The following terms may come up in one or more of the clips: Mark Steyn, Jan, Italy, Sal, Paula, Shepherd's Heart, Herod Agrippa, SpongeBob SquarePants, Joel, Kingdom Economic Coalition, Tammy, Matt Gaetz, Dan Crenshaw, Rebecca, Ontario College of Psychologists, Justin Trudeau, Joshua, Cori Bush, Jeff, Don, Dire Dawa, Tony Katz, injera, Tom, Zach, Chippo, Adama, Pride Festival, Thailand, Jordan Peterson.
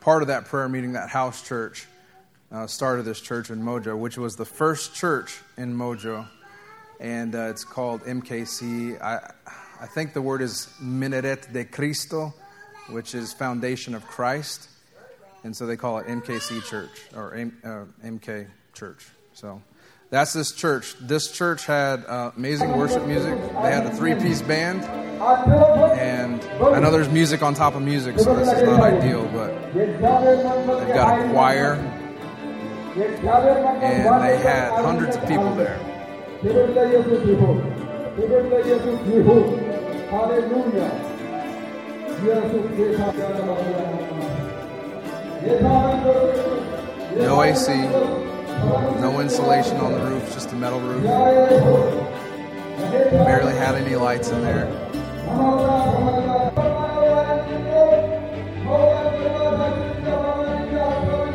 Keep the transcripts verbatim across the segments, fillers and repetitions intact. part of that prayer meeting, that house church, uh, started this church in Mojo, which was the first church in Mojo. And uh, it's called M K C. I, I think the word is Minaret de Cristo, which is Foundation of Christ. And so they call it M K C Church, or M K Church. So that's this church. This church had uh, amazing worship music. They had a three-piece band. And I know there's music on top of music, so this is not ideal, but they've got a choir. And they had hundreds of people there. No A C, no insulation on the roof, just a metal roof. Barely had any lights in there.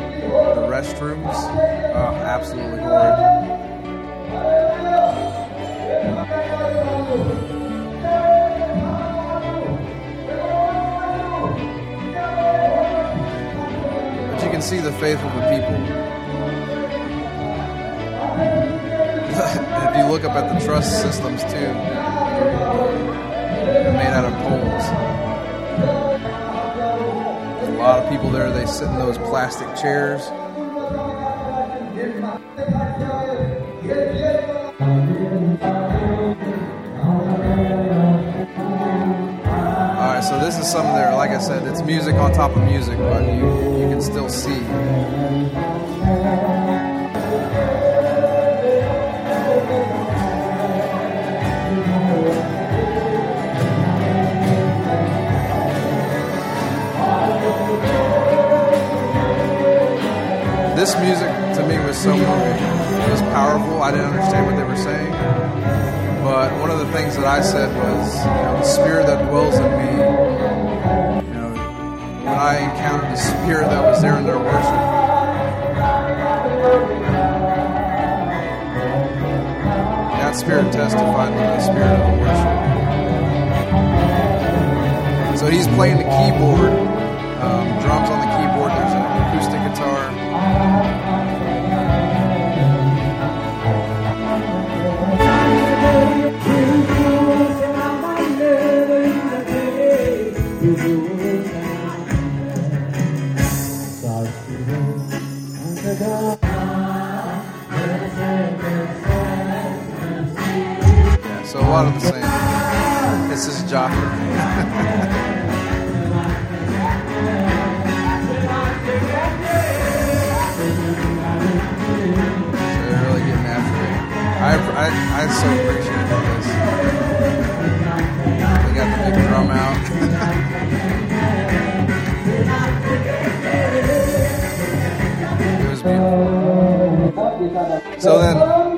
The restrooms, oh, absolutely horrible. You can see the faith of the people. If you look up at the truss systems too, they're made out of poles. There's a lot of people there. They sit in those plastic chairs. Alright, so this is some of their, like I said, it's music on top of music, but you still see. This music to me was so moving. It was powerful. I didn't understand what they were saying, but one of the things that I said was, you know, the spirit that dwells in me. I encountered the spirit that was there in their worship. That spirit testified with the spirit of the worship. So he's playing the keyboard, um, drums on the keyboard, there's an acoustic guitar. Yeah, so a lot of the same. This is Jafar. They're really getting after it. I, I, I so appreciate this. They got the big drum out. It was beautiful. So then,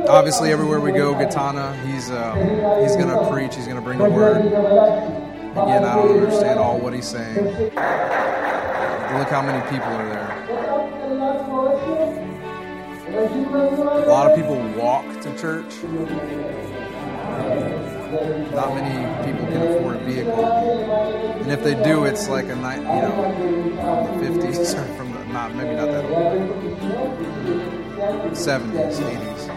obviously, everywhere we go, Gatana, he's uh, he's going to preach. He's going to bring the word. Again, I don't understand all what he's saying. Look how many people are there. A lot of people walk to church. Not many people can afford a vehicle. And if they do, it's like a night, you know, from the fifties or from the, not, maybe not that old. seventies, eighties.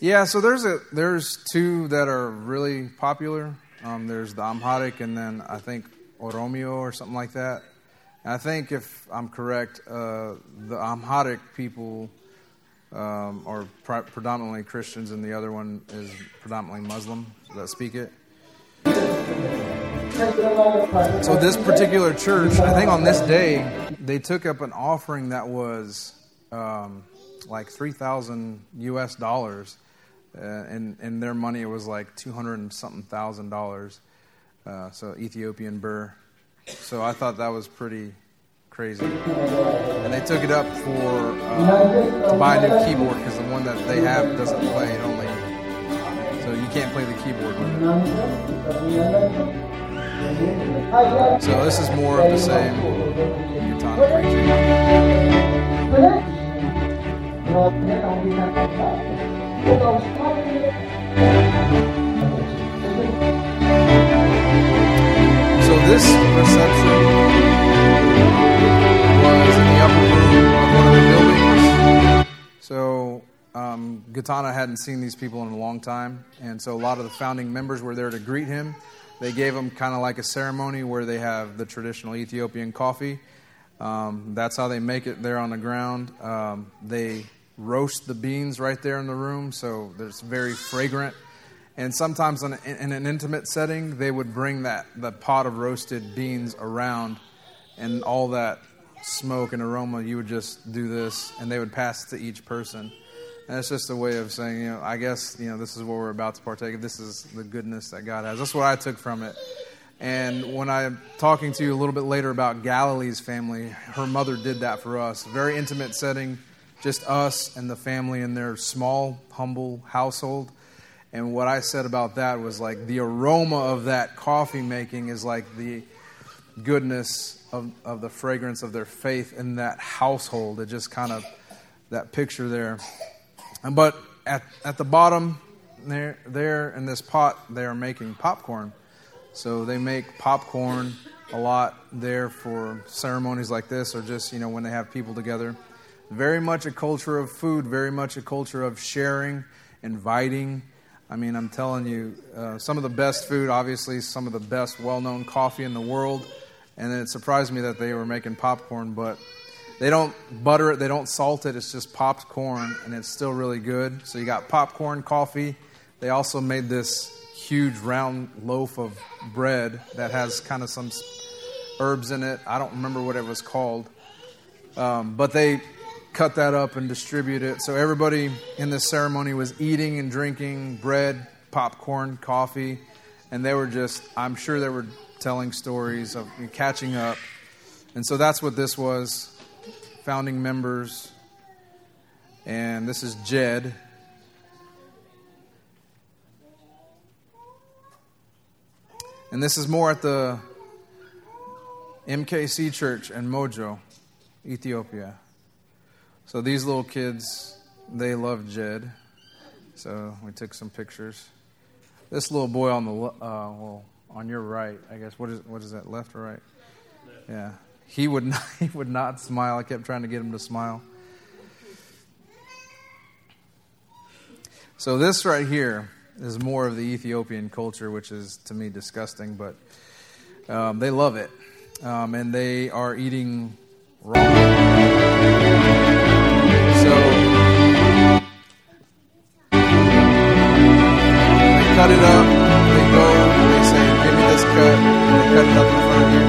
Yeah, so there's a there's two that are really popular. Um, there's the Amharic and then I think Oromio or something like that. I think, if I'm correct, uh, the Amharic people um, are pri- predominantly Christians, and the other one is predominantly Muslim that speak it. So this particular church, I think on this day, they took up an offering that was um, like three thousand U S dollars, uh, and in their money it was like two hundred and something thousand dollars, uh, so Ethiopian birr. So I thought that was pretty crazy. And they took it up for uh, to buy a new keyboard because the one that they have doesn't play. It only, so you can't play the keyboard with it. So this is more of the same Gatana preaching. This reception So um, Gatana hadn't seen these people in a long time, and so a lot of the founding members were there to greet him. They gave him kind of like a ceremony where they have the traditional Ethiopian coffee. Um, that's how they make it there on the ground. Um, they roast the beans right there in the room, so it's very fragrant. And sometimes in, in an intimate setting, they would bring that the pot of roasted beans around, and all that smoke and aroma, you would just do this, and they would pass it to each person. And it's just a way of saying, you know, I guess, you know, this is what we're about to partake of. This is the goodness that God has. That's what I took from it. And when I'm talking to you a little bit later about Galilee's family, her mother did that for us. Very intimate setting, just us and the family in their small, humble household. And what I said about that was like the aroma of that coffee making is like the goodness of, of the fragrance of their faith in that household. It just kind of, that picture there. And, but at at the bottom, there, there in this pot, they are making popcorn. So they make popcorn a lot there for ceremonies like this, or just, you know, when they have people together. Very much a culture of food, very much a culture of sharing, inviting. I mean, I'm telling you, uh, some of the best food, obviously, some of the best well-known coffee in the world. And it surprised me that they were making popcorn, but they don't butter it, they don't salt it, it's just popcorn, and it's still really good. So you got popcorn, coffee. They also made this huge round loaf of bread that has kind of some herbs in it. I don't remember what it was called, um, but they cut that up and distribute it. So everybody in this ceremony was eating and drinking bread, popcorn, coffee, and they were just, I'm sure they were telling stories of catching up. And so that's what this was, founding members. And this is Jed. And this is more at the M K C church in Mojo, Ethiopia. So these little kids, they love Jed. So we took some pictures. This little boy on the uh, well, on your right, I guess. What is what is that? Left or right? Yeah, he would not, he would not smile. I kept trying to get him to smile. So this right here is more of the Ethiopian culture, which is to me disgusting, but um, they love it, um, and they are eating raw. Cut it up, they go, they say, give me this cut, and they cut it up in front of you.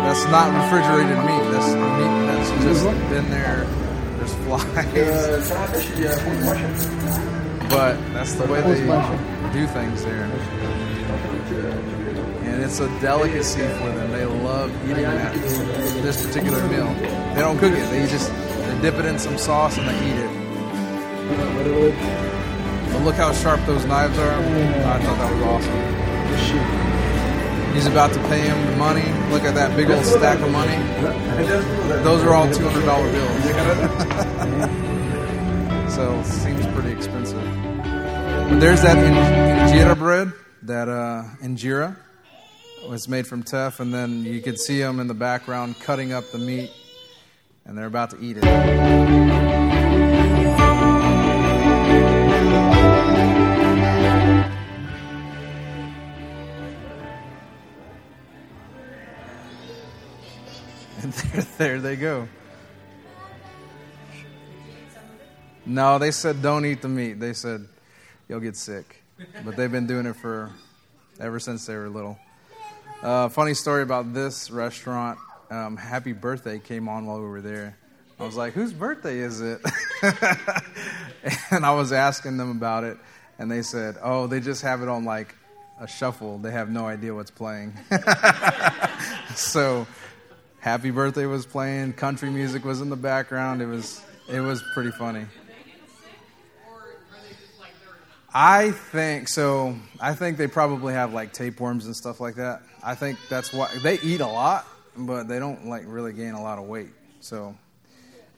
That's not refrigerated meat, that's meat that's just been there, there's flies. But that's the way they do things there. And it's a delicacy for them, they love eating that, this particular meal. They don't cook it, they just they dip it in some sauce and they eat it. But look how sharp those knives are. I thought that was awesome. He's about to pay him the money. Look at that big old stack of money. Those are all two hundred dollars bills. So seems pretty expensive. But there's that injera bread, that uh, injera. It's made from teff, and then you can see them in the background cutting up the meat, and they're about to eat it. There they go. No, they said don't eat the meat. They said you'll get sick. But they've been doing it for ever since they were little. Uh, funny story about this restaurant. Um, Happy Birthday came on while we were there. I was like, whose birthday is it? And I was asking them about it. And they said, oh, they just have it on like a shuffle. They have no idea what's playing. So Happy Birthday was playing, country music was in the background. It was it was pretty funny. I think so. I think they probably have like tapeworms and stuff like that. I think that's why they eat a lot, but they don't like really gain a lot of weight. So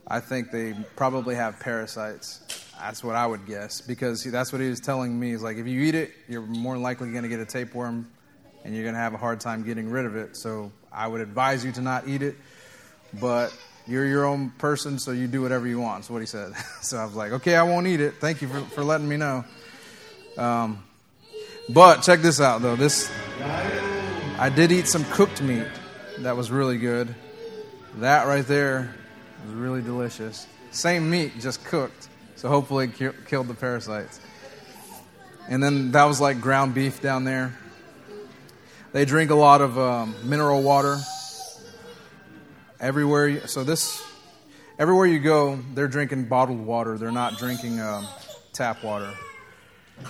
I think they probably have parasites. That's what I would guess, because that's what he was telling me. He's like, if you eat it, you're more likely going to get a tapeworm, and you're going to have a hard time getting rid of it. So I would advise you to not eat it, but you're your own person, so you do whatever you want. That's what he said. So I was like, okay, I won't eat it. Thank you for, for letting me know. Um, but check this out, though. This I did eat some cooked meat. That was really good. That right there was really delicious. Same meat, just cooked. So hopefully it ki- killed the parasites. And then that was like ground beef down there. They drink a lot of um, mineral water. Everywhere, so this, everywhere you go, they're drinking bottled water. They're not drinking um, tap water. Did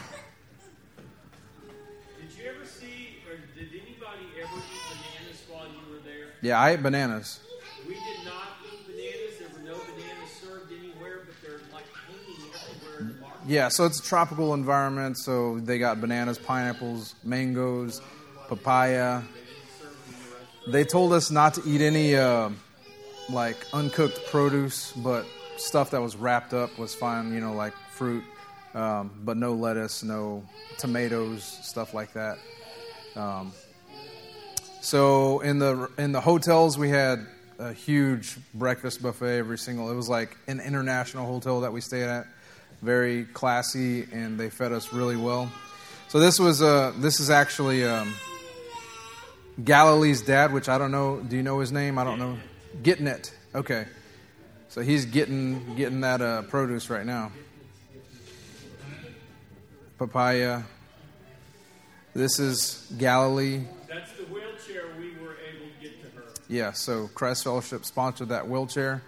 you ever see, or did anybody ever eat bananas while you were there? Yeah, I ate bananas. We did not eat bananas. There were no bananas served anywhere, but they're like hanging everywhere in the market. Yeah, so it's a tropical environment, so they got bananas, pineapples, mangoes, papaya. They told us not to eat any, uh, like, uncooked produce, but stuff that was wrapped up was fine, you know, like fruit, um, but no lettuce, no tomatoes, stuff like that. Um, so in the in the hotels, we had a huge breakfast buffet every single. It was like an international hotel that we stayed at, very classy, and they fed us really well. So this was uh, this is actually. Um, Galilee's dad, which I don't know. Do you know his name? I don't know. Getting it. Okay. So he's getting getting that uh, produce right now. Papaya. This is Galilee. That's the wheelchair we were able to get to her. Yeah, so Christ Fellowship sponsored that wheelchair.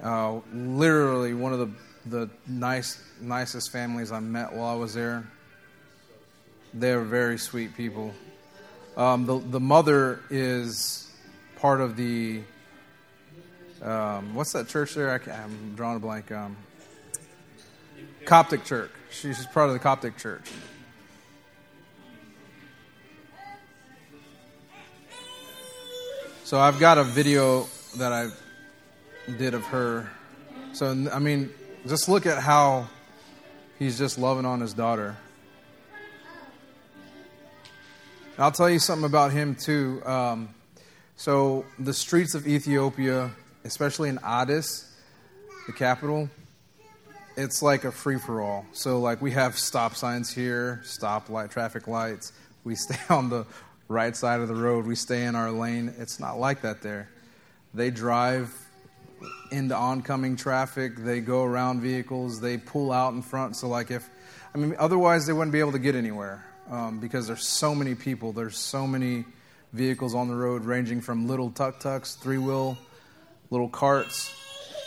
Uh, literally one of the, the nice nicest families I met while I was there. They were very sweet people. Um, the the mother is part of the um, what's that church there? I can't, I'm drawing a blank. Um, Coptic church. She's part of the Coptic church. So I've got a video that I did of her. So I mean, just look at how he's just loving on his daughter. I'll tell you something about him, too. Um, so the streets of Ethiopia, especially in Addis, the capital, it's like a free-for-all. So, like, we have stop signs here, stop light, traffic lights. We stay on the right side of the road. We stay in our lane. It's not like that there. They drive into oncoming traffic. They go around vehicles. They pull out in front. So, like, if... I mean, otherwise they wouldn't be able to get anywhere. Um, because there's so many people, there's so many vehicles on the road, ranging from little tuk-tuks, three-wheel, little carts,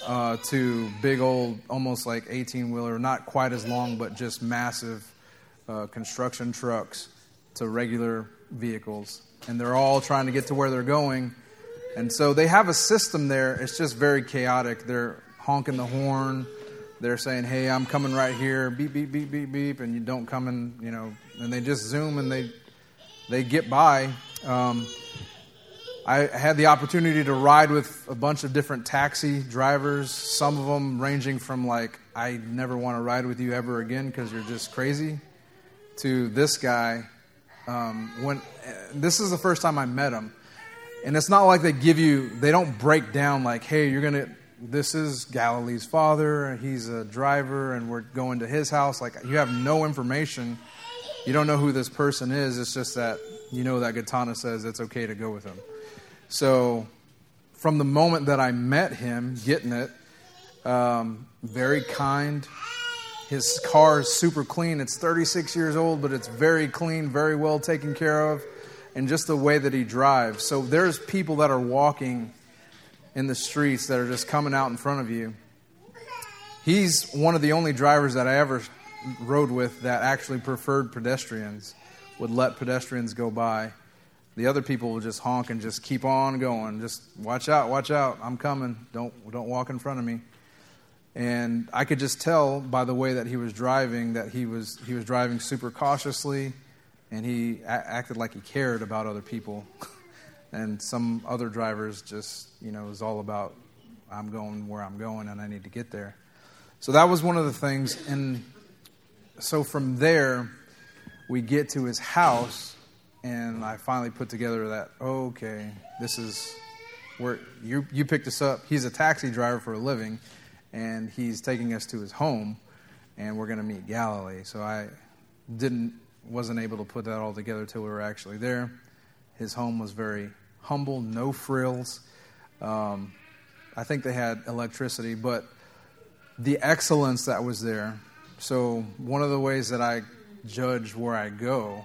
uh, to big old, almost like eighteen-wheeler, not quite as long, but just massive uh, construction trucks to regular vehicles. And they're all trying to get to where they're going. And so they have a system there. It's just very chaotic. They're honking the horn. They're saying, hey, I'm coming right here, beep, beep, beep, beep, beep, and you don't come and, you know, and they just zoom and they they get by. Um, I had the opportunity to ride with a bunch of different taxi drivers, some of them ranging from like, I never want to ride with you ever again because you're just crazy, to this guy. Um, when this is the first time I met him. And it's not like they give you, they don't break down like, hey, you're going to, this is Galilee's father, and he's a driver, and we're going to his house. Like, you have no information. You don't know who this person is. It's just that you know that Gatana says it's okay to go with him. So from the moment that I met him, getting it, um, very kind. His car is super clean. It's thirty-six years old, but it's very clean, very well taken care of, and just the way that he drives. So there's people that are walking in the streets that are just coming out in front of you. He's one of the only drivers that I ever rode with that actually preferred pedestrians, would let pedestrians go by. The other people would just honk and just keep on going. Just watch out, watch out, I'm coming. Don't don't walk in front of me. And I could just tell by the way that he was driving that he was he was driving super cautiously, and he a- acted like he cared about other people. And some other drivers just, you know, is all about, I'm going where I'm going and I need to get there. So that was one of the things. And so from there, we get to his house, and I finally put together that, okay, this is We're, you, you picked us up. He's a taxi driver for a living, and he's taking us to his home, and we're going to meet Galilee. So I didn't wasn't able to put that all together till we were actually there. His home was very humble, no frills. Um, I think they had electricity, but the excellence that was there. So one of the ways that I judge where I go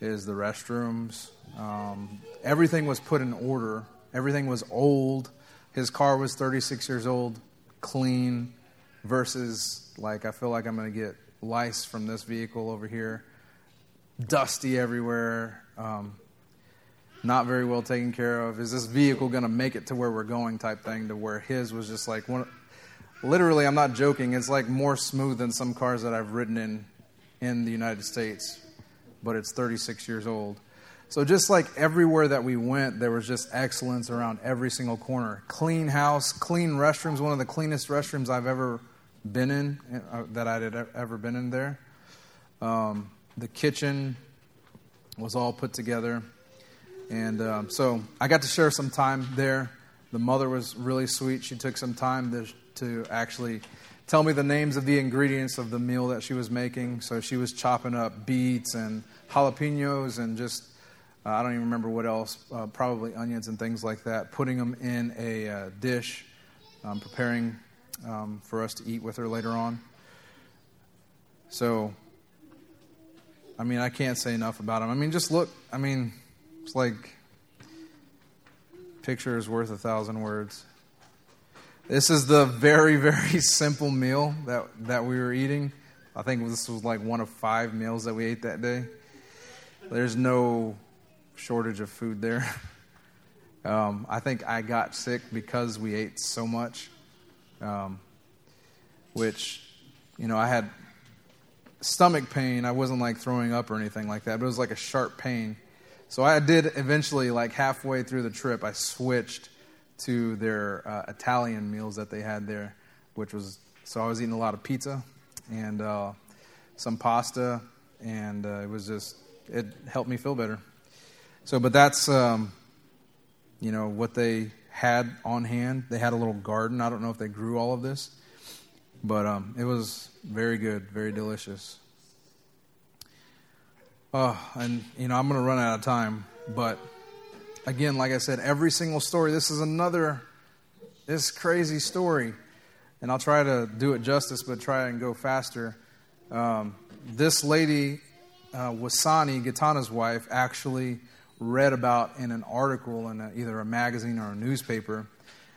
is the restrooms. Um, everything was put in order. Everything was old. His car was thirty-six years old, clean, versus like I feel like I'm going to get lice from this vehicle over here. Dusty everywhere, um, not very well taken care of. Is this vehicle going to make it to where we're going type thing, to where his was just like, one, literally, I'm not joking, it's like more smooth than some cars that I've ridden in in the United States, but it's thirty-six years old. So just like everywhere that we went, there was just excellence around every single corner. Clean house, clean restrooms, one of the cleanest restrooms I've ever been in, uh, that I had ever been in there. Um, the kitchen was all put together. And um, so I got to share some time there. The mother was really sweet. She took some time to, to actually tell me the names of the ingredients of the meal that she was making. So she was chopping up beets and jalapenos and just... Uh, I don't even remember what else, uh, probably onions and things like that, putting them in a uh, dish, um, preparing um, for us to eat with her later on. So, I mean, I can't say enough about them. I mean, just look, I mean, it's like picture is worth a thousand words. This is the very, very simple meal that, that we were eating. I think this was like one of five meals that we ate that day. There's no shortage of food there. Um, I think I got sick because we ate so much, um, which, you know, I had stomach pain. I wasn't like throwing up or anything like that, but it was like a sharp pain. So I did eventually, like halfway through the trip, I switched to their uh, Italian meals that they had there, which was, so I was eating a lot of pizza and uh, some pasta, and uh, it was just, it helped me feel better. So, but that's, um, you know, what they had on hand. They had a little garden. I don't know if they grew all of this, but um, it was very good, very delicious. Uh, and, you know, I'm going to run out of time, but again, like I said, every single story, this is another, this crazy story, and I'll try to do it justice, but try and go faster. Um, this lady, uh, Wasani, Gatana's wife, actually read about in an article in a, either a magazine or a newspaper,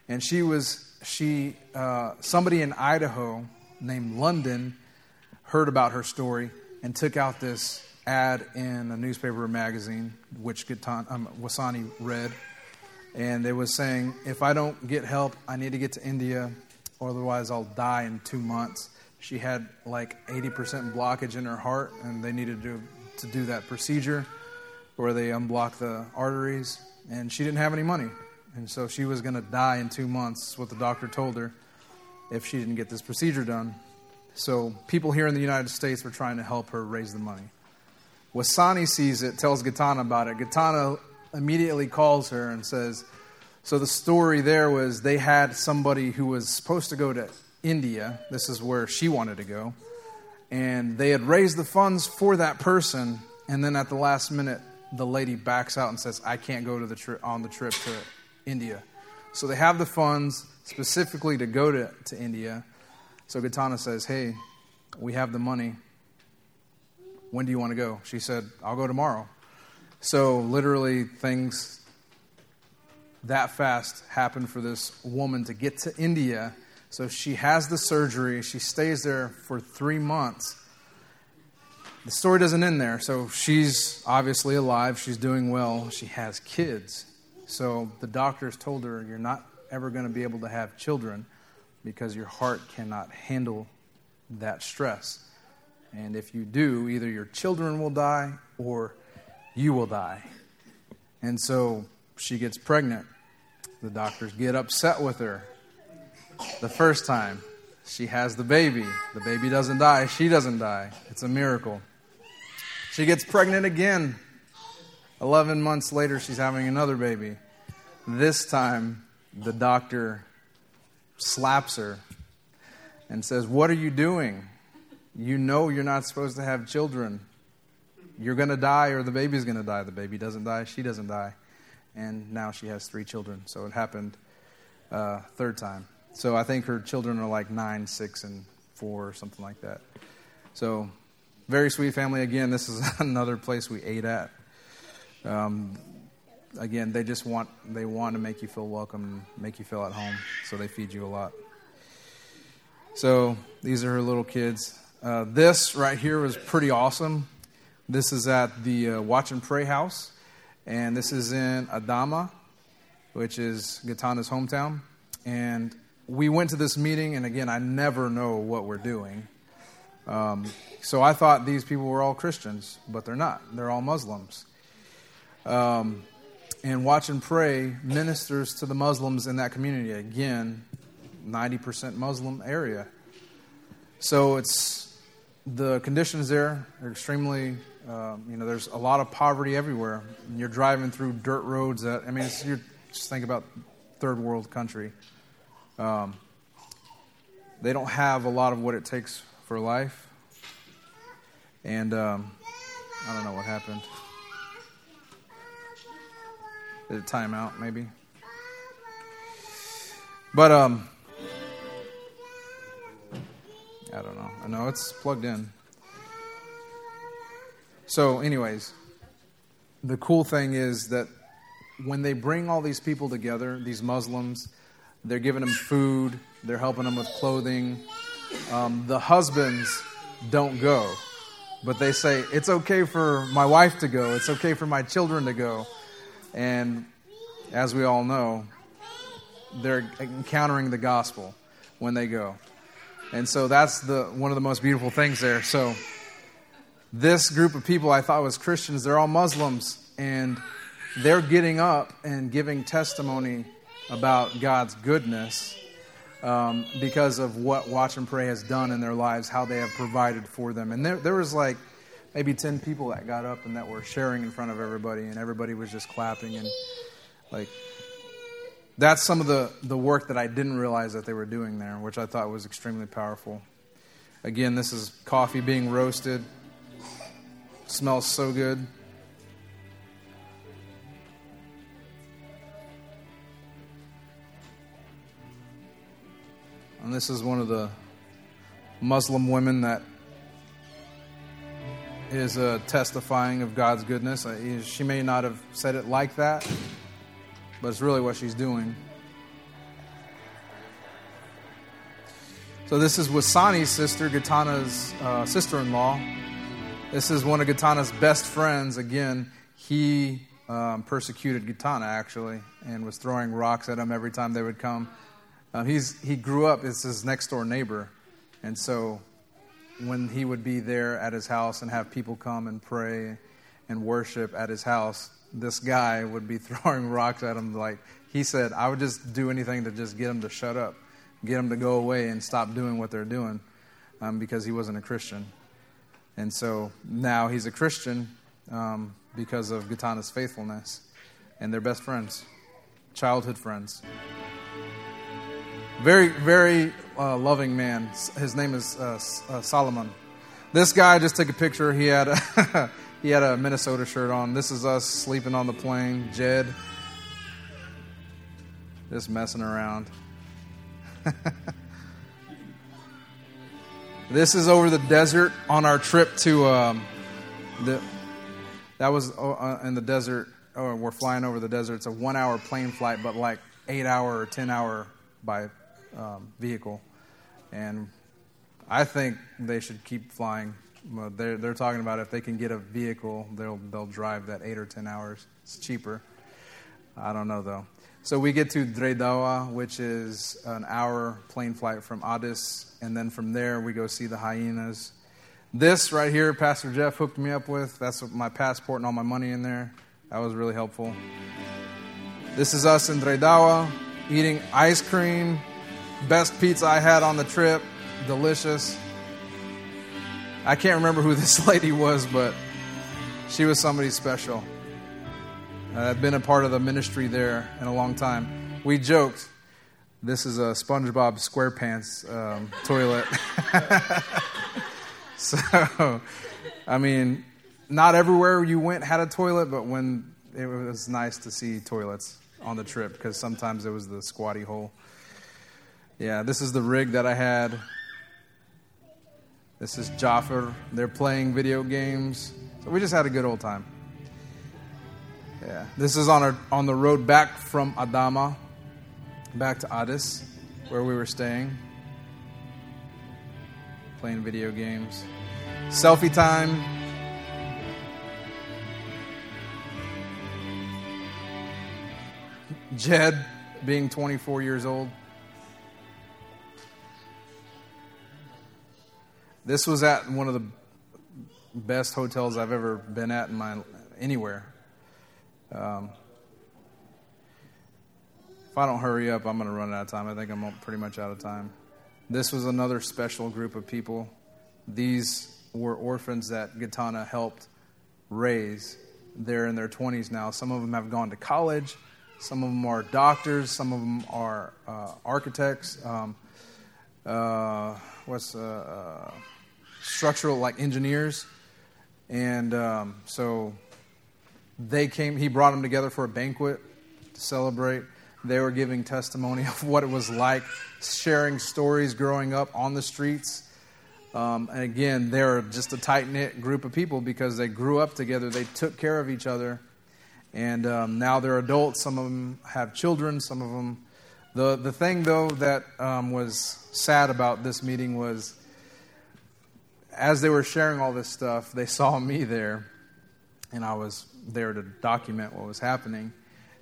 and she was she uh, somebody in Idaho named London heard about her story and took out this ad in a newspaper or magazine, which Gatan, um, Wasani read, and it was saying, "If I don't get help, I need to get to India, or otherwise I'll die in two months." She had like eighty percent blockage in her heart, and they needed to to do that procedure where they unblock the arteries, and she didn't have any money. And so she was going to die in two months, what the doctor told her, if she didn't get this procedure done. So people here in the United States were trying to help her raise the money. Wasani sees it, tells Gatana about it. Gatana immediately calls her and says, so the story there was they had somebody who was supposed to go to India. This is where she wanted to go. And they had raised the funds for that person, and then at the last minute, the lady backs out and says, I can't go to the tri- on the trip to India. So they have the funds specifically to go to, to India. So Gatana says, hey, we have the money. When do you want to go? She said, I'll go tomorrow. So literally things that fast happened for this woman to get to India. So she has the surgery. She stays there for three months. The story doesn't end there. So she's obviously alive. She's doing well. She has kids. So the doctors told her, you're not ever going to be able to have children because your heart cannot handle that stress. And if you do, either your children will die or you will die. And so she gets pregnant. The doctors get upset with her. The first time she has the baby. The baby doesn't die. She doesn't die. It's a miracle. She gets pregnant again. eleven months later, she's having another baby. This time, the doctor slaps her and says, "What are you doing? You know you're not supposed to have children. You're going to die, or the baby's going to die." The baby doesn't die. She doesn't die. And now she has three children. So it happened uh, third time. So I think her children are like nine, six, and four, or something like that. So very sweet family. Again, this is another place we ate at. Um, again, they just want they want to make you feel welcome, make you feel at home. So they feed you a lot. So these are her little kids. Uh, this right here was pretty awesome. This is at the uh, Watch and Pray house. And this is in Adama, which is Gatana's hometown. And we went to this meeting, and again, I never know what we're doing. Um, so I thought these people were all Christians, but they're not. They're all Muslims. Um, and Watch and Pray ministers to the Muslims in that community. Again, ninety percent Muslim area. So it's the conditions there are extremely... Um, you know, there's a lot of poverty everywhere. And you're driving through dirt roads. That, I mean, it's, you're, just think about third world country. Um, they don't have a lot of what it takes for life. And um, I don't know what happened. Did it time out, maybe? But, um, I don't know. I know it's plugged in. So anyways, the cool thing is that when they bring all these people together, these Muslims, they're giving them food, they're helping them with clothing. Um, the husbands don't go, but they say, it's okay for my wife to go, it's okay for my children to go. And as we all know, they're encountering the gospel when they go. And so that's the one of the most beautiful things there. So this group of people I thought was Christians, they're all Muslims, and they're getting up and giving testimony about God's goodness um, because of what Watch and Pray has done in their lives, how they have provided for them. And there, there was like maybe ten people that got up and that were sharing in front of everybody, and everybody was just clapping. And like that's some of the, the work that I didn't realize that they were doing there, which I thought was extremely powerful. Again, this is coffee being roasted. Smells so good. And this is one of the Muslim women that is uh, testifying of God's goodness. She may not have said it like that, but it's really what she's doing. So this is Wasani's sister, Gatana's uh, sister-in-law. This is one of Gatana's best friends. Again, he um, persecuted Gatana, actually, and was throwing rocks at him every time they would come. Um, he's He grew up as his next-door neighbor, and so when he would be there at his house and have people come and pray and worship at his house, this guy would be throwing rocks at him. Like he said, I would just do anything to just get him to shut up, get him to go away and stop doing what they're doing um, because he wasn't a Christian. And so now he's a Christian um, because of Gatana's faithfulness. And they're best friends, childhood friends. Very, very uh, loving man. His name is uh, uh, Solomon. This guy just took a picture. He had a, he had a Minnesota shirt on. This is us sleeping on the plane. Jed, just messing around. This is over the desert on our trip to, um, the, that was uh, in the desert, oh, we're flying over the desert. It's a one-hour plane flight, but like eight-hour or ten-hour by um, vehicle. And I think they should keep flying. They're, they're talking about if they can get a vehicle, they'll they'll drive that eight or ten hours. It's cheaper. I don't know, though. So we get to Dire Dawa, which is an hour plane flight from Addis. And then from there, we go see the hyenas. This right here, Pastor Jeff hooked me up with. That's my passport and all my money in there. That was really helpful. This is us in Dire Dawa eating ice cream. Best pizza I had on the trip. Delicious. I can't remember who this lady was, but she was somebody special. I've been a part of the ministry there in a long time. We joked, this is a SpongeBob SquarePants um, toilet. So, I mean, not everywhere you went had a toilet, but when it was nice to see toilets on the trip because sometimes it was the squatty hole. Yeah, this is the rig that I had. This is Jafar. They're playing video games. So we just had a good old time. Yeah, this is on our on the road back from Adama, back to Addis, where we were staying. Playing video games. Selfie time. Jed being twenty-four years old. This was at one of the best hotels I've ever been at in my anywhere. Um, if I don't hurry up, I'm going to run out of time. I think I'm pretty much out of time. This was another special group of people. These were orphans that Gatana helped raise. They're in their twenties now. Some of them have gone to college. Some of them are doctors. Some of them are uh, architects. Um, uh, what's uh, uh, structural, like engineers. And um, so they came. He brought them together for a banquet to celebrate. They were giving testimony of what it was like, sharing stories growing up on the streets. Um, and again, they're just a tight-knit group of people because they grew up together. They took care of each other. And um, now they're adults. Some of them have children. Some of them. The the thing, though, that um, was sad about this meeting was as they were sharing all this stuff, they saw me there. And I was there to document what was happening.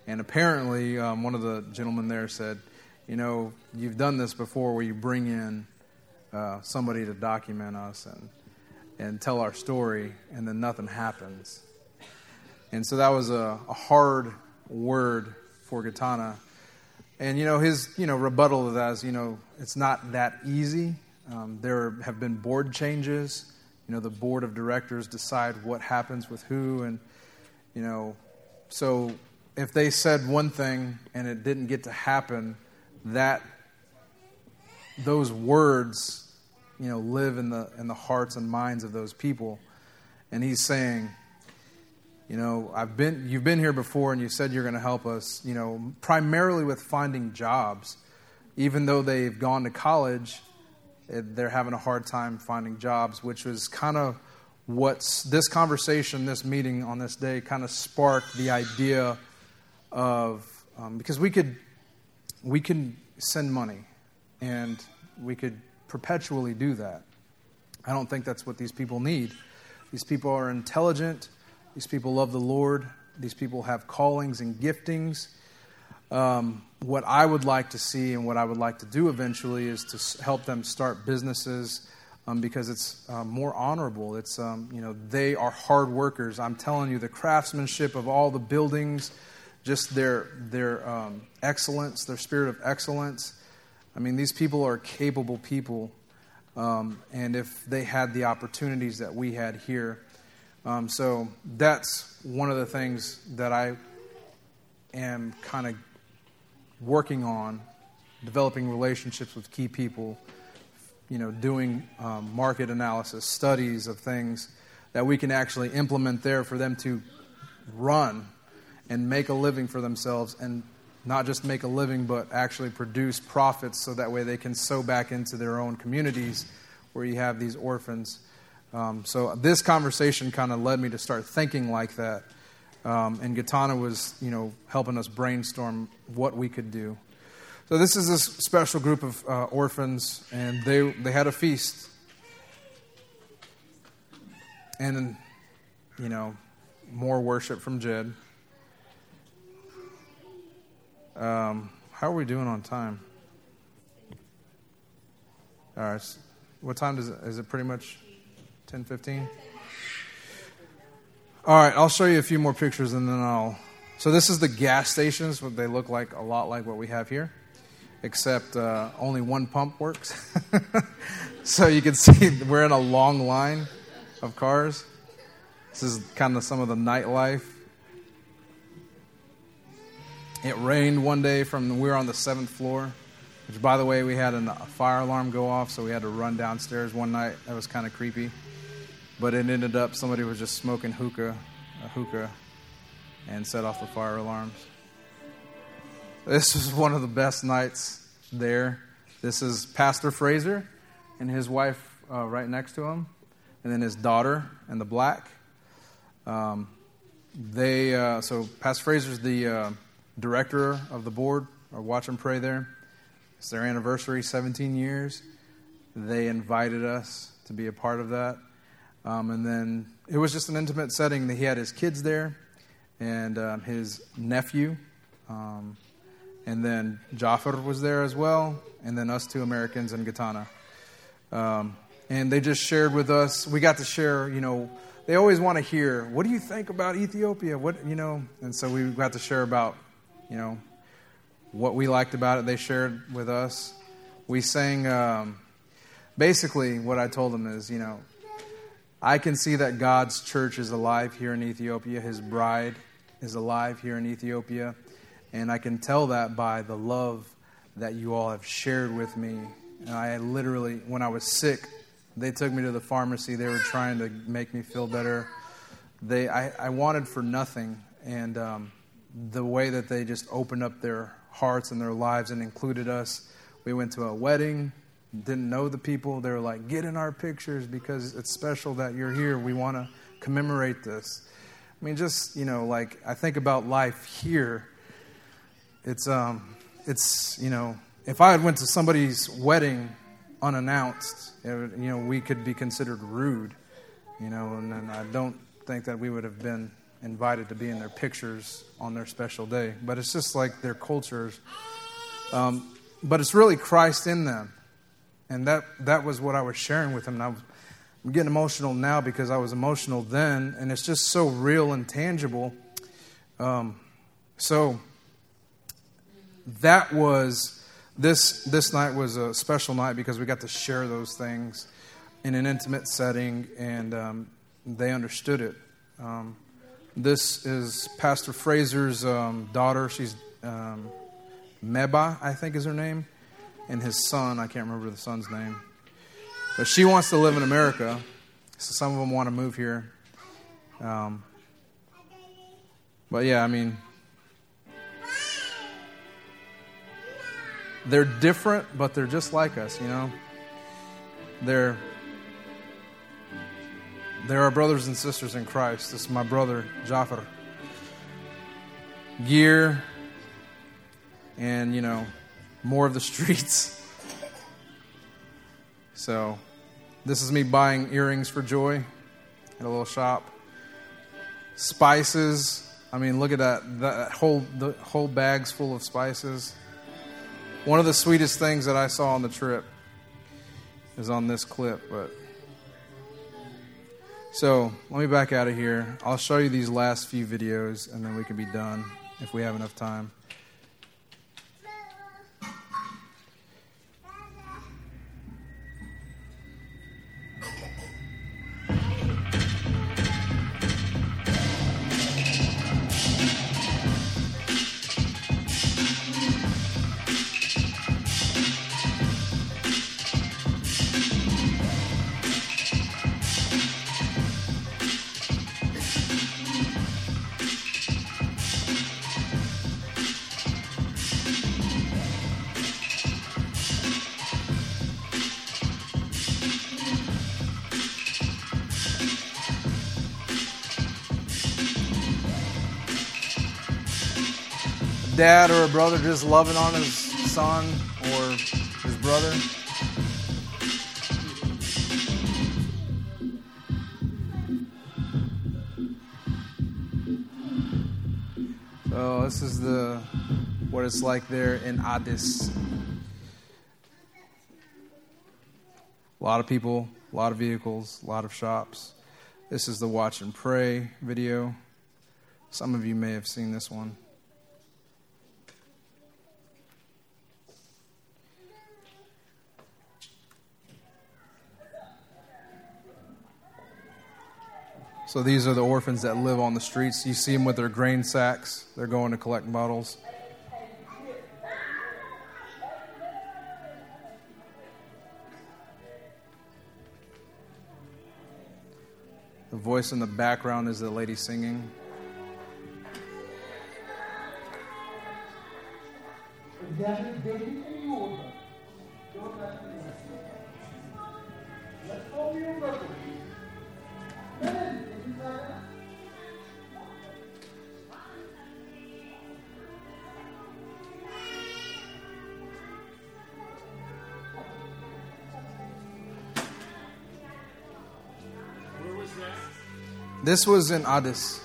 And apparently, um, one of the gentlemen there said, you know, you've done this before where you bring in uh, somebody to document us and, and tell our story, and then nothing happens. And so that was a, a hard word for Gatana. And, you know, his, you know, rebuttal to that is, you know, it's not that easy. Um, there have been board changes. You know, the board of directors decide what happens with who. And, you know, so if they said one thing and it didn't get to happen, that those words, you know, live in the in the hearts and minds of those people. And he's saying, you know, I've been you've been here before and you said you're going to help us, you know, primarily with finding jobs. Even though they've gone to college, they're having a hard time finding jobs, which was kind of what's this conversation, this meeting on this day kind of sparked the idea of, um, because we could, we can send money and we could perpetually do that. I don't think that's what these people need. These people are intelligent. These people love the Lord. These people have callings and giftings. Um, what I would like to see and what I would like to do eventually is to help them start businesses um, because it's um, more honorable. It's, um, you know, they are hard workers. I'm telling you, the craftsmanship of all the buildings, just their, their um, excellence, their spirit of excellence. I mean, these people are capable people. Um, and if they had the opportunities that we had here. Um, so that's one of the things that I am kind of working on, developing relationships with key people, you know, doing um, market analysis, studies of things that we can actually implement there for them to run and make a living for themselves and not just make a living but actually produce profits so that way they can sow back into their own communities where you have these orphans. Um, so this conversation kind of led me to start thinking like that. Um, and Gatana was, you know, helping us brainstorm what we could do. So this is this special group of uh, orphans, and they they had a feast. And, you know, more worship from Jed. Um, how are we doing on time? All right. What time does it, is it pretty much ten fifteen? All right, I'll show you a few more pictures and then I'll... So this is the gas stations. They look like a lot like what we have here, except uh, only one pump works. So you can see we're in a long line of cars. This is kind of some of the nightlife. It rained one day from, we were on the seventh floor, which, by the way, we had a fire alarm go off, so we had to run downstairs one night. That was kind of creepy. But it ended up somebody was just smoking hookah, a hookah, and set off the fire alarms. This was one of the best nights there. This is Pastor Fraser and his wife uh, right next to him, and then his daughter in the black. Um, they uh, so Pastor Fraser's the uh, director of the board, or Watch and Pray there. It's their anniversary, seventeen years. They invited us to be a part of that. Um, and then it was just an intimate setting. He had his kids there and um, his nephew. Um, and then Jafar was there as well. And then us two Americans and Gatana. Um, and they just shared with us. We got to share, you know, they always want to hear, what do you think about Ethiopia? What, you know, and so we got to share about, you know, what we liked about it. They shared with us. We sang, um, basically what I told them is, you know, I can see that God's church is alive here in Ethiopia. His bride is alive here in Ethiopia. And I can tell that by the love that you all have shared with me. And I literally, when I was sick, they took me to the pharmacy. They were trying to make me feel better. They, I, I wanted for nothing. And um, the way that they just opened up their hearts and their lives and included us. We went to a wedding. Didn't know the people. They were like, get in our pictures because it's special that you're here. We want to commemorate this. I mean, just, you know, like I think about life here. It's, um, it's, you know, if I had went to somebody's wedding unannounced, it would, you know, we could be considered rude, you know, and, and I don't think that we would have been invited to be in their pictures on their special day. But it's just like their cultures. Um, but it's really Christ in them. And that, that was what I was sharing with him. And I was, I'm getting emotional now because I was emotional then. And it's just so real and tangible. Um, so that was, this this night was a special night because we got to share those things in an intimate setting. And um, they understood it. Um, this is Pastor Fraser's um, daughter. She's um, Meba, I think is her name. And his son, I can't remember the son's name. But she wants to live in America. So some of them want to move here. Um, but yeah, I mean, they're different, but they're just like us, you know. They're, they're our brothers and sisters in Christ. This is my brother, Jafar. Gear. And, you know, more of the streets. So, this is me buying earrings for Joy at a little shop. Spices. I mean, look at that. That whole, the whole bag's full of spices. One of the sweetest things that I saw on the trip is on this clip. But so, let me back out of here. I'll show you these last few videos and then we can be done if we have enough time. Dad or a brother just loving on his son or his brother. So this is the what it's like there in Addis. A lot of people, a lot of vehicles, a lot of shops. This is the Watch and Pray video. Some of you may have seen this one. So these are the orphans that live on the streets. You see them with their grain sacks. They're going to collect bottles. The voice in the background is the lady singing. This was in Addis.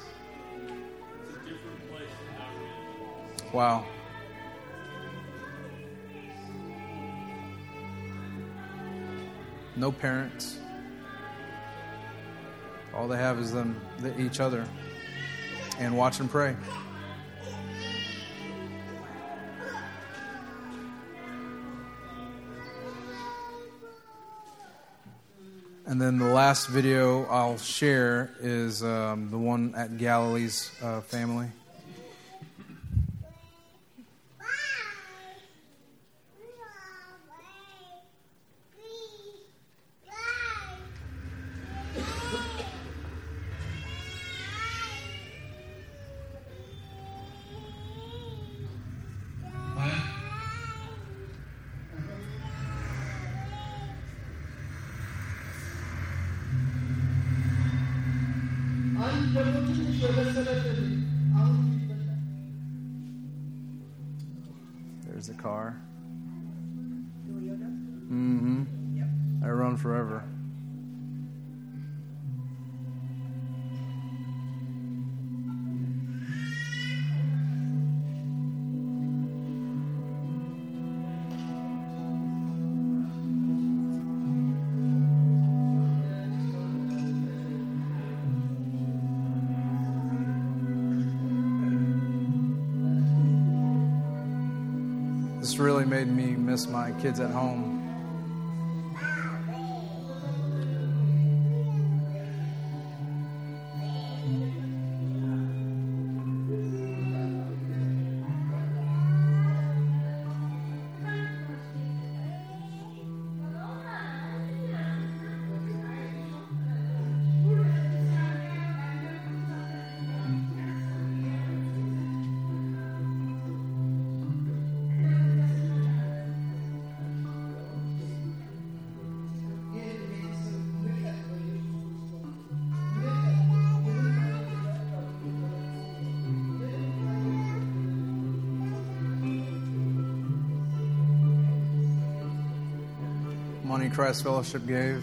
Wow. No parents. All they have is them, each other, and watch and pray. And then the last video I'll share is um, the one at Galilee's uh, family. There's the car. Mm-hmm. I run forever. Made me miss my kids at home. Christ Fellowship gave.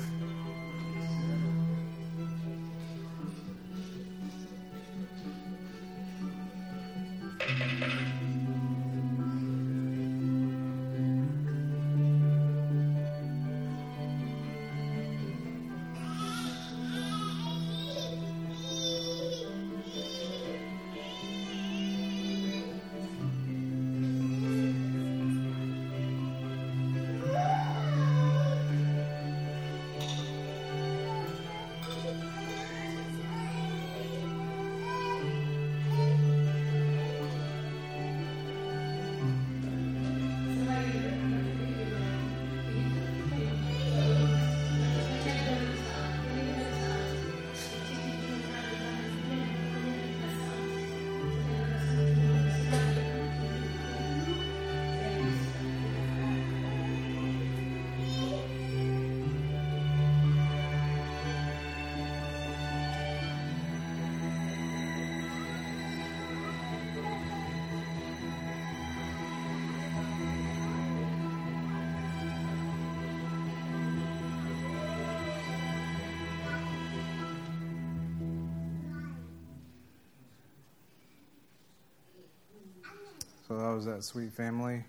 So that was that sweet family.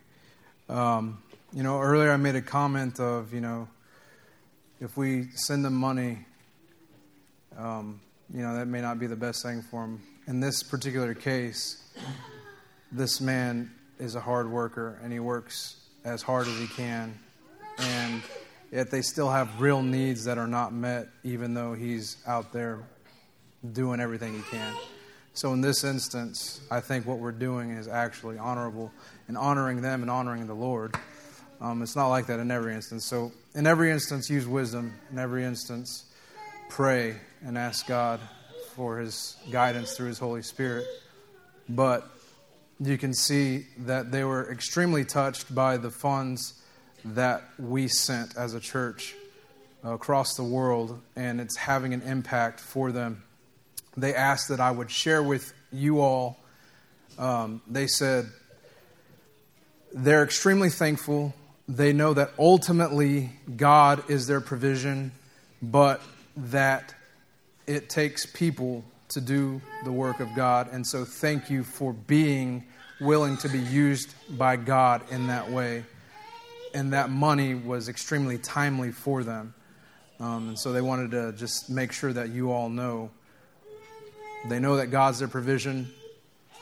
Um, you know, earlier I made a comment of, you know, if we send them money, um, you know, that may not be the best thing for them. In this particular case, this man is a hard worker, and he works as hard as he can. And yet they still have real needs that are not met, even though he's out there doing everything he can. So in this instance, I think what we're doing is actually honorable and honoring them and honoring the Lord. Um, it's not like that in every instance. So in every instance, use wisdom. In every instance, pray and ask God for his guidance through his Holy Spirit. But you can see that they were extremely touched by the funds that we sent as a church across the world, and it's having an impact for them. They asked that I would share with you all. Um, they said they're extremely thankful. They know that ultimately God is their provision, but that it takes people to do the work of God. And so thank you for being willing to be used by God in that way. And that money was extremely timely for them. Um, and so they wanted to just make sure that you all know. They know that God's their provision,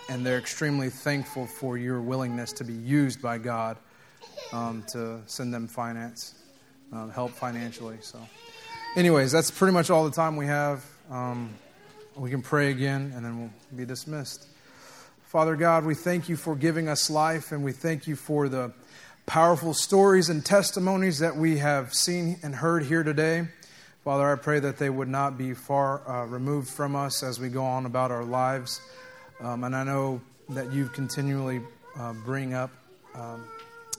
and they're extremely thankful for your willingness to be used by God um, to send them finance, um, help financially. So anyways, that's pretty much all the time we have. Um, we can pray again, and then we'll be dismissed. Father God, we thank you for giving us life, and we thank you for the powerful stories and testimonies that we have seen and heard here today. Father, I pray that they would not be far uh, removed from us as we go on about our lives. Um, and I know that you continually uh, bring up um,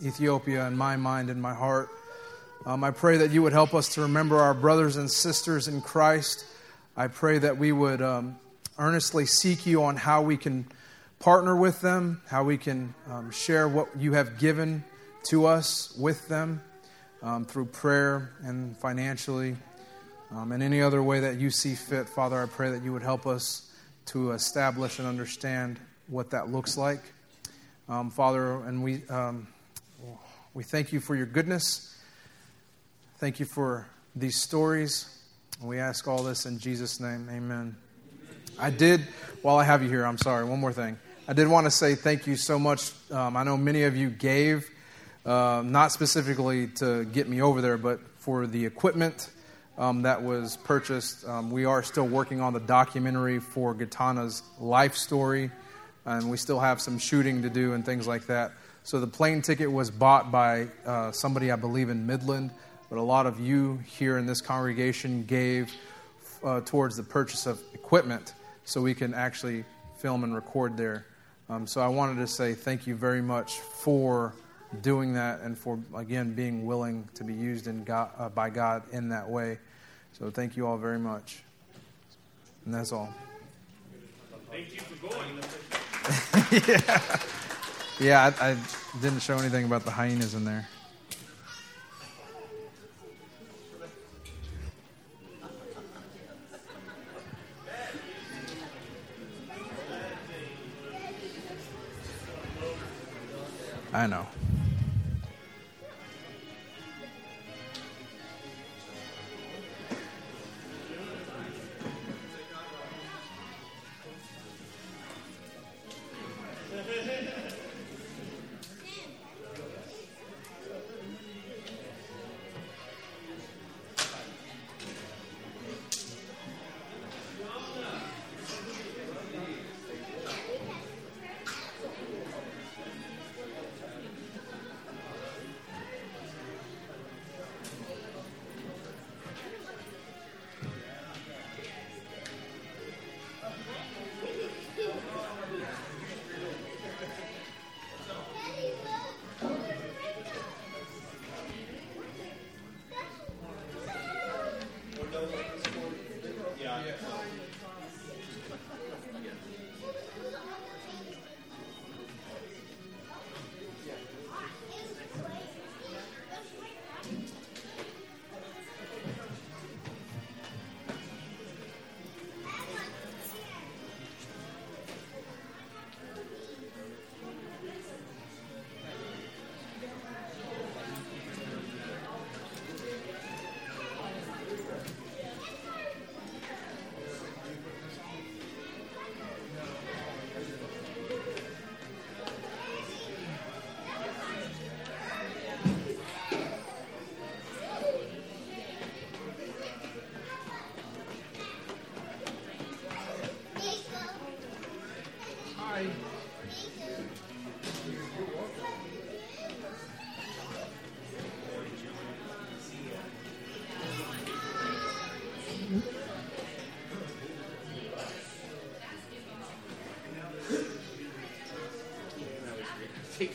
Ethiopia in my mind and my heart. Um, I pray that you would help us to remember our brothers and sisters in Christ. I pray that we would um, earnestly seek you on how we can partner with them, how we can um, share what you have given to us with them um, through prayer and financially um, and any other way that you see fit. Father, I pray that you would help us to establish and understand what that looks like. Um, Father, and we um, we thank you for your goodness. Thank you for these stories. And we ask all this in Jesus' name. Amen. I did, while I have you here, I'm sorry, one more thing. I did want to say thank you so much. Um, I know many of you gave Uh, not specifically to get me over there, but for the equipment um, that was purchased. Um, we are still working on the documentary for Gatana's life story, and we still have some shooting to do and things like that. So the plane ticket was bought by uh, somebody, I believe, in Midland, but a lot of you here in this congregation gave uh, towards the purchase of equipment so we can actually film and record there. Um, so I wanted to say thank you very much for doing that and for, again, being willing to be used in God, uh, by God in that way. So thank you all very much. And that's all. Thank you for going. yeah, yeah I, I didn't show anything about the hyenas in there. I know.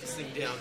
this thing down.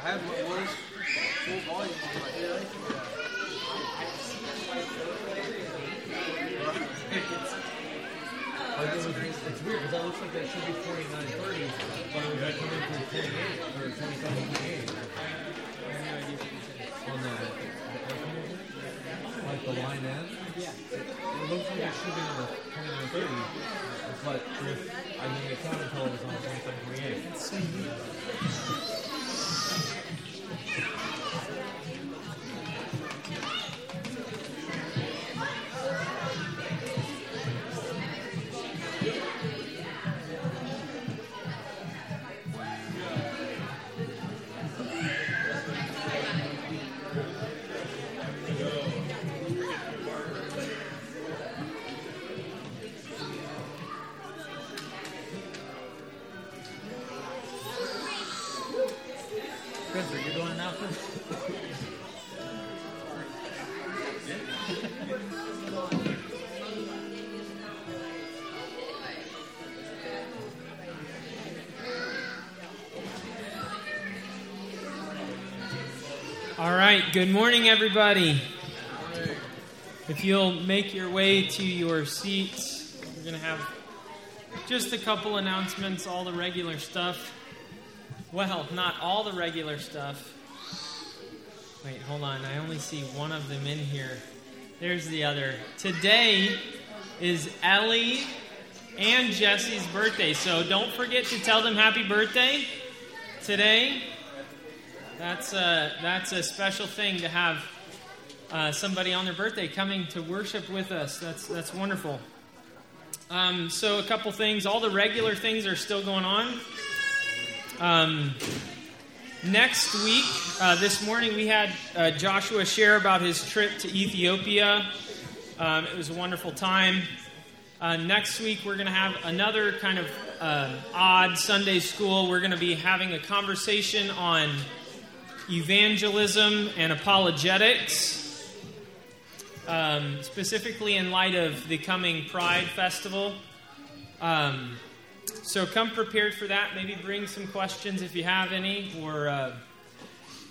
I have what was full volume on my ear. It's weird because that looks like that should be forty-nine thirty, but it was like coming through forty-eight or twenty-five twenty-eight. On the, like the line end? Yeah. It looks like it should be on the twenty-nine thirty, but with, I mean, it's not until it was on twenty-five twenty-eight. All right, good morning, everybody. If you'll make your way to your seats, we're going to have just a couple announcements, all the regular stuff. Well, not all the regular stuff. Wait, hold on. I only see one of them in here. There's the other. Today is Ellie and Jesse's birthday, so don't forget to tell them happy birthday today. That's a, that's a special thing to have uh, somebody on their birthday coming to worship with us. That's that's wonderful. Um, so a couple things. All the regular things are still going on. Um, next week, uh, this morning, we had uh, Joshua share about his trip to Ethiopia. Um, it was a wonderful time. Uh, next week, we're going to have another kind of uh, odd Sunday school. We're going to be having a conversation on evangelism and apologetics, um, specifically in light of the coming Pride Festival. Um, so come prepared for that. Maybe bring some questions if you have any, or uh,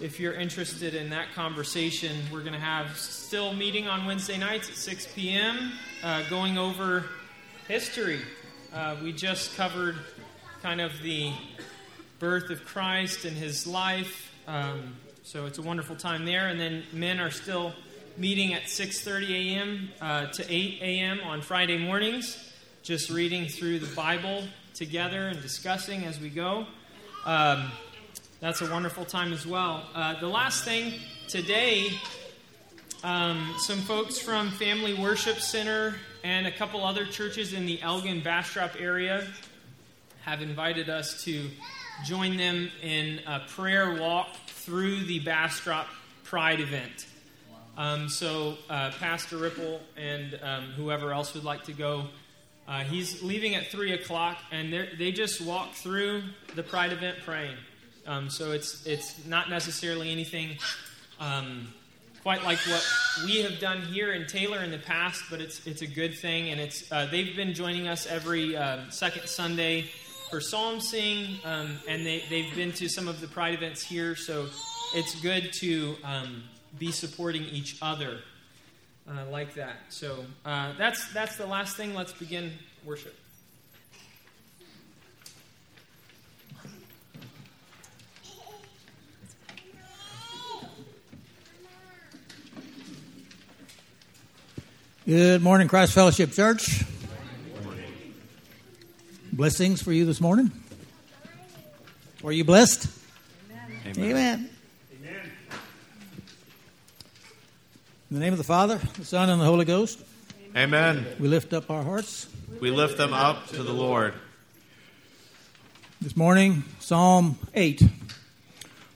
if you're interested in that conversation. We're going to have still meeting on Wednesday nights at six p.m. Uh, going over history. Uh, we just covered kind of the birth of Christ and his life. Um, so it's a wonderful time there. And then men are still meeting at six thirty a.m. Uh, to eight a.m. on Friday mornings, just reading through the Bible together and discussing as we go. Um, that's a wonderful time as well. Uh, the last thing today, um, some folks from Family Worship Center and a couple other churches in the Elgin Bastrop area have invited us to join them in a prayer walk through the Bastrop Pride event. Um, so uh, Pastor Ripple and um, whoever else would like to go, uh, he's leaving at three o'clock, and they just walk through the Pride event praying. Um, so it's it's not necessarily anything um, quite like what we have done here in Taylor in the past, but it's it's a good thing, and it's uh, they've been joining us every uh, second Sunday for psalm sing, um, and they, they've been to some of the Pride events here, so it's good to um, be supporting each other uh, like that. So uh, that's that's the last thing. Let's begin worship. Good morning, Christ Fellowship Church. Blessings for you this morning. Were you blessed? Amen. Amen. Amen. In the name of the Father, the Son, and the Holy Ghost. Amen. We lift up our hearts. We lift them up to the Lord. This morning, Psalm eight.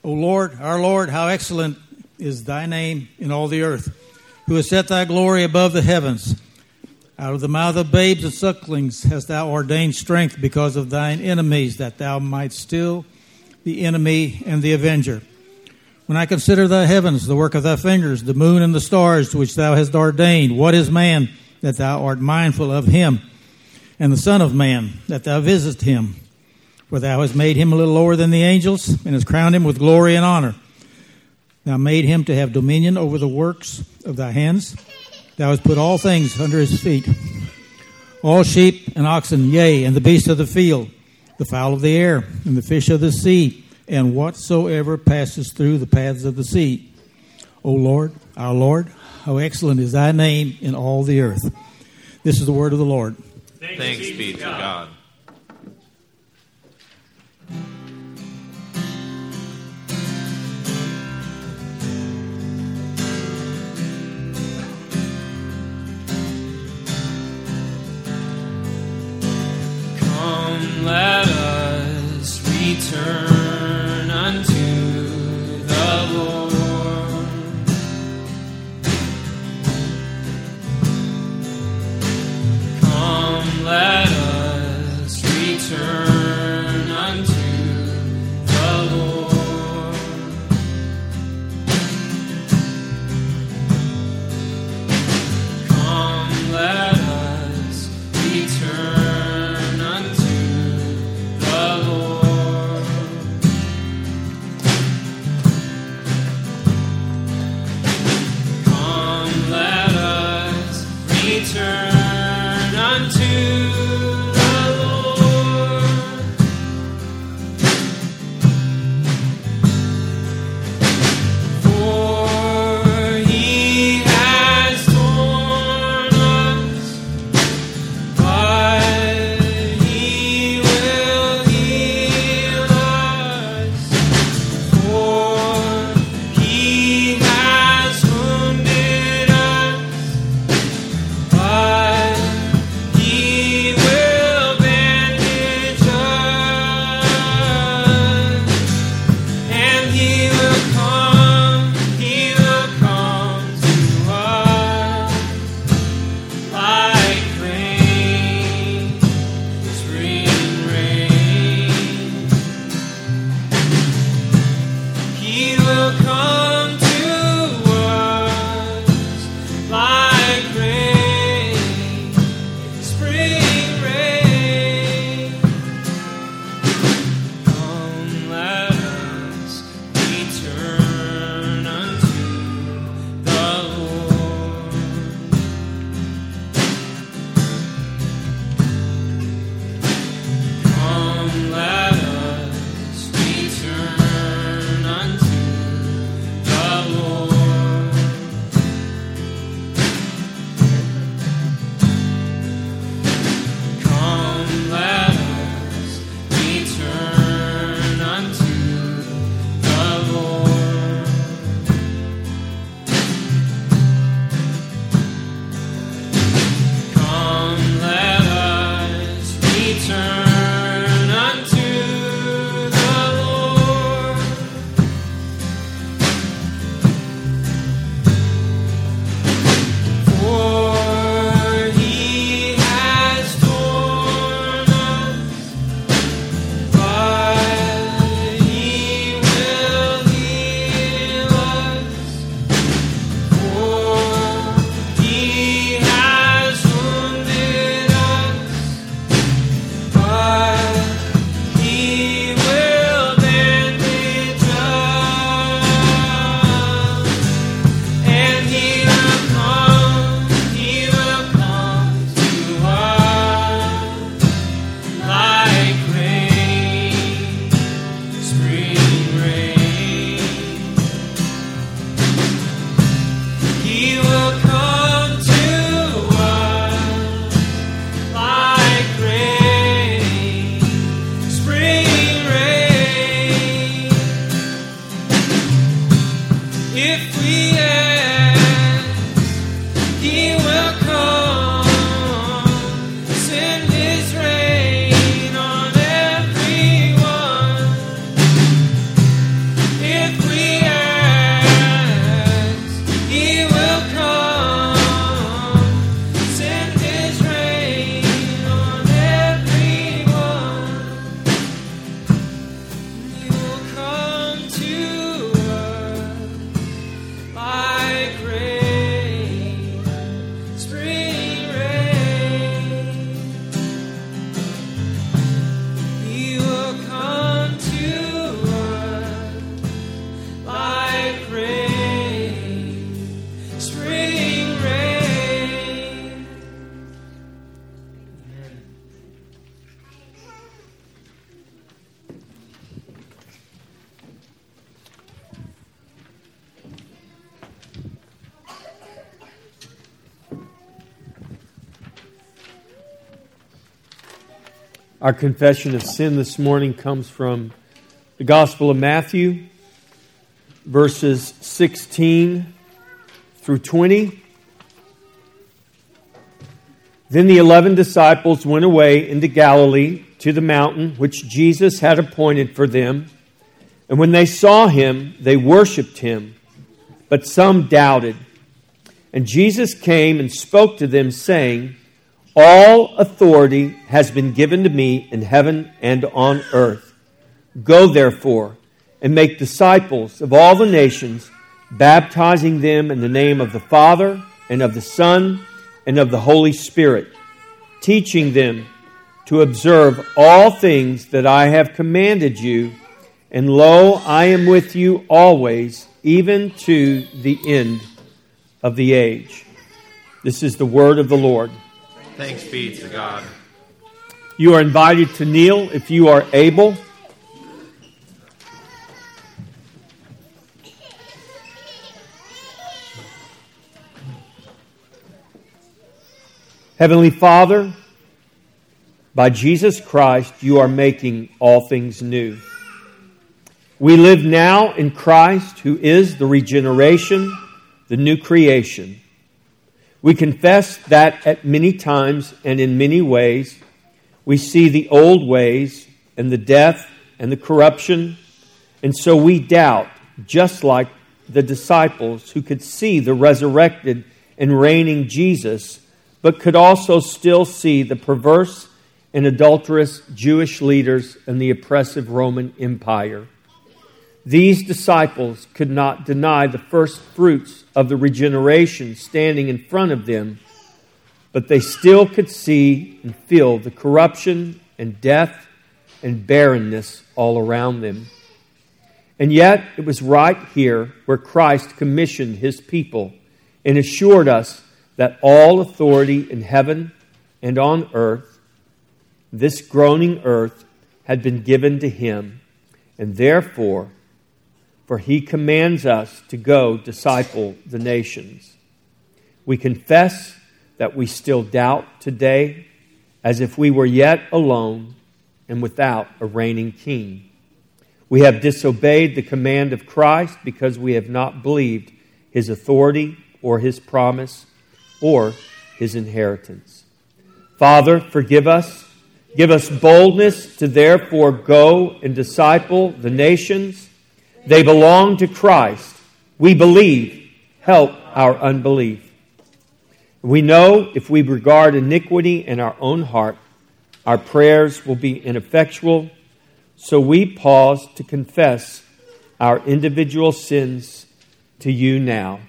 O Lord, our Lord, how excellent is thy name in all the earth, who has set thy glory above the heavens. Out of the mouth of babes and sucklings hast thou ordained strength because of thine enemies, that thou mightst still the enemy and the avenger. When I consider thy heavens, the work of thy fingers, the moon and the stars which thou hast ordained, what is man that thou art mindful of him, and the son of man that thou visitest him? For thou hast made him a little lower than the angels, and hast crowned him with glory and honor. Thou made him to have dominion over the works of thy hands. Thou hast put all things under his feet, all sheep and oxen, yea, and the beasts of the field, the fowl of the air, and the fish of the sea, and whatsoever passes through the paths of the sea. O Lord, our Lord, how excellent is thy name in all the earth. This is the word of the Lord. Thanks, Thanks be to God. Come, let us return unto the Lord. Come, let us return unto the Lord. Come, let us return unto the Lord. Come, let us return unto I Our confession of sin this morning comes from the Gospel of Matthew, verses sixteen through twenty. Then the eleven disciples went away into Galilee to the mountain which Jesus had appointed for them. And when they saw him, they worshipped him, but some doubted. And Jesus came and spoke to them, saying, "All authority has been given to me in heaven and on earth. Go, therefore, and make disciples of all the nations, baptizing them in the name of the Father and of the Son and of the Holy Spirit, teaching them to observe all things that I have commanded you. And lo, I am with you always, even to the end of the age." This is the word of the Lord. Thanks be to God. You are invited to kneel if you are able. Heavenly Father, by Jesus Christ, you are making all things new. We live now in Christ, who is the regeneration, the new creation. We confess that at many times and in many ways, we see the old ways and the death and the corruption, and so we doubt, just like the disciples who could see the resurrected and reigning Jesus, but could also still see the perverse and adulterous Jewish leaders and the oppressive Roman Empire. These disciples could not deny the first fruits of the regeneration standing in front of them, but they still could see and feel the corruption and death and barrenness all around them. And yet, it was right here where Christ commissioned his people and assured us that all authority in heaven and on earth, this groaning earth, had been given to him, and therefore, for he commands us to go disciple the nations. We confess that we still doubt today, as if we were yet alone and without a reigning king. We have disobeyed the command of Christ because we have not believed his authority or his promise or his inheritance. Father, forgive us. Give us boldness to therefore go and disciple the nations. They belong to Christ. We believe. Help our unbelief. We know if we regard iniquity in our own heart, our prayers will be ineffectual. So we pause to confess our individual sins to you now.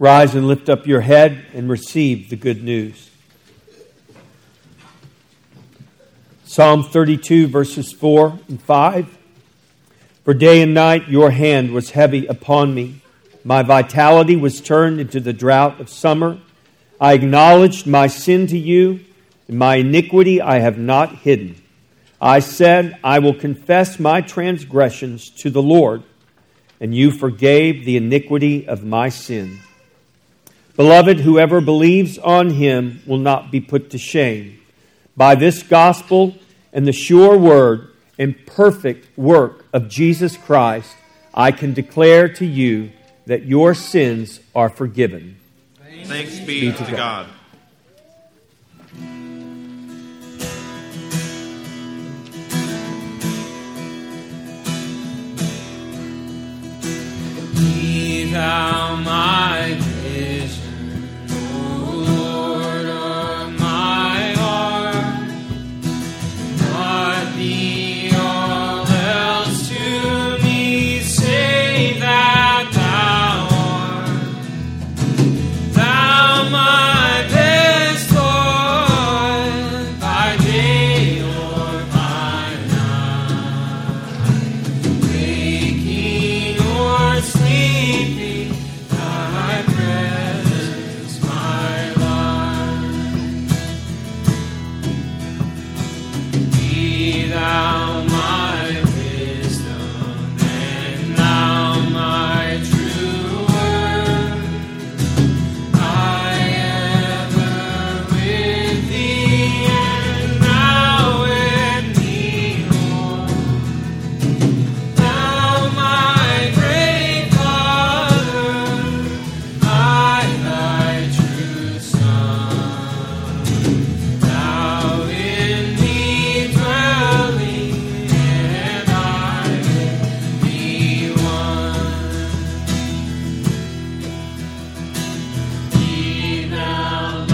Rise and lift up your head and receive the good news. Psalm thirty-two, verses four and five. For day and night your hand was heavy upon me. My vitality was turned into the drought of summer. I acknowledged my sin to you, and my iniquity I have not hidden. I said, I will confess my transgressions to the Lord, and you forgave the iniquity of my sin. Beloved, whoever believes on him will not be put to shame. By this gospel and the sure word and perfect work of Jesus Christ, I can declare to you that your sins are forgiven. Thanks be to God. Be thou my vision, Lord of my heart, but be all else to me, save that thou art. Thou my best Lord, by day or by night, waking or sleeping. Sleeping, thy presence, my life. Be thou my wisdom, and thou my true word. I ever with thee, and thou with me, Lord. Thou my great Father, I thy true Son, thou in me dwelling, and I with thee one. Be thou my battle shield, sword for the fight. Be thou my dignity, thou my delight. Thou my soul's shelter, thou my high tower. Raise thou me heavenward, O power of my power. Riches I heed not, nor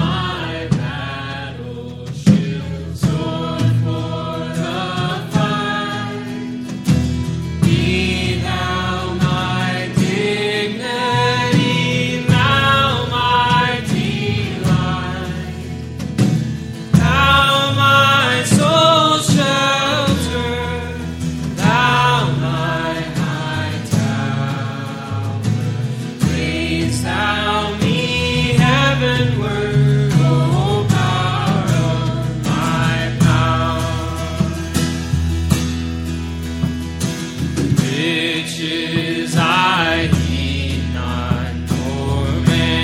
man's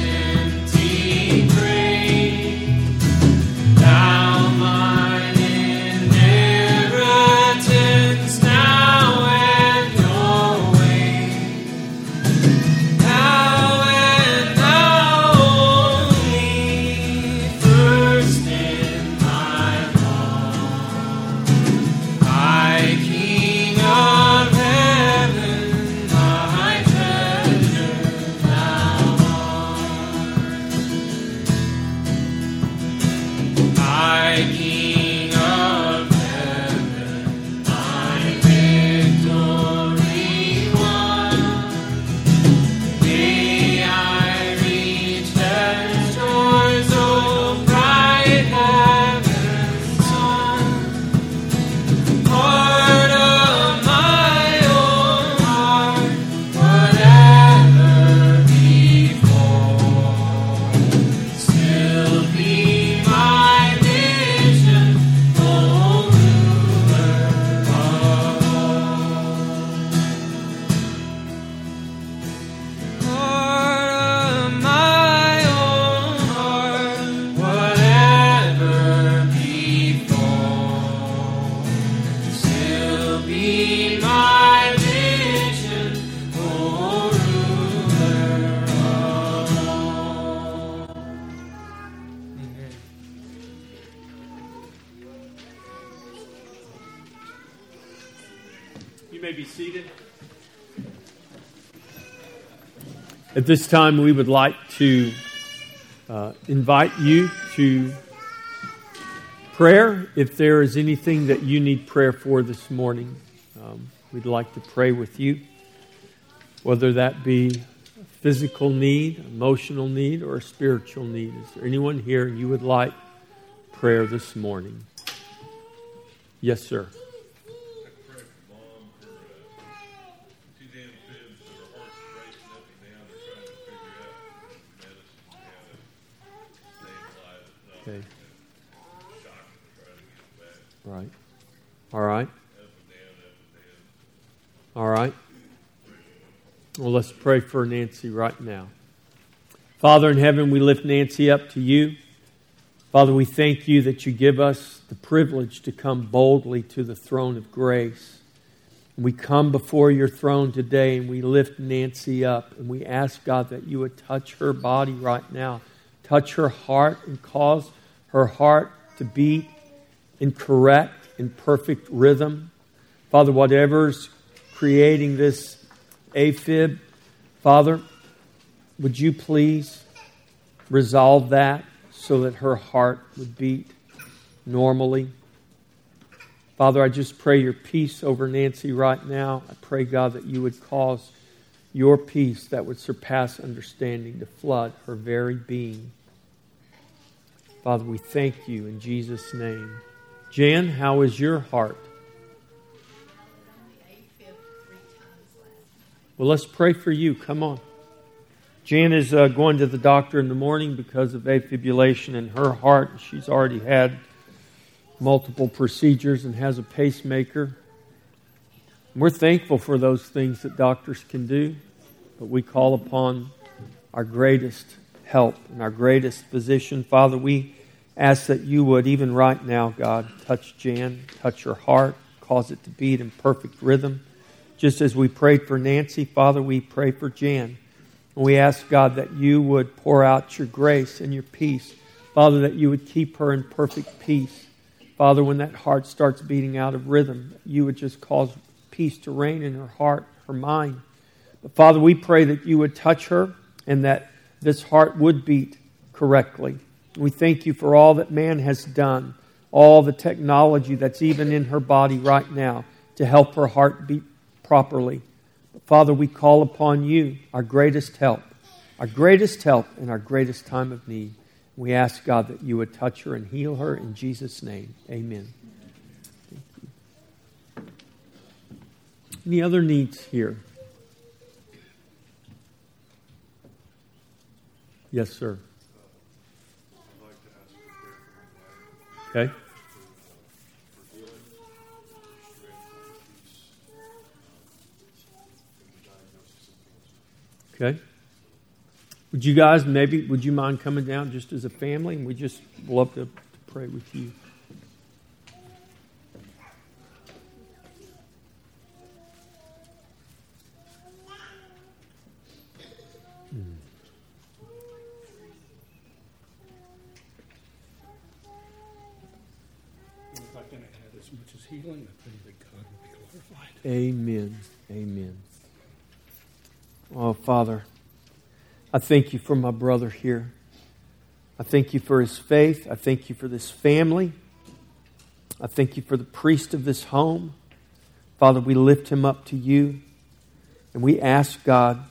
empty praise. Thou mine inheritance, now and always. Thou and thou only, first in my heart. Thy King of heaven, my treasure thou art. Thy King of heaven, my victory won. May I reach the shores of bright heaven's sun. Part of my own heart, whatever before, still be my vision, O ruler of all. Part of my own heart, whatever before, still be my vision, O ruler of all. Amen. You may be seated. At this time, we would like to uh, invite you to prayer. If there is anything that you need prayer for this morning, um, we'd like to pray with you, whether that be a physical need, emotional need, or a spiritual need. Is there anyone here you would like prayer this morning? Yes, sir. Okay. Right. All right. All right. Well, let's pray for Nancy right now. Father in heaven, we lift Nancy up to you. Father, we thank you that you give us the privilege to come boldly to the throne of grace. We come before your throne today and we lift Nancy up and we ask, God, that you would touch her body right now. Touch her heart and cause her heart to beat in correct and perfect rhythm. Father, whatever's creating this AFib. Father, would you please resolve that so that her heart would beat normally? Father, I just pray your peace over Nancy right now. I pray, God, that you would cause your peace that would surpass understanding to flood her very being. Father, we thank you in Jesus' name. Jan, how is your heart? Well, let's pray for you. Come on. Jan is uh, going to the doctor in the morning because of affibulation in her heart. She's already had multiple procedures and has a pacemaker. And we're thankful for those things that doctors can do, but we call upon our greatest help and our greatest physician. Father, we ask that you would, even right now, God, touch Jan, touch her heart, cause it to beat in perfect rhythm. Just as we prayed for Nancy, Father, we pray for Jan. And we ask, God, that you would pour out your grace and your peace. Father, that you would keep her in perfect peace. Father, when that heart starts beating out of rhythm, you would just cause peace to reign in her heart, her mind. But Father, we pray that you would touch her and that this heart would beat correctly. We thank you for all that man has done, all the technology that's even in her body right now to help her heart beat properly. Father, we call upon you, our greatest help, our greatest help in our greatest time of need. We ask, God, that you would touch her and heal her in Jesus' name. Amen. Thank you. Any other needs here? Yes, sir. I'd like to ask for prayer for my wife. Okay. Okay. Would you guys maybe, would you mind coming down just as a family? And we just love to, to pray with you. Mm. If I can have as much as healing, I pray that God will be glorified. Amen. Amen. Oh, Father, I thank you for my brother here. I thank you for his faith. I thank you for this family. I thank you for the priest of this home. Father, we lift him up to you. And we ask, God,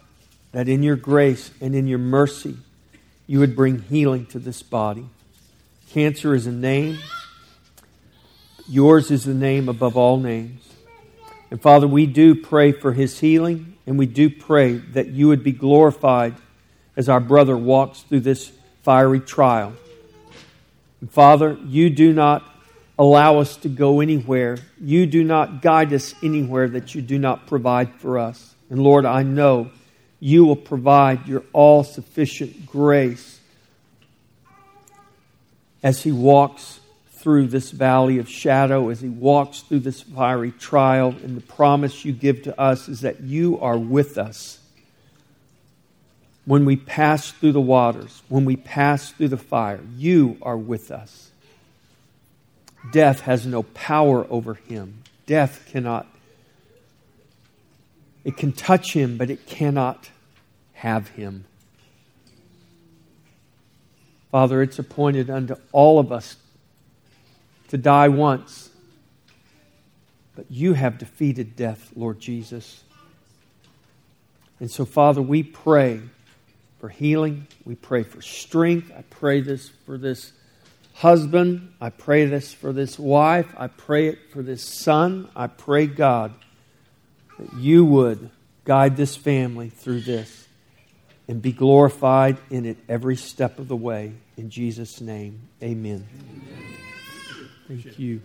that in your grace and in your mercy, you would bring healing to this body. Cancer is a name. Yours is the name above all names. And Father, we do pray for his healing. And we do pray that you would be glorified as our brother walks through this fiery trial. And Father, you do not allow us to go anywhere. You do not guide us anywhere that you do not provide for us. And Lord, I know you will provide your all-sufficient grace as he walks through this valley of shadow, as he walks through this fiery trial. And the promise you give to us is that you are with us when we pass through the waters, when we pass through the fire. You are with us. Death has no power over him. Death cannot, it can touch him, but it cannot have him. Father, it's appointed unto all of us to die once. But you have defeated death, Lord Jesus. And so, Father, we pray for healing. We pray for strength. I pray this for this husband. I pray this for this wife. I pray it for this son. I pray, God, that you would guide this family through this and be glorified in it every step of the way. In Jesus' name, amen. Amen. Thank you.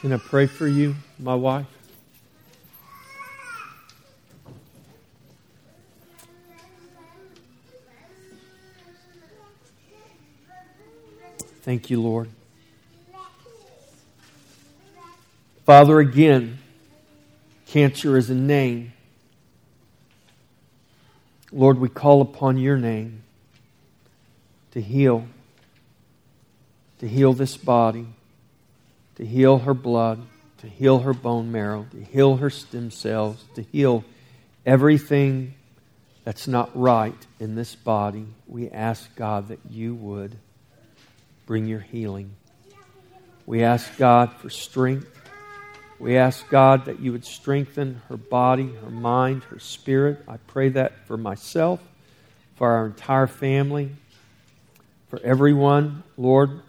Can I pray for you, my wife? Thank you, Lord. Father, again, cancer is a name. Lord, we call upon your name to heal, to heal this body, to heal her blood, to heal her bone marrow, to heal her stem cells, to heal everything that's not right in this body. We ask, God, that you would bring your healing. We ask, God, for strength. We ask, God, that you would strengthen her body, her mind, her spirit. I pray that for myself, for our entire family, for everyone, Lord,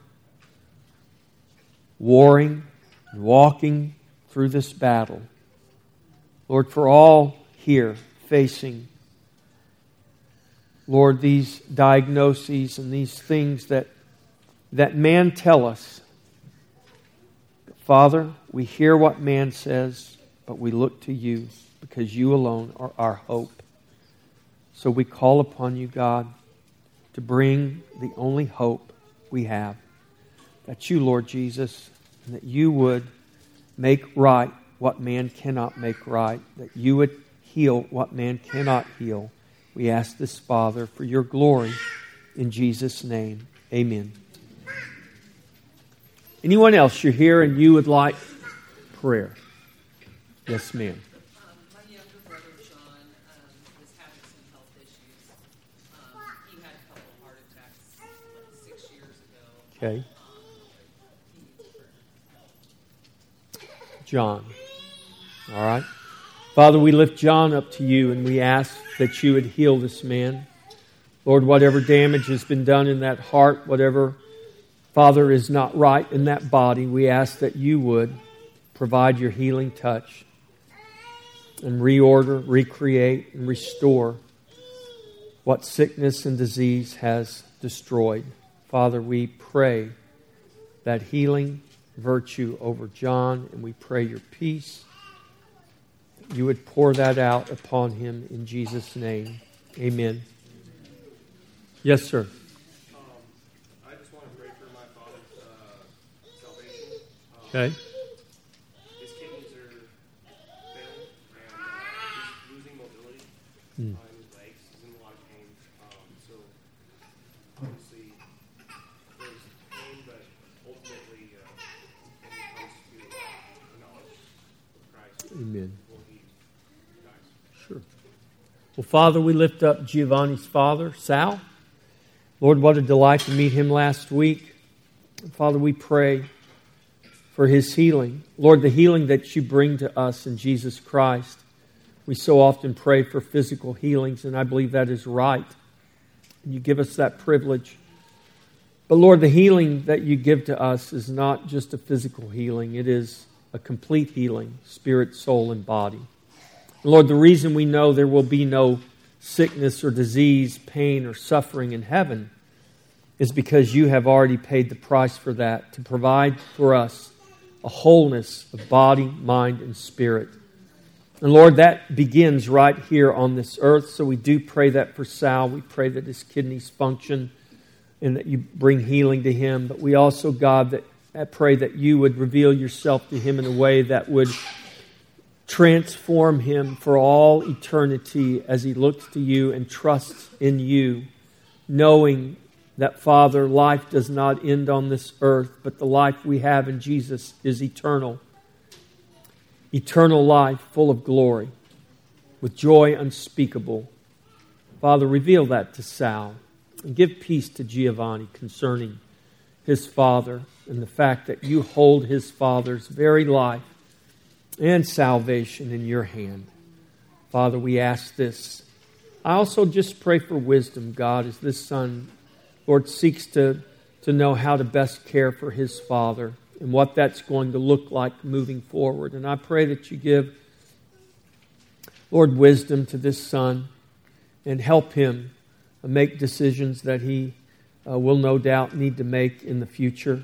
warring and walking through this battle. Lord, for all here facing, Lord, these diagnoses and these things that, that man tell us. Father, we hear what man says, but we look to you because you alone are our hope. So we call upon you, God, to bring the only hope we have. That you, Lord Jesus, and that you would make right what man cannot make right. That you would heal what man cannot heal. We ask this, Father, for your glory. In Jesus' name, amen. Anyone else, you're here and you would like prayer? Yes, ma'am. Um, my younger brother, John, um, was having some health issues. Um, he had a couple of heart attacks like six years ago. Okay. John. All right. Father, we lift John up to you and we ask that you would heal this man. Lord, whatever damage has been done in that heart, whatever, Father, is not right in that body, we ask that you would provide your healing touch and reorder, recreate, and restore what sickness and disease has destroyed. Father, we pray that healing virtue over John, and we pray your peace. You would pour that out upon him in Jesus' name. Amen. Yes, sir. Um, I just want to pray for my father's uh, salvation. Um, okay. His kidneys are failing, and uh, he's losing mobility. Mm. Uh, in his legs, he's in a lot of pain. Um, so obviously there's pain, but ultimately uh, when it comes to the knowledge of Christ. Amen. Well, Father, we lift up Giovanni's father, Sal. Lord, what a delight to meet him last week. Father, we pray for his healing. Lord, the healing that you bring to us in Jesus Christ. We so often pray for physical healings, and I believe that is right. You give us that privilege. But Lord, the healing that you give to us is not just a physical healing. It is a complete healing, spirit, soul, and body. Lord, the reason we know there will be no sickness or disease, pain or suffering in heaven is because you have already paid the price for that to provide for us a wholeness of body, mind, and spirit. And Lord, that begins right here on this earth. So we do pray that for Sal. We pray that his kidneys function and that you bring healing to him. But we also, God, that I pray that you would reveal yourself to him in a way that would transform him for all eternity as he looks to you and trusts in you, knowing that, Father, life does not end on this earth, but the life we have in Jesus is eternal. Eternal life full of glory, with joy unspeakable. Father, reveal that to Sal and give peace to Giovanni concerning his father and the fact that you hold his father's very life and salvation in your hand. Father, we ask this. I also just pray for wisdom, God, as this son, Lord, seeks to, to know how to best care for his father and what that's going to look like moving forward. And I pray that you give, Lord, wisdom to this son and help him make decisions that he uh, will no doubt need to make in the future.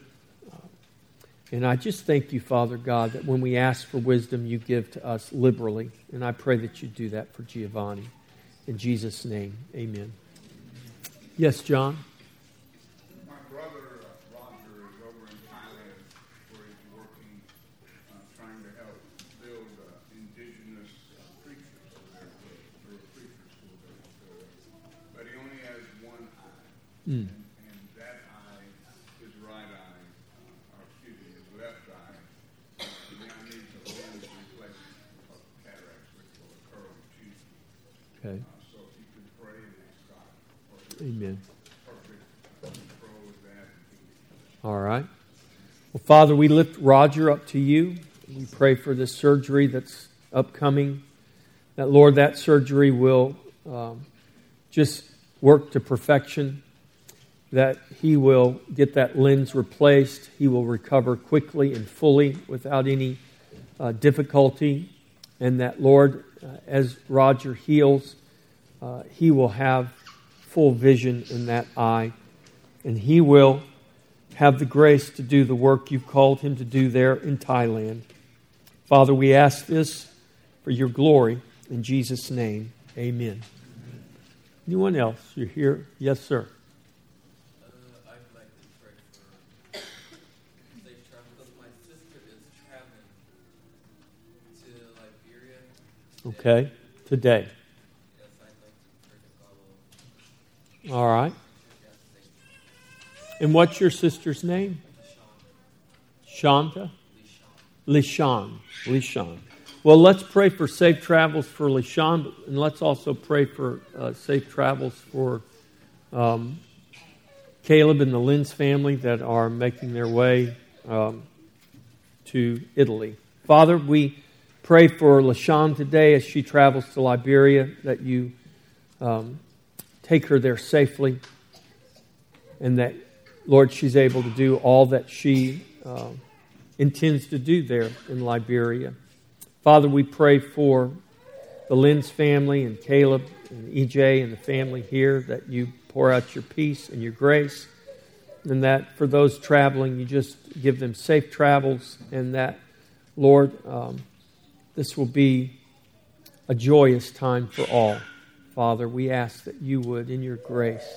And I just thank you, Father God, that when we ask for wisdom, you give to us liberally. And I pray that you do that for Giovanni. In Jesus' name, amen. Yes, John? My brother, uh, Roger, is over in Thailand where he's working, uh, trying to help build uh, indigenous uh, preachers through a preacher school. But he only has one eye. Mm. And that eye, left eye, Okay. So he can pray and stop. Amen. All right. Well, Father, we lift Roger up to you. We pray for this surgery that's upcoming. That, Lord, that surgery will um, just work to perfection. That he will get that lens replaced. He will recover quickly and fully without any uh, difficulty. And that, Lord, uh, as Roger heals, uh, he will have full vision in that eye. And he will have the grace to do the work you've called him to do there in Thailand. Father, we ask this for your glory. In Jesus' name, amen. Amen. Anyone else? You're here? Yes, sir. Uh, I'd like to pray for safe travel because my sister is traveling to Liberia. Today. Okay, today. Yes, I'd like to pray to follow. All right. And what's your sister's name? Shanta? Lishan. Lishan. Well, let's pray for safe travels for Lishan, and let's also pray for uh, safe travels for um, Caleb and the Lins family that are making their way um, to Italy. Father, we pray for Lishan today as she travels to Liberia, that you um, take her there safely, and that Lord, she's able to do all that she uh, intends to do there in Liberia. Father, we pray for the Lins family and Caleb and E J and the family here that you pour out your peace and your grace, and that for those traveling, you just give them safe travels, and that, Lord, um, this will be a joyous time for all. Father, we ask that you would, in your grace,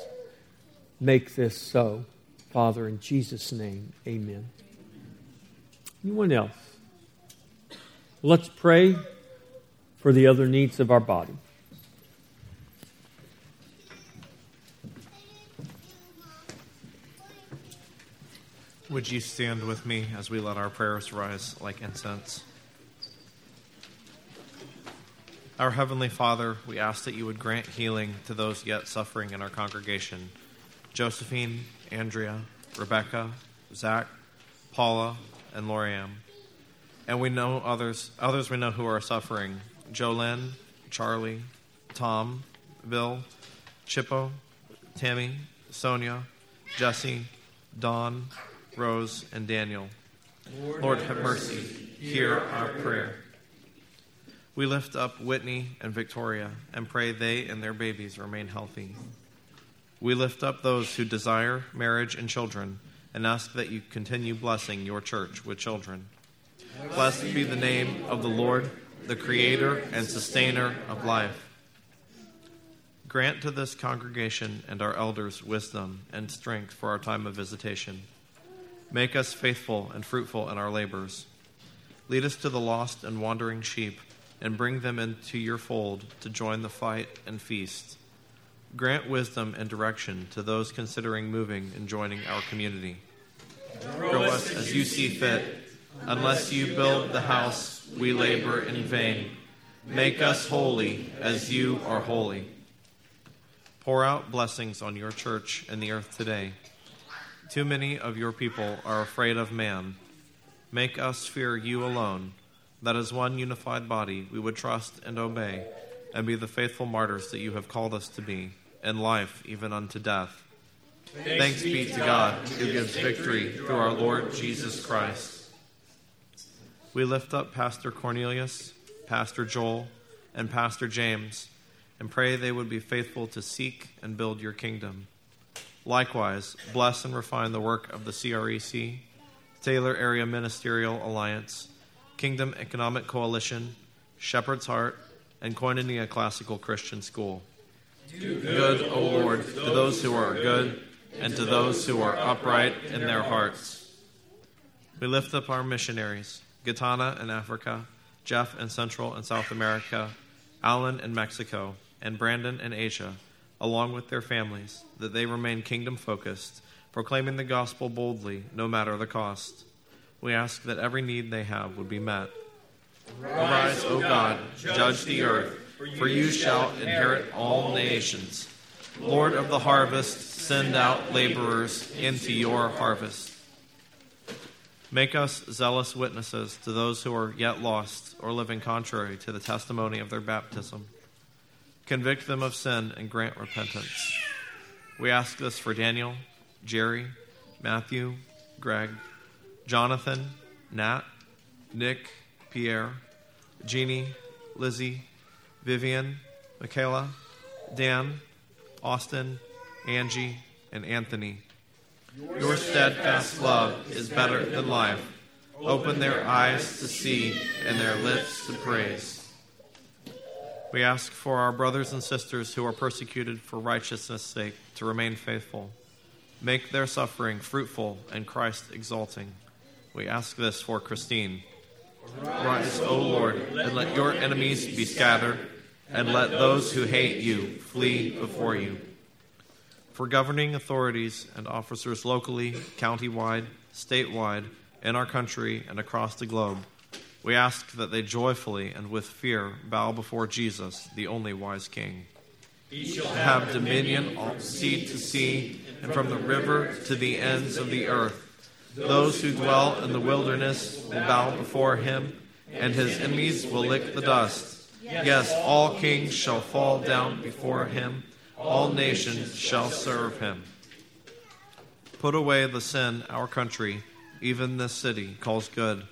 make this so. Father, in Jesus' name, amen. Anyone else? Let's pray for the other needs of our body. Would you stand with me as we let our prayers rise like incense? Our Heavenly Father, we ask that you would grant healing to those yet suffering in our congregation. Josephine, Andrea, Rebecca, Zach, Paula, and Loriam. And we know others others we know who are suffering. Jolynn, Charlie, Tom, Bill, Chippo, Tammy, Sonia, Jesse, Don, Rose, and Daniel. Lord, Lord have mercy. Hear our prayer. We lift up Whitney and Victoria and pray they and their babies remain healthy. We lift up those who desire marriage and children and ask that you continue blessing your church with children. Blessed be the name of the Lord, the creator and sustainer of life. Grant to this congregation and our elders wisdom and strength for our time of visitation. Make us faithful and fruitful in our labors. Lead us to the lost and wandering sheep and bring them into your fold to join the fight and feast. Grant wisdom and direction to those considering moving and joining our community. Grow us as you see fit. Unless you build the house, we labor in vain. Make us holy as you are holy. Pour out blessings on your church and the earth today. Too many of your people are afraid of man. Make us fear you alone, that as one unified body we would trust and obey, and be the faithful martyrs that you have called us to be, in life even unto death. Thanks, Thanks be to God, God who gives victory through our Lord Jesus Christ. We lift up Pastor Cornelius, Pastor Joel, and Pastor James, and pray they would be faithful to seek and build your kingdom. Likewise, bless and refine the work of the C R E C, Taylor Area Ministerial Alliance, Kingdom Economic Coalition, Shepherd's Heart, and Koinonia Classical Christian School. Do good, O Lord, to those who are good, and to those who are upright in their hearts. We lift up our missionaries, Gatana in Africa, Jeff in Central and South America, Alan in Mexico, and Brandon in Asia, along with their families, that they remain kingdom-focused, proclaiming the gospel boldly, no matter the cost. We ask that every need they have would be met. Arise, O God, judge the earth, for you shall inherit all nations. Lord of the harvest, send out laborers into your harvest. Make us zealous witnesses to those who are yet lost or living contrary to the testimony of their baptism. Convict them of sin and grant repentance. We ask this for Daniel, Jerry, Matthew, Greg, Jonathan, Nat, Nick, Pierre, Jeannie, Lizzie, Vivian, Michaela, Dan, Austin, Angie, and Anthony. Your steadfast love is better than life. Open their eyes to see and their lips to praise. We ask for our brothers and sisters who are persecuted for righteousness' sake to remain faithful. Make their suffering fruitful and Christ exalting. We ask this for Christine. Rise, O Lord, and let your enemies be scattered, and let those who hate you flee before you. For governing authorities and officers locally, countywide, statewide, in our country, and across the globe, we ask that they joyfully and with fear bow before Jesus, the only wise King. He shall have dominion from sea to sea, and from the river to the ends of the earth. Those who dwell in the wilderness will bow before him, and his enemies will lick the dust. Yes, all kings shall fall down before him. All nations shall serve him. Put away the sin our country, even this city, calls good.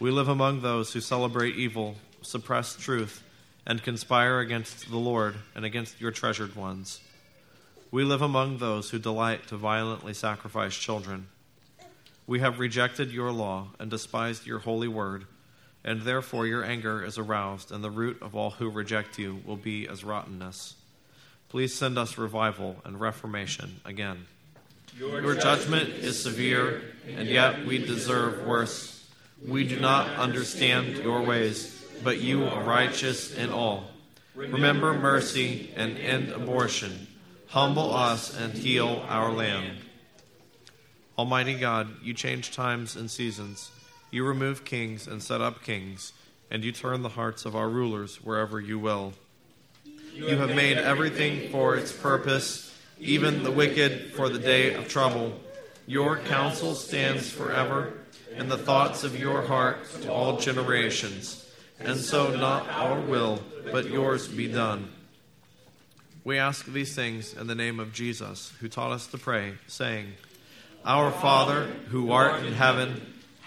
We live among those who celebrate evil, suppress truth, and conspire against the Lord and against your treasured ones. We live among those who delight to violently sacrifice children. We have rejected your law and despised your holy word, and therefore your anger is aroused, and the root of all who reject you will be as rottenness. Please send us revival and reformation again. Your, your judgment is severe, and yet we deserve worse. We do not understand your ways, but you are righteous in all. Remember mercy and end abortion. Humble us and heal our land. Almighty God, you change times and seasons. You remove kings and set up kings, and you turn the hearts of our rulers wherever you will. You have made everything for its purpose, even the wicked for the day of trouble. Your counsel stands forever, and the thoughts of your heart to all generations. And so not our will, but yours be done. We ask these things in the name of Jesus, who taught us to pray, saying, Our Father, who art in heaven,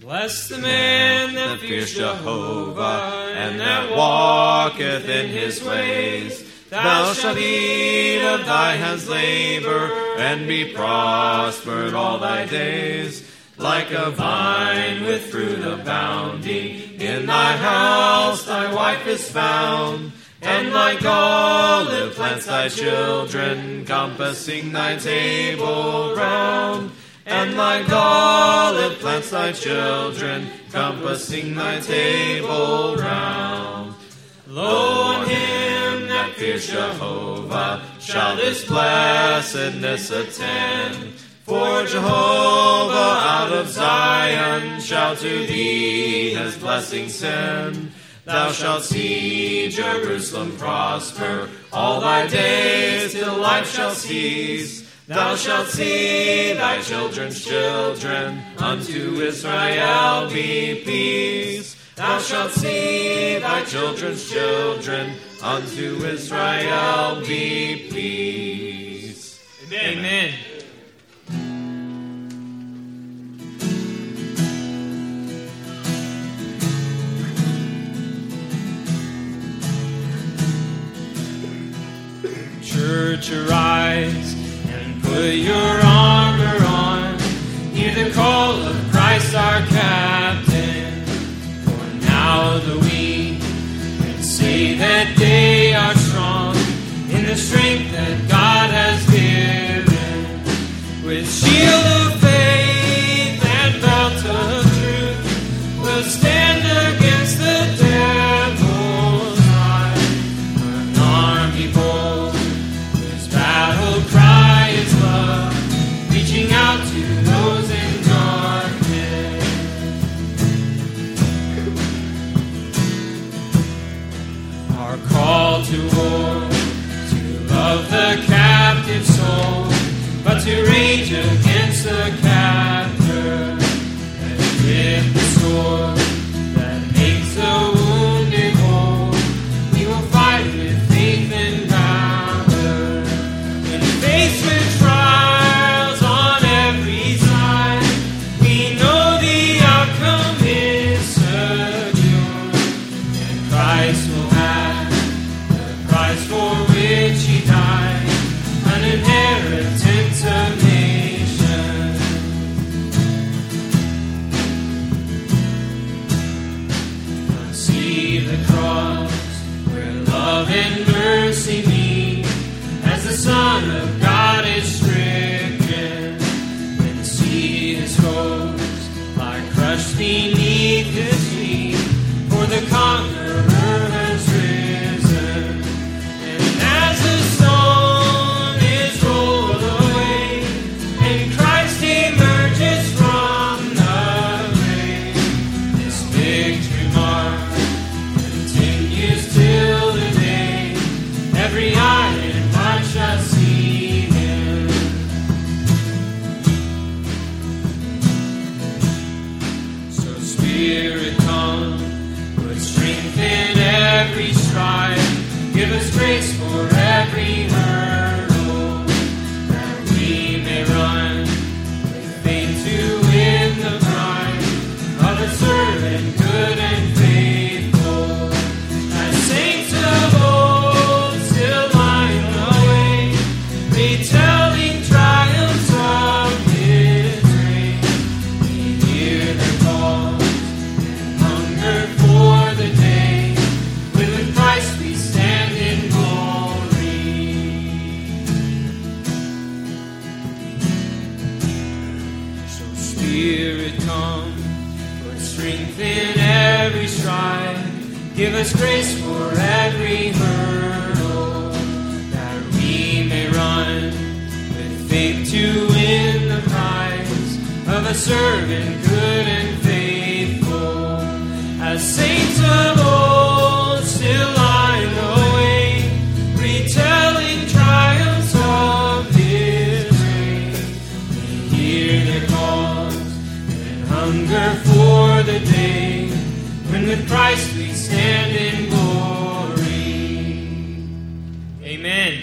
Bless the man that fears Jehovah, and that walketh in his ways. Thou shalt eat of thy hand's labor, and be prospered all thy days. Like a vine with fruit abounding, in thy house thy wife is found. And like olive plants thy children, compassing thy table round. And like olive plants thy children, compassing thy table round. Lo, on him that fears Jehovah shall this blessedness attend. For Jehovah out of Zion shall to thee his blessing send. Thou shalt see Jerusalem prosper all thy days till life shall cease. Thou shalt see thy children's children, unto Israel be peace. Thou shalt see thy children's children, unto Israel be peace. Amen. Amen. Church, arise and put your armor on. Hear the call of Christ our captain. the strength that God has given, with shield of faith and belt of truth, we'll stand against the devil's lies. An army bold, whose battle cry is love, reaching out to those in darkness. Our call to war, of the captive soul, but to rage against the captor, and with the sword that makes the wounded whole, we will fight with faith and valor. When faced with trials on every side, we know the outcome is secure, and Christ will have the price for which He died. Inheritance of nations. See the cross where love and mercy meet, as the Son of God is stricken, and see His foes lie crushed beneath His feet, for the conqueror has risen, and as the stone grace for every hurdle, that we may run with faith to win the prize of a servant good and faithful. As saints of old still line the way, retelling triumphs of His reign. We hear their calls and hunger for the day when with Christ we stand in glory. Amen. Amen.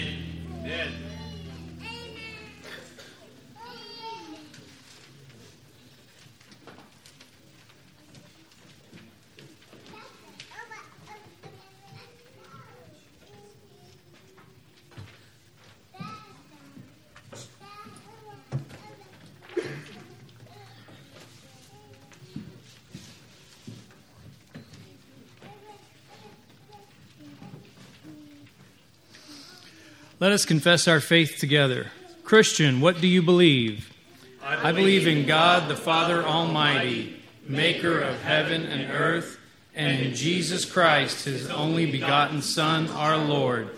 Let us confess our faith together. Christian, what do you believe? I believe in God, the Father Almighty, maker of heaven and earth, and in Jesus Christ, His only begotten Son, our Lord.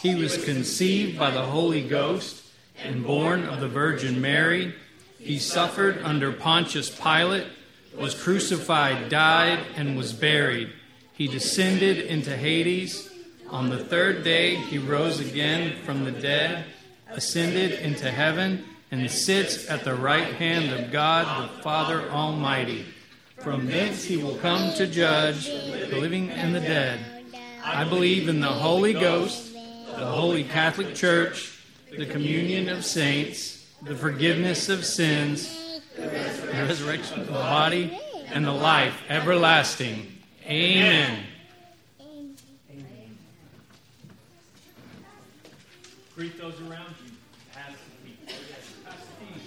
He was conceived by the Holy Ghost and born of the Virgin Mary. He suffered under Pontius Pilate, was crucified, died, and was buried. He descended into Hades. On the third day He rose again from the dead, ascended into heaven, and sits at the right hand of God the Father Almighty. From thence He will come to judge the living and the dead. I believe in the Holy Ghost, the Holy Catholic Church, the communion of saints, the forgiveness of sins, the resurrection of the body, and the life everlasting. Amen. Greet those around you. Pass the peace. Pass the peace.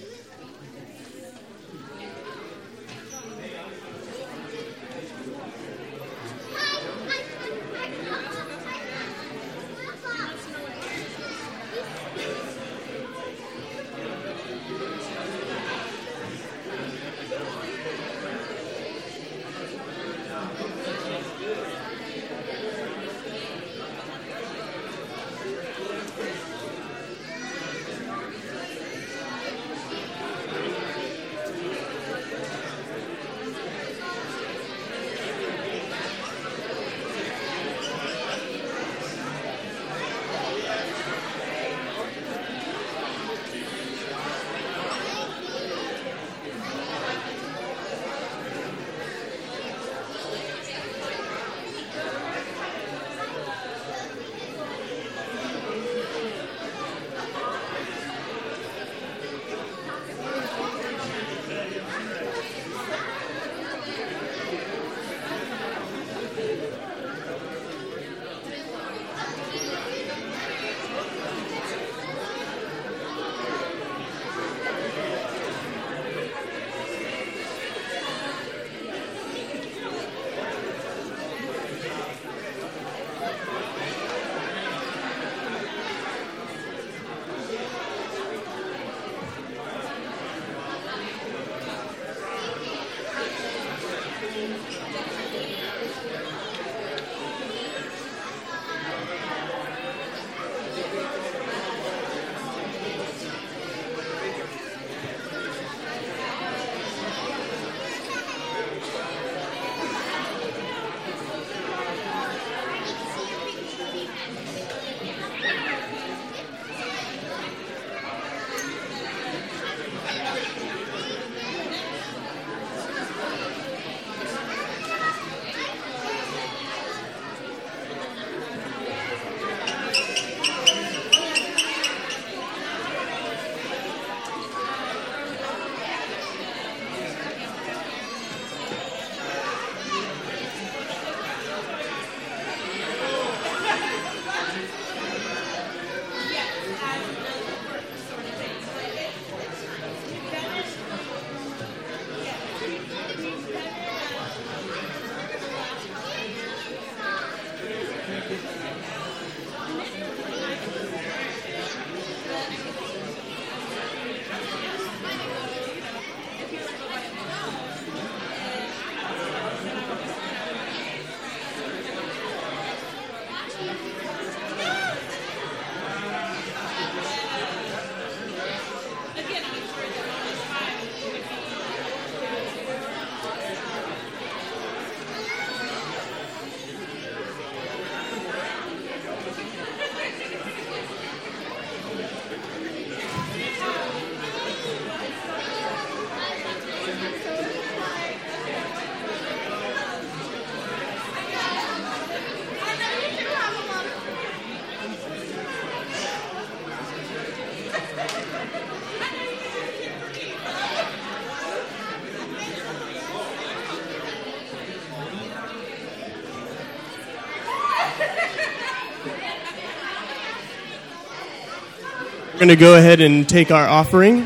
We're going to go ahead and take our offering.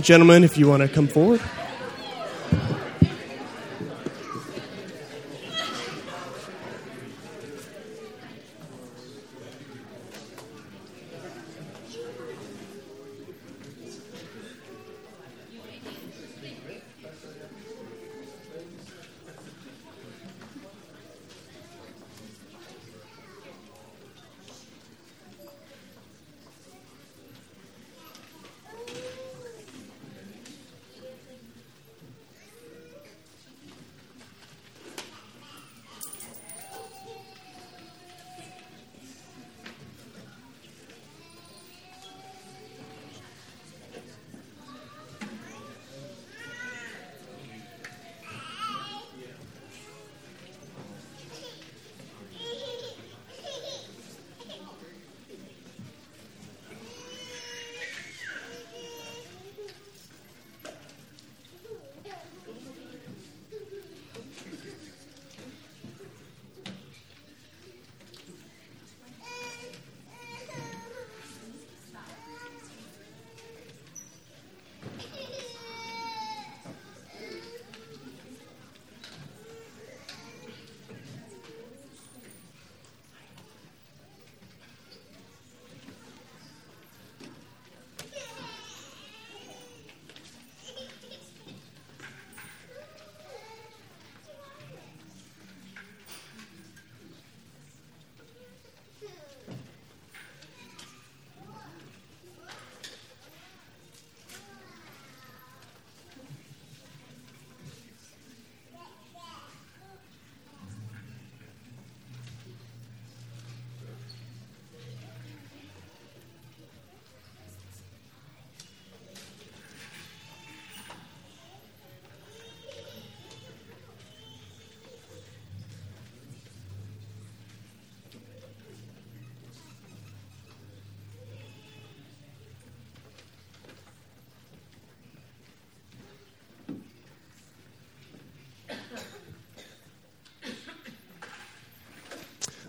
Gentlemen, if you want to come forward.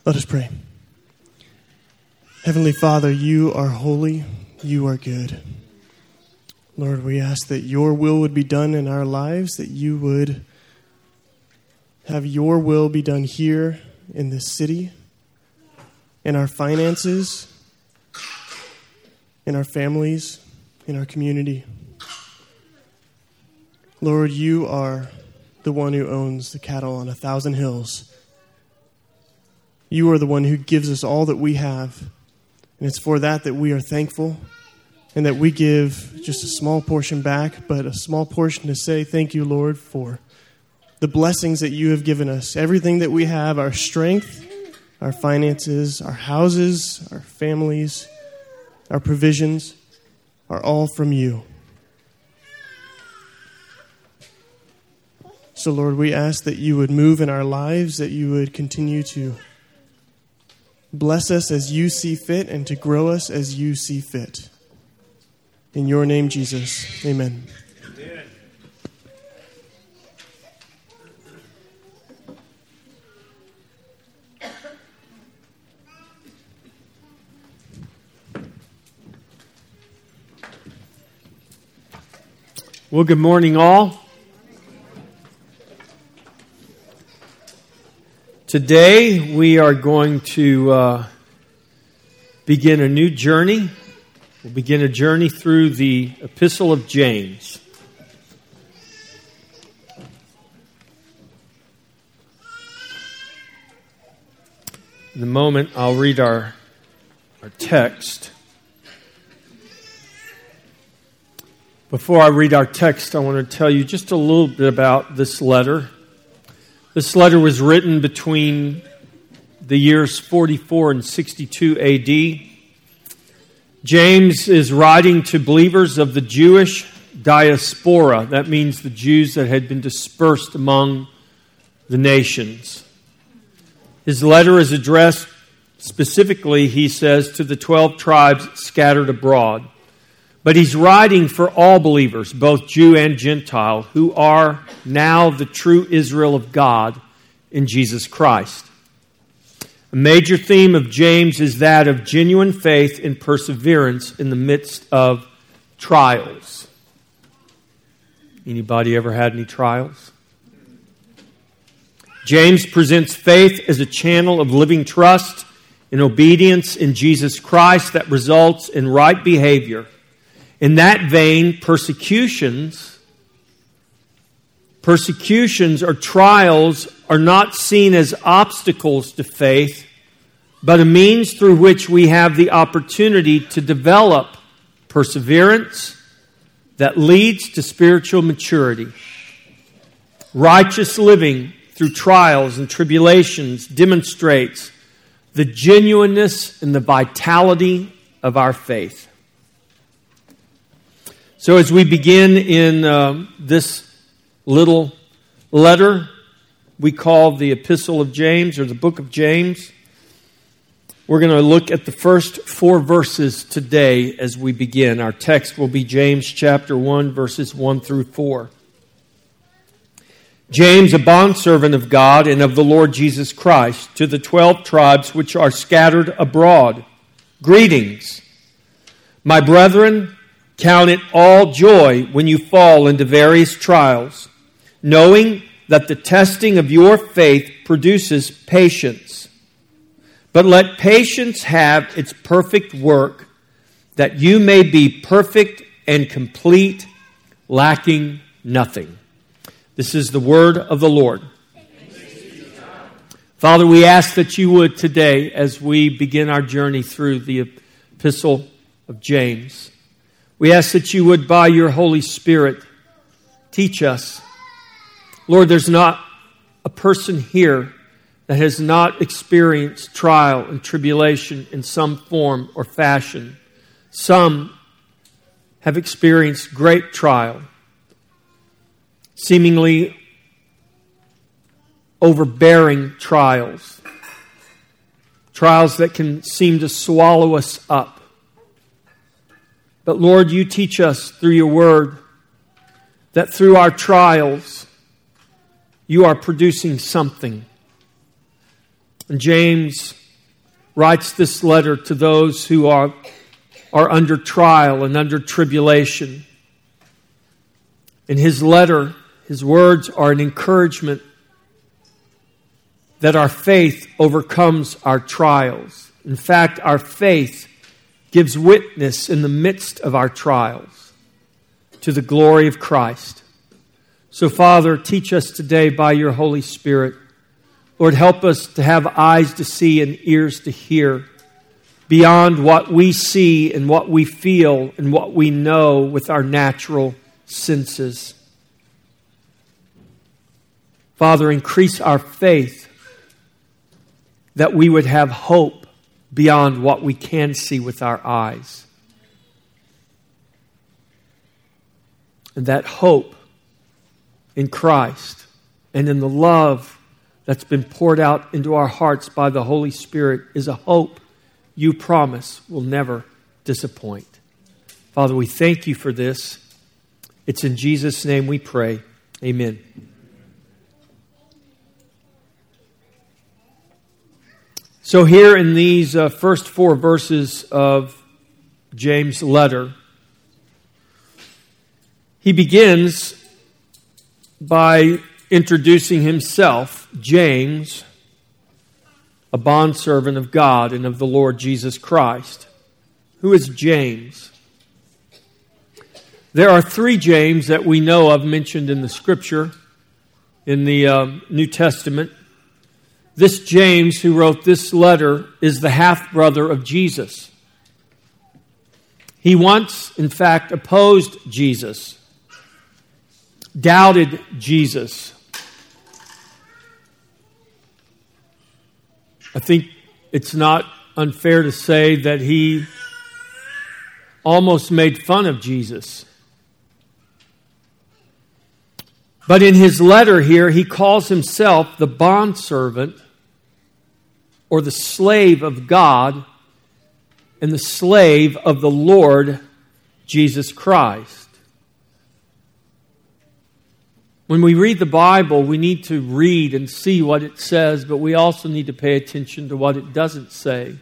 Let us pray. Heavenly Father, you are holy, you are good. Lord, we ask that your will would be done in our lives, that you would have your will be done here in this city, in our finances, in our families, in our community. Lord, you are the one who owns the cattle on a thousand hills. You are the one who gives us all that we have, and it's for that that we are thankful, and that we give just a small portion back, but a small portion to say thank you, Lord, for the blessings that you have given us, everything that we have, our strength, our finances, our houses, our families, our provisions, are all from you. So, Lord, we ask that you would move in our lives, that you would continue to bless us as you see fit and to grow us as you see fit. In your name, Jesus. Amen. Amen. Well, good morning, all. Today, we are going to uh, begin a new journey. We'll begin a journey through the Epistle of James. In a moment, I'll read our, our text. Before I read our text, I want to tell you just a little bit about this letter. This letter was written between the years forty-four and sixty-two A D. James is writing to believers of the Jewish diaspora. That means the Jews that had been dispersed among the nations. His letter is addressed specifically, he says, to the twelve tribes scattered abroad. But he's writing for all believers, both Jew and Gentile, who are now the true Israel of God in Jesus Christ. A major theme of James is that of genuine faith and perseverance in the midst of trials. Anybody ever had any trials? James presents faith as a channel of living trust and obedience in Jesus Christ that results in right behavior. In that vein, persecutions, persecutions or trials are not seen as obstacles to faith, but a means through which we have the opportunity to develop perseverance that leads to spiritual maturity. Righteous living through trials and tribulations demonstrates the genuineness and the vitality of our faith. So as we begin in uh, this little letter we call the Epistle of James, or the Book of James, we're going to look at the first four verses today as we begin. Our text will be James chapter one, verses one through four. James, a bondservant of God and of the Lord Jesus Christ, to the twelve tribes which are scattered abroad, greetings. My brethren, count it all joy when you fall into various trials, knowing that the testing of your faith produces patience. But let patience have its perfect work, that you may be perfect and complete, lacking nothing. This is the word of the Lord. Father, we ask that you would today, as we begin our journey through the Epistle of James, we ask that you would, by your Holy Spirit, teach us. Lord, there's not a person here that has not experienced trial and tribulation in some form or fashion. Some have experienced great trial, seemingly overbearing trials, trials that can seem to swallow us up. But Lord, you teach us through your word that through our trials, you are producing something. And James writes this letter to those who are, are under trial and under tribulation. In his letter, his words are an encouragement that our faith overcomes our trials. In fact, our faith gives witness in the midst of our trials to the glory of Christ. So, Father, teach us today by your Holy Spirit. Lord, help us to have eyes to see and ears to hear beyond what we see and what we feel and what we know with our natural senses. Father, increase our faith that we would have hope beyond what we can see with our eyes. And that hope in Christ and in the love that's been poured out into our hearts by the Holy Spirit is a hope you promise will never disappoint. Father, we thank you for this. It's in Jesus' name we pray. Amen. So here in these uh, first four verses of James' letter, he begins by introducing himself, James, a bondservant of God and of the Lord Jesus Christ. Who is James? There are three James that we know of mentioned in the Scripture, in the uh, New Testament. This James who wrote this letter is the half-brother of Jesus. He once, in fact, opposed Jesus, doubted Jesus. I think it's not unfair to say that he almost made fun of Jesus. But in his letter here, he calls himself the bondservant or the slave of God and the slave of the Lord Jesus Christ. When we read the Bible, we need to read and see what it says, but we also need to pay attention to what it doesn't say.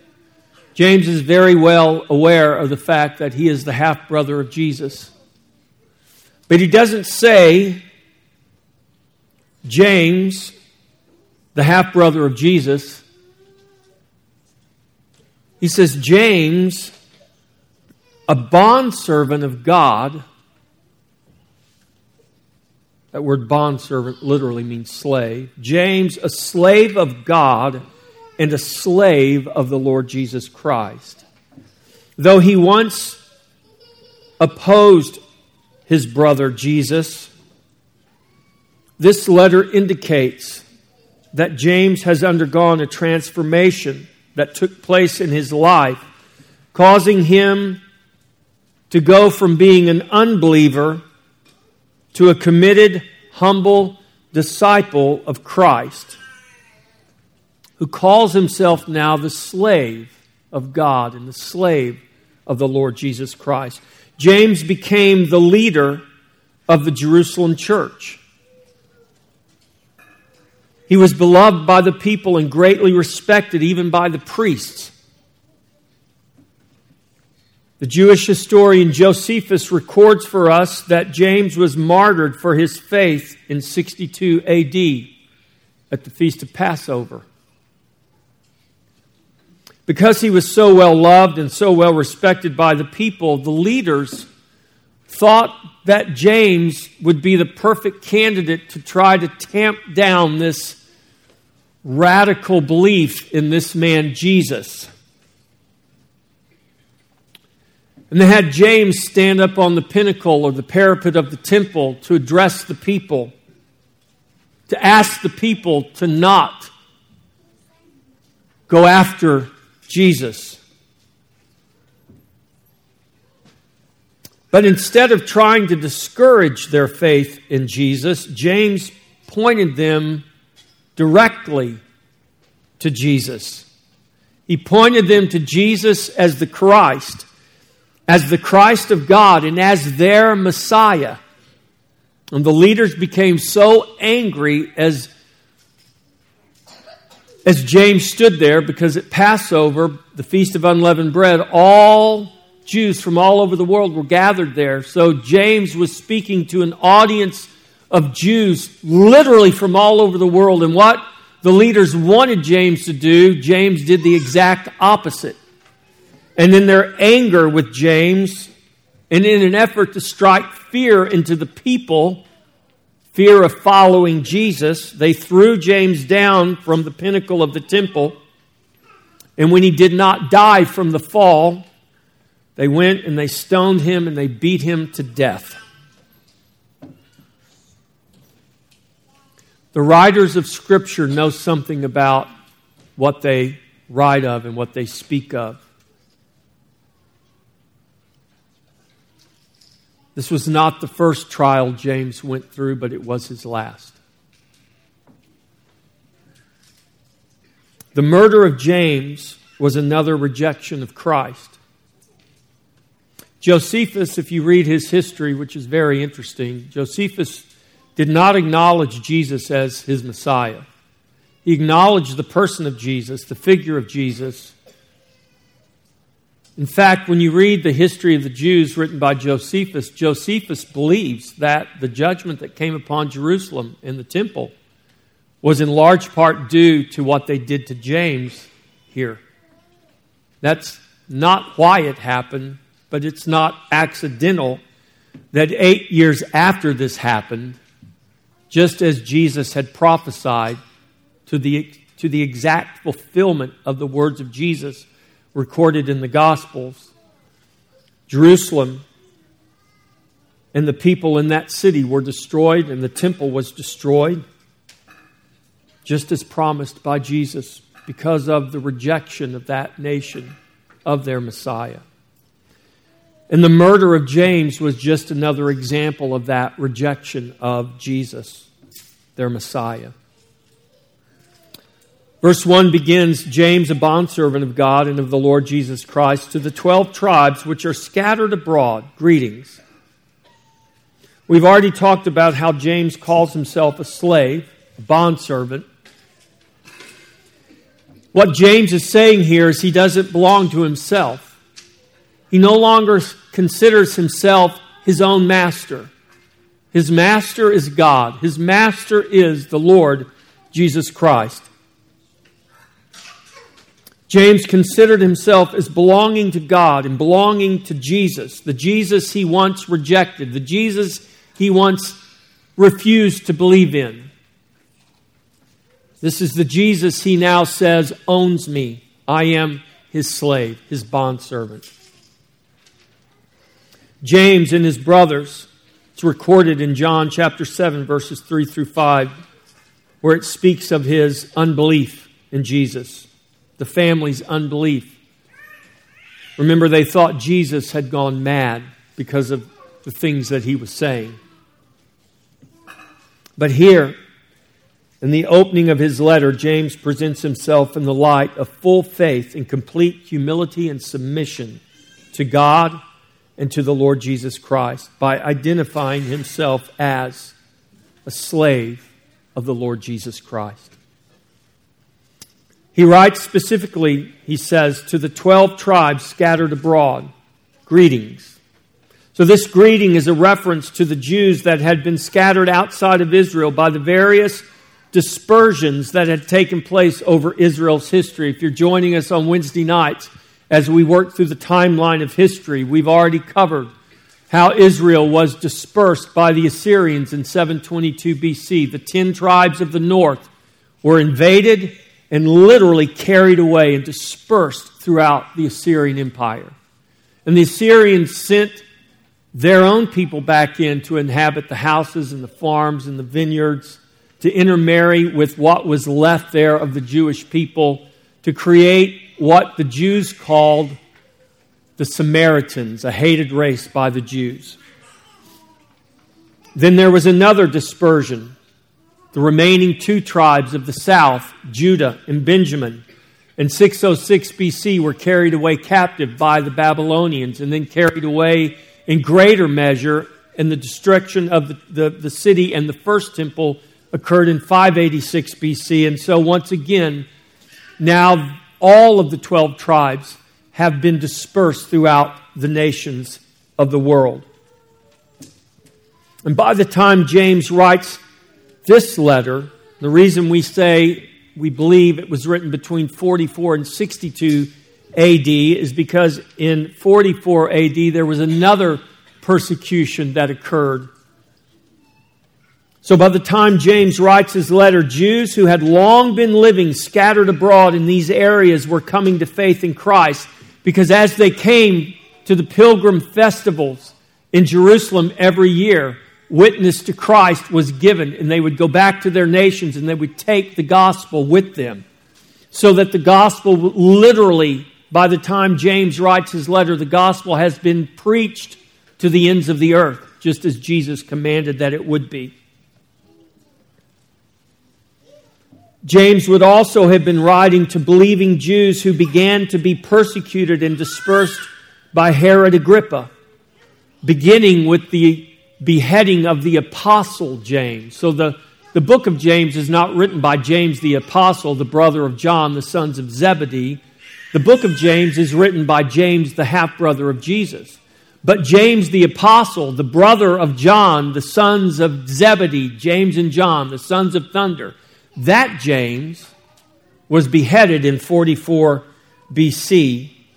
James is very well aware of the fact that he is the half-brother of Jesus. But he doesn't say, James, the half-brother of Jesus. He says, James, a bondservant of God. That word bondservant literally means slave. James, a slave of God and a slave of the Lord Jesus Christ. Though he once opposed his brother Jesus, this letter indicates that James has undergone a transformation that took place in his life, causing him to go from being an unbeliever to a committed, humble disciple of Christ, who calls himself now the slave of God and the slave of the Lord Jesus Christ. James became the leader of the Jerusalem church. He was beloved by the people and greatly respected even by the priests. The Jewish historian Josephus records for us that James was martyred for his faith in sixty-two A D at the Feast of Passover. Because he was so well loved and so well respected by the people, the leaders thought that James would be the perfect candidate to try to tamp down this radical belief in this man Jesus. And they had James stand up on the pinnacle or the parapet of the temple to address the people, to ask the people to not go after Jesus. But instead of trying to discourage their faith in Jesus, James pointed them directly to Jesus. He pointed them to Jesus as the Christ, as the Christ of God and as their Messiah. And the leaders became so angry as, as James stood there, because at Passover, the Feast of Unleavened Bread, all Jews from all over the world were gathered there. So James was speaking to an audience of Jews literally from all over the world. And what the leaders wanted James to do, James did the exact opposite. And in their anger with James, and in an effort to strike fear into the people, fear of following Jesus, they threw James down from the pinnacle of the temple. And when he did not die from the fall, they went and they stoned him and they beat him to death. The writers of Scripture know something about what they write of and what they speak of. This was not the first trial James went through, but it was his last. The murder of James was another rejection of Christ. Josephus, if you read his history, which is very interesting, Josephus did not acknowledge Jesus as his Messiah. He acknowledged the person of Jesus, the figure of Jesus. In fact, when you read the history of the Jews written by Josephus, Josephus believes that the judgment that came upon Jerusalem and the temple was in large part due to what they did to James here. That's not why it happened, but it's not accidental that eight years after this happened, just as Jesus had prophesied to the, to the exact fulfillment of the words of Jesus recorded in the Gospels, Jerusalem and the people in that city were destroyed and the temple was destroyed, just as promised by Jesus, because of the rejection of that nation of their Messiah. And the murder of James was just another example of that rejection of Jesus, their Messiah. Verse one begins, James, a bondservant of God and of the Lord Jesus Christ, to the twelve tribes which are scattered abroad, greetings. We've already talked about how James calls himself a slave, a bondservant. What James is saying here is he doesn't belong to himself. He no longer considers himself his own master. His master is God. His master is the Lord Jesus Christ. James considered himself as belonging to God and belonging to Jesus, the Jesus he once rejected, the Jesus he once refused to believe in. This is the Jesus he now says owns me. I am his slave, his bondservant. James and his brothers, it's recorded in John chapter seven, verses three through five, where it speaks of his unbelief in Jesus, the family's unbelief. Remember, they thought Jesus had gone mad because of the things that he was saying. But here, in the opening of his letter, James presents himself in the light of full faith and complete humility and submission to God and to the Lord Jesus Christ by identifying himself as a slave of the Lord Jesus Christ. He writes specifically, he says, to the twelve tribes scattered abroad, greetings. So this greeting is a reference to the Jews that had been scattered outside of Israel by the various dispersions that had taken place over Israel's history. If you're joining us on Wednesday nights, as we work through the timeline of history, we've already covered how Israel was dispersed by the Assyrians in seven twenty-two B C. The ten tribes of the north were invaded and literally carried away and dispersed throughout the Assyrian Empire. And the Assyrians sent their own people back in to inhabit the houses and the farms and the vineyards, to intermarry with what was left there of the Jewish people, to create what the Jews called the Samaritans, a hated race by the Jews. Then there was another dispersion. The remaining two tribes of the south, Judah and Benjamin, in six oh six B C were carried away captive by the Babylonians and then carried away in greater measure, and the destruction of the, the, the city and the first temple occurred in five eighty-six B C. And so once again, now all of the twelve tribes have been dispersed throughout the nations of the world. And by the time James writes this letter, the reason we say we believe it was written between forty-four and sixty-two A D is because in forty-four A D there was another persecution that occurred. So by the time James writes his letter, Jews who had long been living scattered abroad in these areas were coming to faith in Christ, because as they came to the pilgrim festivals in Jerusalem every year, witness to Christ was given, and they would go back to their nations and they would take the gospel with them, so that the gospel literally, by the time James writes his letter, the gospel has been preached to the ends of the earth, just as Jesus commanded that it would be. James would also have been writing to believing Jews who began to be persecuted and dispersed by Herod Agrippa, beginning with the beheading of the apostle James. So the, the book of James is not written by James the apostle, the brother of John, the sons of Zebedee. The book of James is written by James, the half-brother of Jesus. But James the apostle, the brother of John, the sons of Zebedee, James and John, the sons of thunder, that James was beheaded in forty-four B C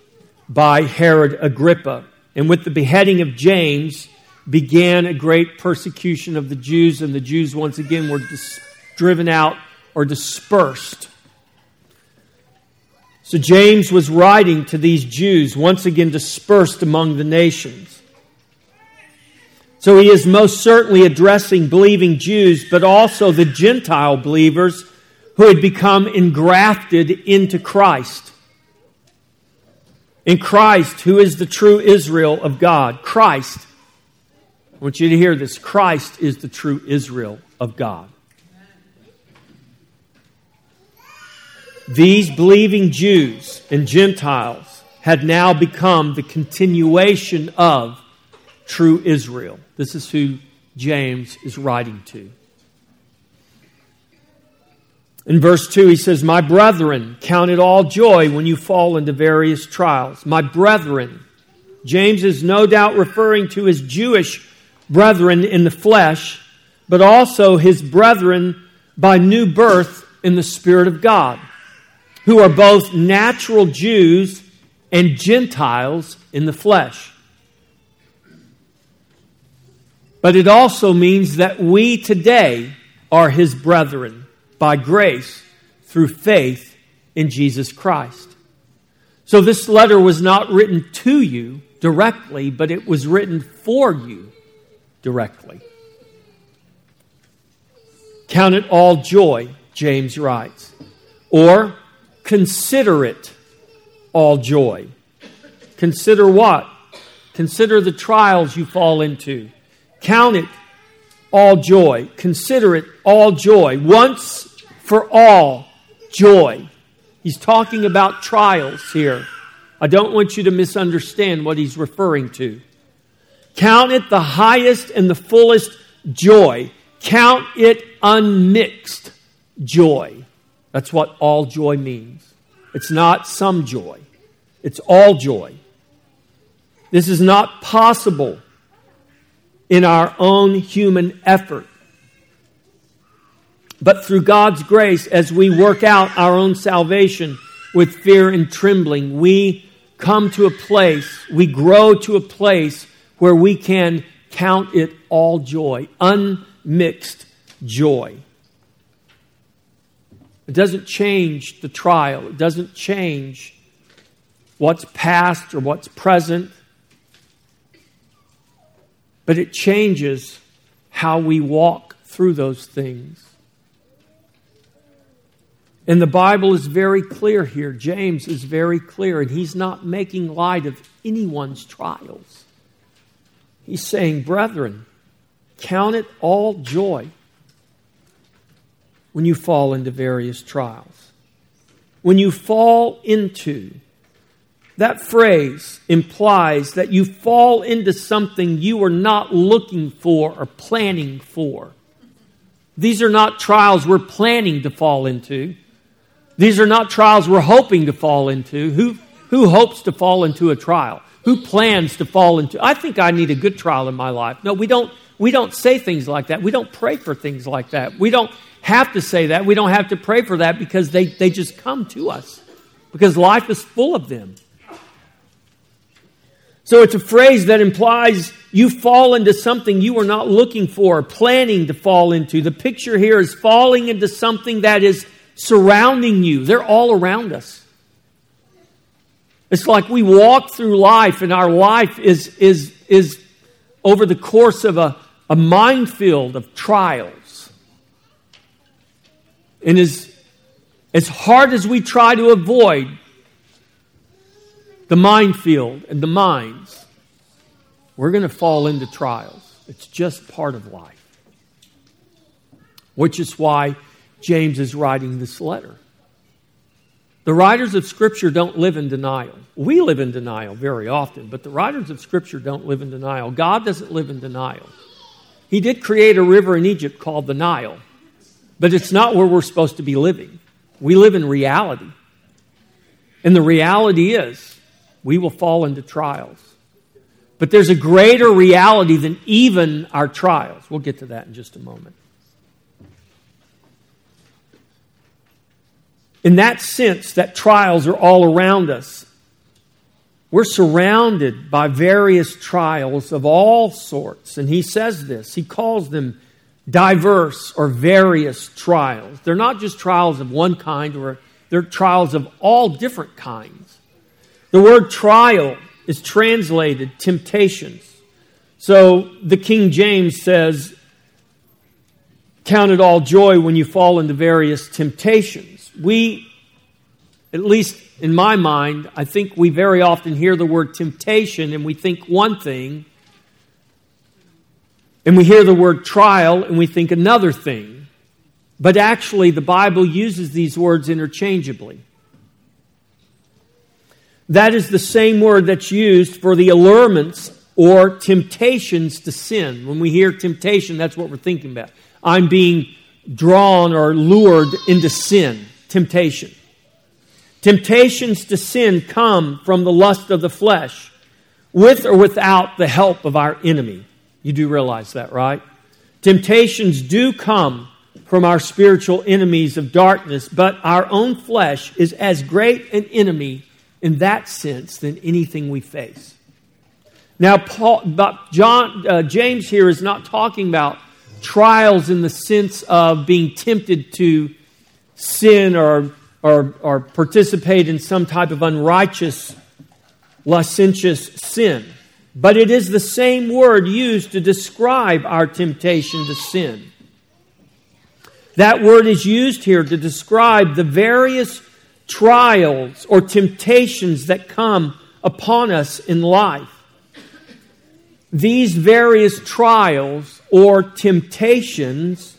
by Herod Agrippa. And with the beheading of James began a great persecution of the Jews, and the Jews once again were dis- driven out or dispersed. So James was writing to these Jews, once again dispersed among the nations. So he is most certainly addressing believing Jews, but also the Gentile believers who had become engrafted into Christ. In Christ, who is the true Israel of God. Christ, I want you to hear this. Christ is the true Israel of God. These believing Jews and Gentiles had now become the continuation of true Israel. This is who James is writing to. In verse two, he says, "My brethren, count it all joy when you fall into various trials." My brethren. James is no doubt referring to his Jewish brethren in the flesh, but also his brethren by new birth in the Spirit of God, who are both natural Jews and Gentiles in the flesh. But it also means that we today are his brethren by grace through faith in Jesus Christ. So this letter was not written to you directly, but it was written for you directly. Count it all joy, James writes, or consider it all joy. Consider what? Consider the trials you fall into. Count it all joy. Consider it all joy. Once for all joy. He's talking about trials here. I don't want you to misunderstand what he's referring to. Count it the highest and the fullest joy. Count it unmixed joy. That's what all joy means. It's not some joy. It's all joy. This is not possible in our own human effort. But through God's grace, as we work out our own salvation with fear and trembling, we come to a place, we grow to a place where we can count it all joy, unmixed joy. It doesn't change the trial. It doesn't change what's past or what's present. But it changes how we walk through those things. And the Bible is very clear here. James is very clear, and he's not making light of anyone's trials. He's saying, brethren, count it all joy when you fall into various trials. When you fall into, that phrase implies that you fall into something you were not looking for or planning for. These are not trials we're planning to fall into. These are not trials we're hoping to fall into. Who, who hopes to fall into a trial? Who plans to fall into? I think I need a good trial in my life. No, we don't, we don't say things like that. We don't pray for things like that. We don't have to say that. We don't have to pray for that because they, they just come to us. Because life is full of them. So it's a phrase that implies you fall into something you were not looking for, or planning to fall into. The picture here is falling into something that is surrounding you. They're all around us. It's like we walk through life, and our life is, is, is over the course of a, a minefield of trials. And as, as hard as we try to avoid the minefield and the mines, we're going to fall into trials. It's just part of life. Which is why James is writing this letter. The writers of Scripture don't live in denial. We live in denial very often, but the writers of Scripture don't live in denial. God doesn't live in denial. He did create a river in Egypt called the Nile, but it's not where we're supposed to be living. We live in reality. And the reality is, we will fall into trials. But there's a greater reality than even our trials. We'll get to that in just a moment. In that sense, that trials are all around us. We're surrounded by various trials of all sorts. And he says this. He calls them diverse or various trials. They're not just trials of one kind, or they're trials of all different kinds. The word trial is translated temptations. So the King James says, count it all joy when you fall into various temptations. We, at least in my mind, I think we very often hear the word temptation and we think one thing. And we hear the word trial and we think another thing. But actually, the Bible uses these words interchangeably. That is the same word that's used for the allurements or temptations to sin. When we hear temptation, that's what we're thinking about. I'm being drawn or lured into sin, temptation. Temptations to sin come from the lust of the flesh, with or without the help of our enemy. You do realize that, right? Temptations do come from our spiritual enemies of darkness, but our own flesh is as great an enemy in that sense than anything we face. Now, Paul, but John, uh, James here is not talking about trials in the sense of being tempted to sin or, or, or participate in some type of unrighteous, licentious sin. But it is the same word used to describe our temptation to sin. That word is used here to describe the various trials or temptations that come upon us in life. These various trials or temptations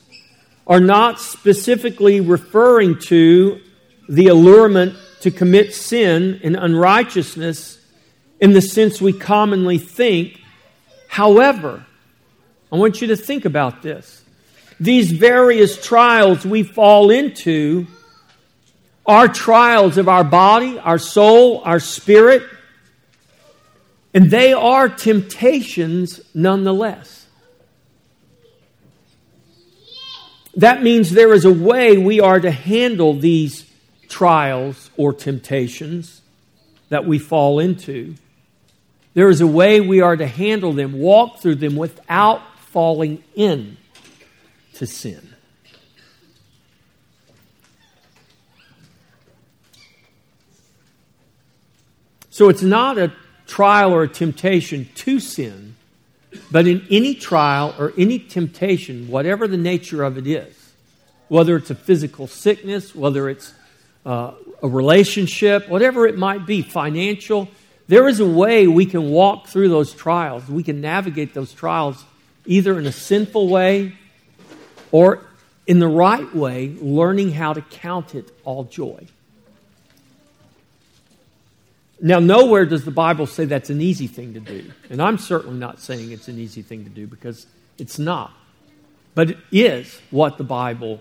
are not specifically referring to the allurement to commit sin and unrighteousness in the sense we commonly think. However, I want you to think about this. These various trials we fall into are trials of our body, our soul, our spirit, and they are temptations nonetheless. That means there is a way we are to handle these trials or temptations that we fall into. There is a way we are to handle them, walk through them without falling in to sin. So it's not a trial or a temptation to sin, but in any trial or any temptation, whatever the nature of it is, whether it's a physical sickness, whether it's uh, a relationship, whatever it might be, financial, there is a way we can walk through those trials. We can navigate those trials either in a sinful way or in the right way, learning how to count it all joy. Now, nowhere does the Bible say that's an easy thing to do. And I'm certainly not saying it's an easy thing to do, because it's not. But it is what the Bible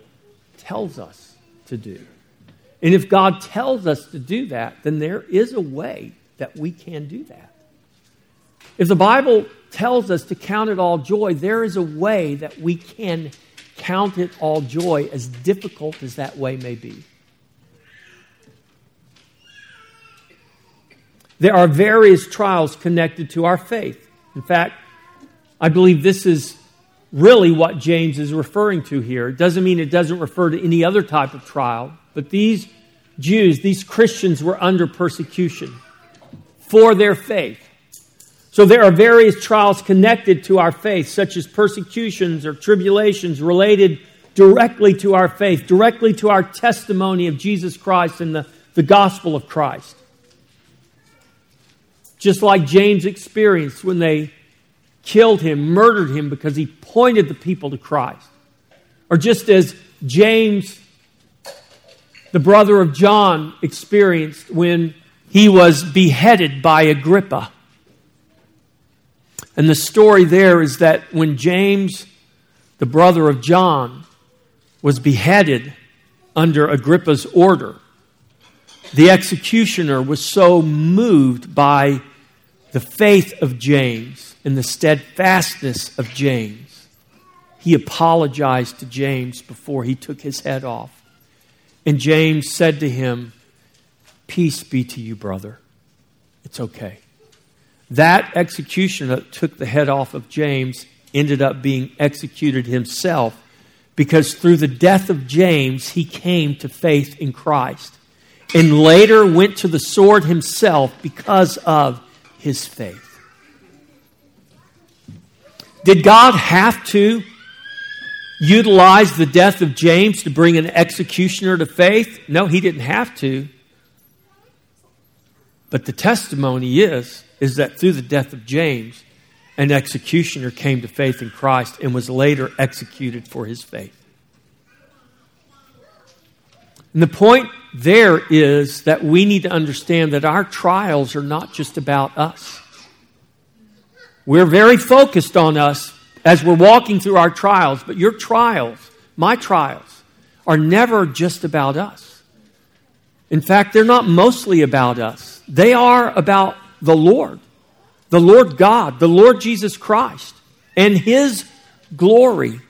tells us to do. And if God tells us to do that, then there is a way that we can do that. If the Bible tells us to count it all joy, there is a way that we can count it all joy, as difficult as that way may be. There are various trials connected to our faith. In fact, I believe this is really what James is referring to here. It doesn't mean it doesn't refer to any other type of trial, but these Jews, these Christians, were under persecution for their faith. So there are various trials connected to our faith, such as persecutions or tribulations related directly to our faith, directly to our testimony of Jesus Christ and the, the gospel of Christ. Just like James experienced when they killed him, murdered him because he pointed the people to Christ. Or just as James, the brother of John, experienced when he was beheaded by Agrippa. And the story there is that when James, the brother of John, was beheaded under Agrippa's order, the executioner was so moved by the faith of James and the steadfastness of James, he apologized to James before he took his head off. And James said to him, "Peace be to you, brother. It's okay." That executioner that took the head off of James ended up being executed himself, because through the death of James, he came to faith in Christ, and later went to the sword himself because of his faith. Did God have to utilize the death of James to bring an executioner to faith? No, he didn't have to. But the testimony is, is that through the death of James, an executioner came to faith in Christ and was later executed for his faith. And the point there is that we need to understand that our trials are not just about us. We're very focused on us as we're walking through our trials, but your trials, my trials, are never just about us. In fact, they're not mostly about us. They are about the Lord, the Lord God, the Lord Jesus Christ, and His glory.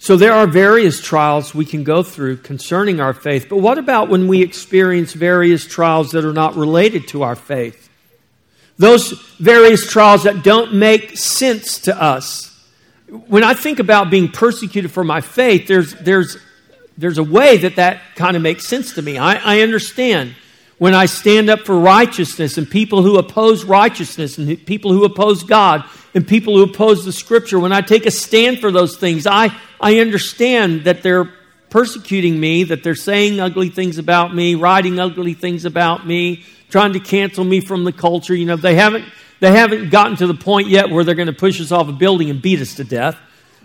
So there are various trials we can go through concerning our faith. But what about when we experience various trials that are not related to our faith? Those various trials that don't make sense to us. When I think about being persecuted for my faith, there's there's there's a way that that kind of makes sense to me. I, I understand when I stand up for righteousness and people who oppose righteousness and people who oppose God and people who oppose the Scripture, when I take a stand for those things, I, I understand that they're persecuting me, that they're saying ugly things about me, writing ugly things about me, trying to cancel me from the culture. You know, they haven't they haven't gotten to the point yet where they're going to push us off a building and beat us to death.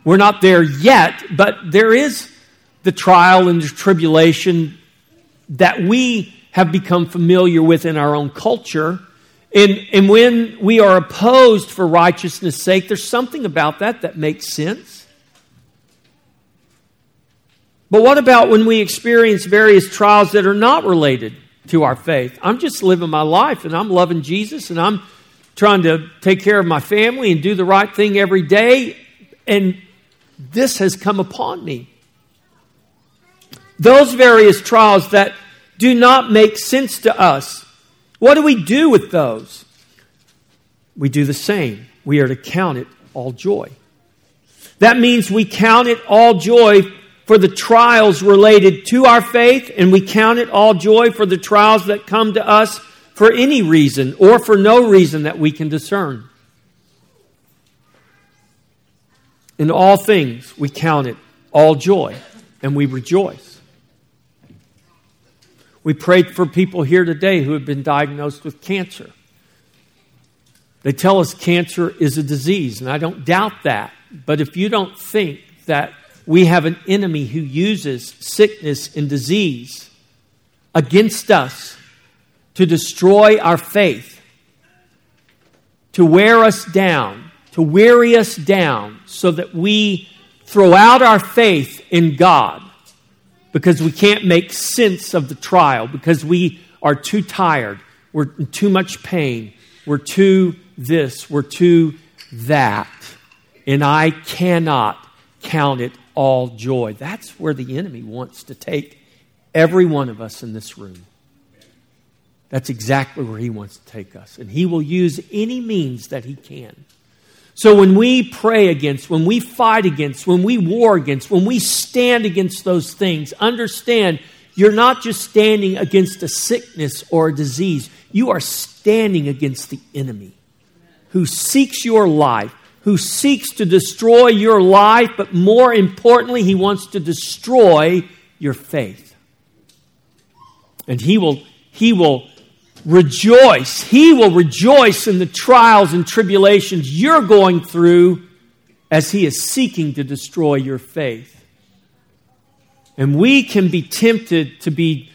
We're not there yet, but there is the trial and the tribulation that we have become familiar with in our own culture. And, and when we are opposed for righteousness' sake, there's something about that that makes sense. But what about when we experience various trials that are not related to our faith? I'm just living my life, and I'm loving Jesus, and I'm trying to take care of my family and do the right thing every day, and this has come upon me. Those various trials that do not make sense to us, what do we do with those? We do the same. We are to count it all joy. That means we count it all joy for the trials related to our faith, and we count it all joy for the trials that come to us for any reason or for no reason that we can discern. In all things, we count it all joy, and we rejoice. We prayed for people here today who have been diagnosed with cancer. They tell us cancer is a disease, and I don't doubt that. But if you don't think that we have an enemy who uses sickness and disease against us to destroy our faith, to wear us down, to weary us down, so that we throw out our faith in God, because we can't make sense of the trial, because we are too tired, we're in too much pain, we're too this, we're too that, and I cannot count it all joy. That's where the enemy wants to take every one of us in this room. That's exactly where he wants to take us, and he will use any means that he can. So when we pray against, when we fight against, when we war against, when we stand against those things, understand you're not just standing against a sickness or a disease. You are standing against the enemy who seeks your life, who seeks to destroy your life, but more importantly, he wants to destroy your faith. And he will, he will rejoice. He will rejoice in the trials and tribulations you're going through as he is seeking to destroy your faith. And we can be tempted to be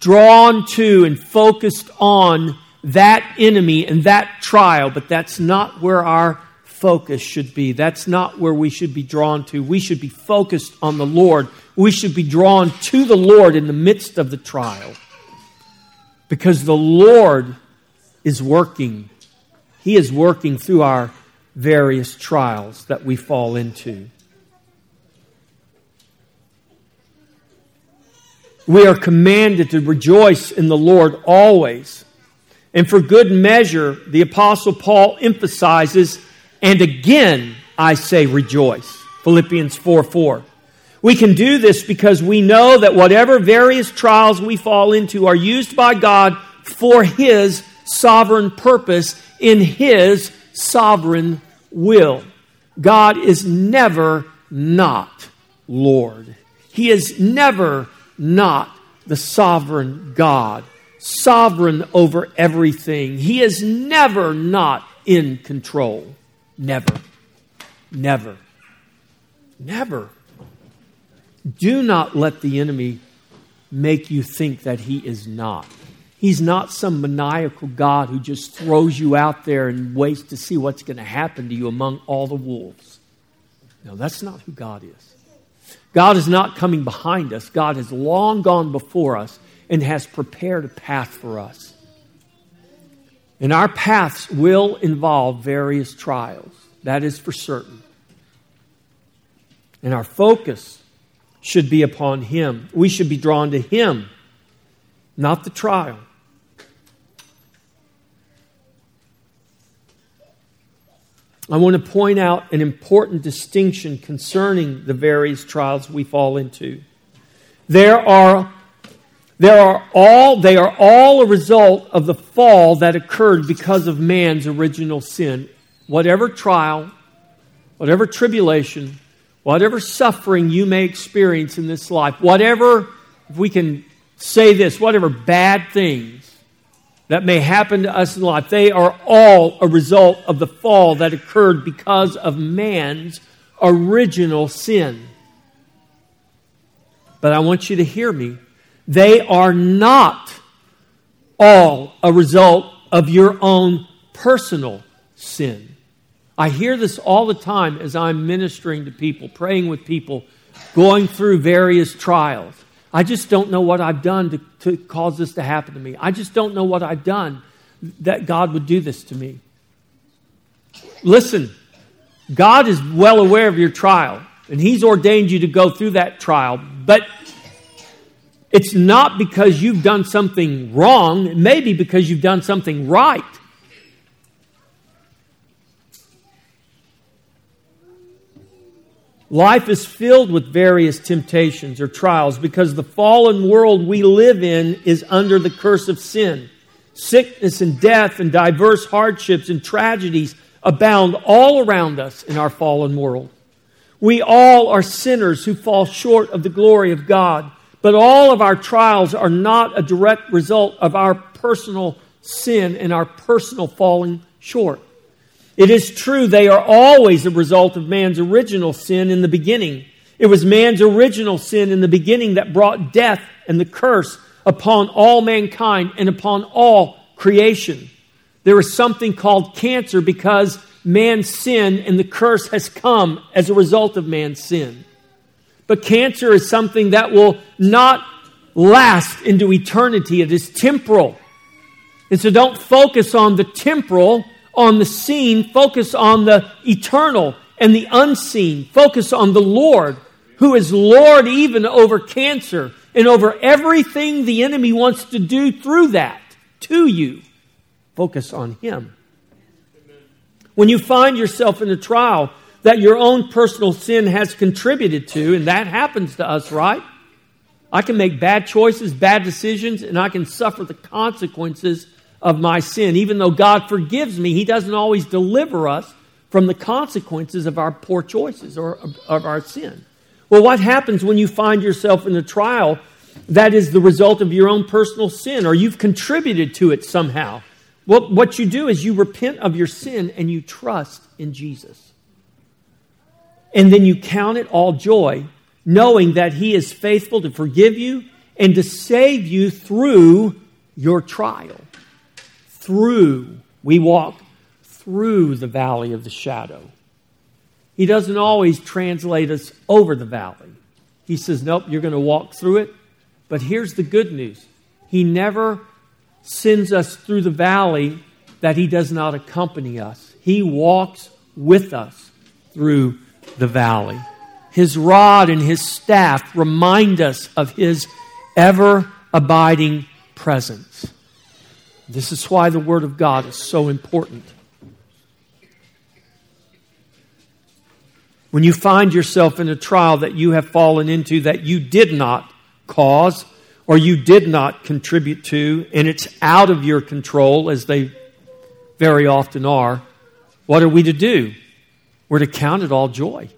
drawn to and focused on that enemy and that trial, but that's not where our focus should be. That's not where we should be drawn to. We should be focused on the Lord. We should be drawn to the Lord in the midst of the trial, because the Lord is working. He is working through our various trials that we fall into. We are commanded to rejoice in the Lord always. And for good measure, the Apostle Paul emphasizes, and again I say rejoice. Philippians four four. We can do this because we know that whatever various trials we fall into are used by God for His sovereign purpose in His sovereign will. God is never not Lord. He is never not the sovereign God, sovereign over everything. He is never not in control. Never. Never. Never. Do not let the enemy make you think that he is not. He's not some maniacal God who just throws you out there and waits to see what's going to happen to you among all the wolves. No, that's not who God is. God is not coming behind us. God has long gone before us and has prepared a path for us. And our paths will involve various trials. That is for certain. And our focus should be upon Him. We should be drawn to Him, not the trial. I want to point out an important distinction concerning the various trials we fall into. There are, there are all, they are all a result of the fall that occurred because of man's original sin. Whatever trial, whatever tribulation, whatever suffering you may experience in this life, whatever, if we can say this, whatever bad things that may happen to us in life, they are all a result of the fall that occurred because of man's original sin. But I want you to hear me. They are not all a result of your own personal sin. I hear this all the time as I'm ministering to people, praying with people, going through various trials. I just don't know what I've done to, to cause this to happen to me. I just don't know what I've done that God would do this to me. Listen, God is well aware of your trial, and He's ordained you to go through that trial, but it's not because you've done something wrong. It may be because you've done something right. Life is filled with various temptations or trials because the fallen world we live in is under the curse of sin. Sickness and death and diverse hardships and tragedies abound all around us in our fallen world. We all are sinners who fall short of the glory of God, but all of our trials are not a direct result of our personal sin and our personal falling short. It is true they are always a result of man's original sin in the beginning. It was man's original sin in the beginning that brought death and the curse upon all mankind and upon all creation. There is something called cancer because man's sin and the curse has come as a result of man's sin. But cancer is something that will not last into eternity. It is temporal. And so don't focus on the temporal on the seen, focus on the eternal and the unseen. Focus on the Lord, who is Lord even over cancer and over everything the enemy wants to do through that to you. Focus on Him. When you find yourself in a trial that your own personal sin has contributed to, and that happens to us, right? I can make bad choices, bad decisions, and I can suffer the consequences of my sin. Even though God forgives me, He doesn't always deliver us from the consequences of our poor choices or of our sin. Well, what happens when you find yourself in a trial that is the result of your own personal sin, or you've contributed to it somehow? Well, what you do is you repent of your sin and you trust in Jesus. And then you count it all joy, knowing that He is faithful to forgive you and to save you through your trial. Through, we walk through the valley of the shadow. He doesn't always translate us over the valley. He says, nope, you're going to walk through it. But here's the good news. He never sends us through the valley that He does not accompany us. He walks with us through the valley. His rod and His staff remind us of His ever-abiding presence. This is why the Word of God is so important. When you find yourself in a trial that you have fallen into that you did not cause or you did not contribute to, and it's out of your control, as they very often are, what are we to do? We're to count it all joy.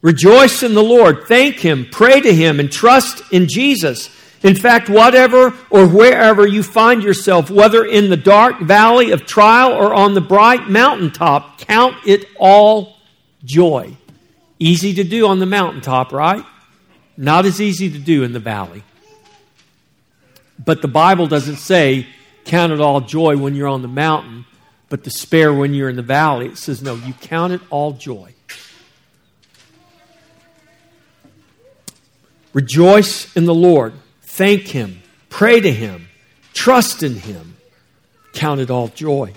Rejoice in the Lord, thank Him, pray to Him, and trust in Jesus. In fact, whatever or wherever you find yourself, whether in the dark valley of trial or on the bright mountaintop, count it all joy. Easy to do on the mountaintop, right? Not as easy to do in the valley. But the Bible doesn't say count it all joy when you're on the mountain, but despair when you're in the valley. It says, no, you count it all joy. Rejoice in the Lord. Thank Him. Pray to Him. Trust in Him. Count it all joy.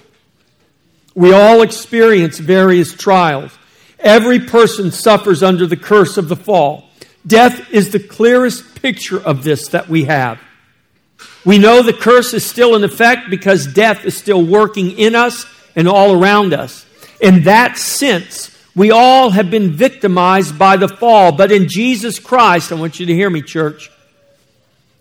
We all experience various trials. Every person suffers under the curse of the fall. Death is the clearest picture of this that we have. We know the curse is still in effect because death is still working in us and all around us. In that sense, we all have been victimized by the fall. But in Jesus Christ, I want you to hear me, church.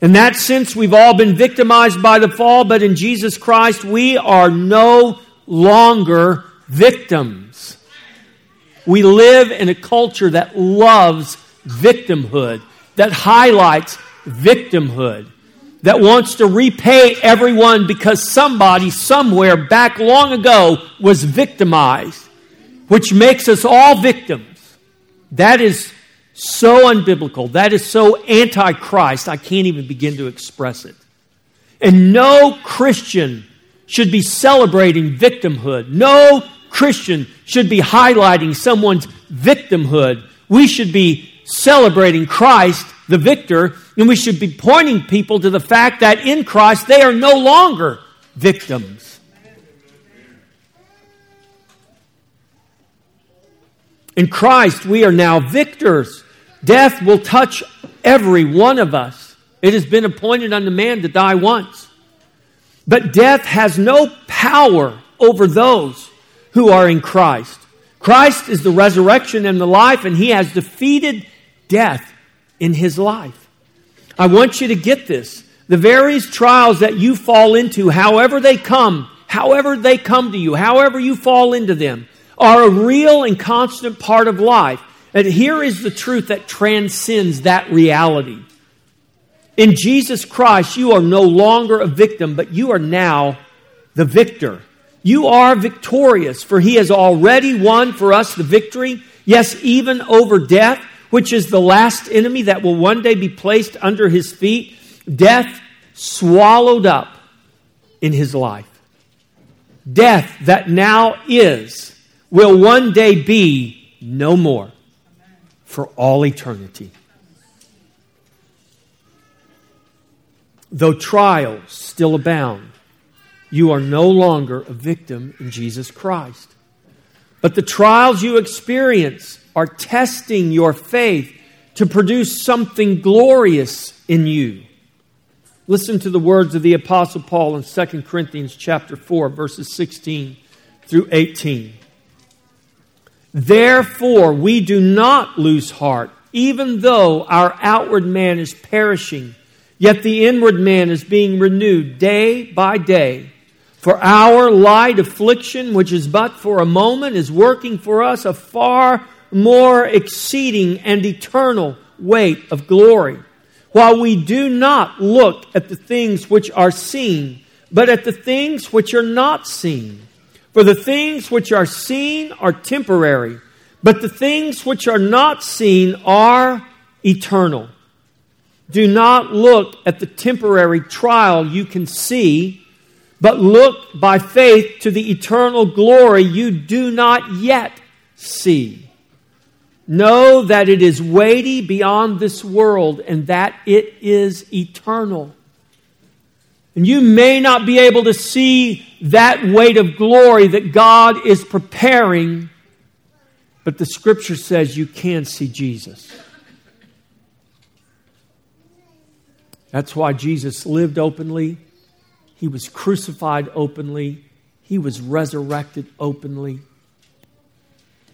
In that sense, we've all been victimized by the fall. But in Jesus Christ, we are no longer victims. We live in a culture that loves victimhood, that highlights victimhood, that wants to repay everyone because somebody somewhere back long ago was victimized, which makes us all victims. That is so unbiblical. That is so anti-Christ. I can't even begin to express it. And no Christian should be celebrating victimhood. No Christian should be highlighting someone's victimhood. We should be celebrating Christ, the victor, and we should be pointing people to the fact that in Christ they are no longer victims. In Christ we are now victors. Death will touch every one of us. It has been appointed unto man to die once. But death has no power over those who are in Christ. Christ is the resurrection and the life, and He has defeated death in His life. I want you to get this. The various trials that you fall into, however they come, however they come to you, however you fall into them, are a real and constant part of life. And here is the truth that transcends that reality. In Jesus Christ, you are no longer a victim, but you are now the victor. You are victorious, for He has already won for us the victory, yes, even over death, which is the last enemy that will one day be placed under His feet. Death swallowed up in His life. Death that now is will one day be no more for all eternity. Though trials still abound, you are no longer a victim in Jesus Christ. But the trials you experience are testing your faith to produce something glorious in you. Listen to the words of the Apostle Paul in Second Corinthians chapter four, verses sixteen through eighteen. Therefore, we do not lose heart, even though our outward man is perishing, yet the inward man is being renewed day by day. For our light affliction, which is but for a moment, is working for us a far more exceeding and eternal weight of glory. While we do not look at the things which are seen, but at the things which are not seen. For the things which are seen are temporary, but the things which are not seen are eternal. Do not look at the temporary trial you can see, but look by faith to the eternal glory you do not yet see. Know that it is weighty beyond this world and that it is eternal. And you may not be able to see that weight of glory that God is preparing, but the Scripture says you can see Jesus. That's why Jesus lived openly. He was crucified openly. He was resurrected openly.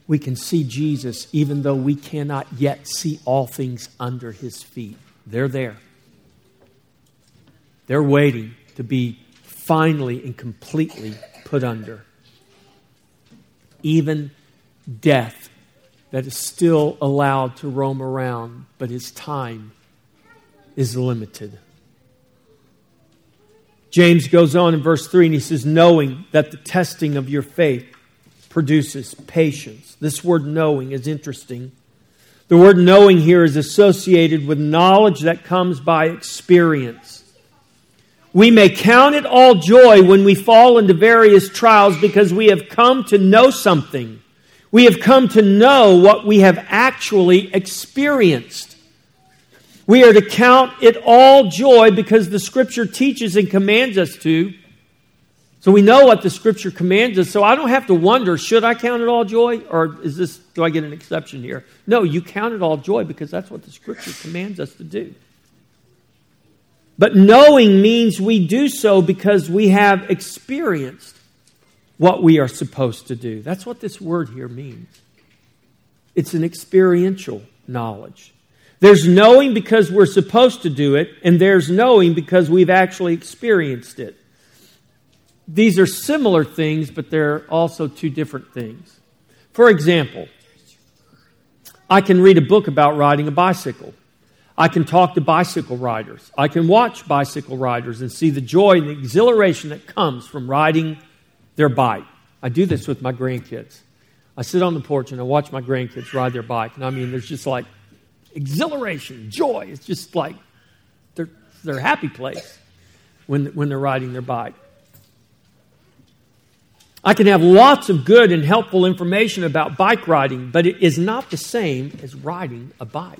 We can see Jesus even though we cannot yet see all things under His feet. They're there. They're waiting to be finally and completely put under. Even death that is still allowed to roam around, but its time is limited. James goes on in verse three and he says, knowing that the testing of your faith produces patience. This word knowing is interesting. The word knowing here is associated with knowledge that comes by experience. We may count it all joy when we fall into various trials, because we have come to know something. We have come to know what we have actually experienced. We are to count it all joy because the Scripture teaches and commands us to. So we know what the Scripture commands us. So I don't have to wonder, should I count it all joy? Or is this, do I get an exception here? No, you count it all joy because that's what the Scripture commands us to do. But knowing means we do so because we have experienced what we are supposed to do. That's what this word here means. It's an experiential knowledge. There's knowing because we're supposed to do it, and there's knowing because we've actually experienced it. These are similar things, but they're also two different things. For example, I can read a book about riding a bicycle. I can talk to bicycle riders. I can watch bicycle riders and see the joy and the exhilaration that comes from riding their bike. I do this with my grandkids. I sit on the porch and I watch my grandkids ride their bike. And I mean, there's just like exhilaration, joy. It's just like they're, they're happy place when, when they're riding their bike. I can have lots of good and helpful information about bike riding, but it is not the same as riding a bike.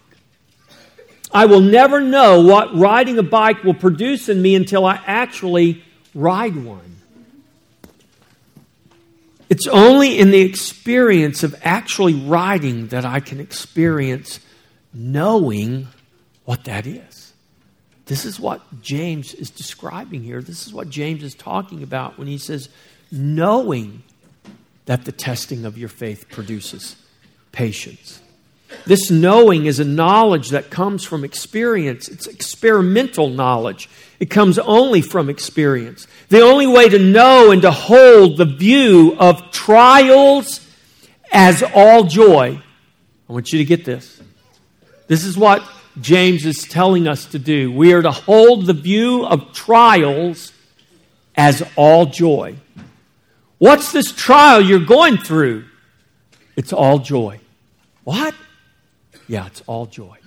I will never know what riding a bike will produce in me until I actually ride one. It's only in the experience of actually riding that I can experience knowing what that is. This is what James is describing here. This is what James is talking about when he says, knowing that the testing of your faith produces patience. This knowing is a knowledge that comes from experience. It's experimental knowledge. It comes only from experience. The only way to know and to hold the view of trials as all joy. I want you to get this. This is what James is telling us to do. We are to hold the view of trials as all joy. What's this trial you're going through? It's all joy. What? Yeah, it's all joy.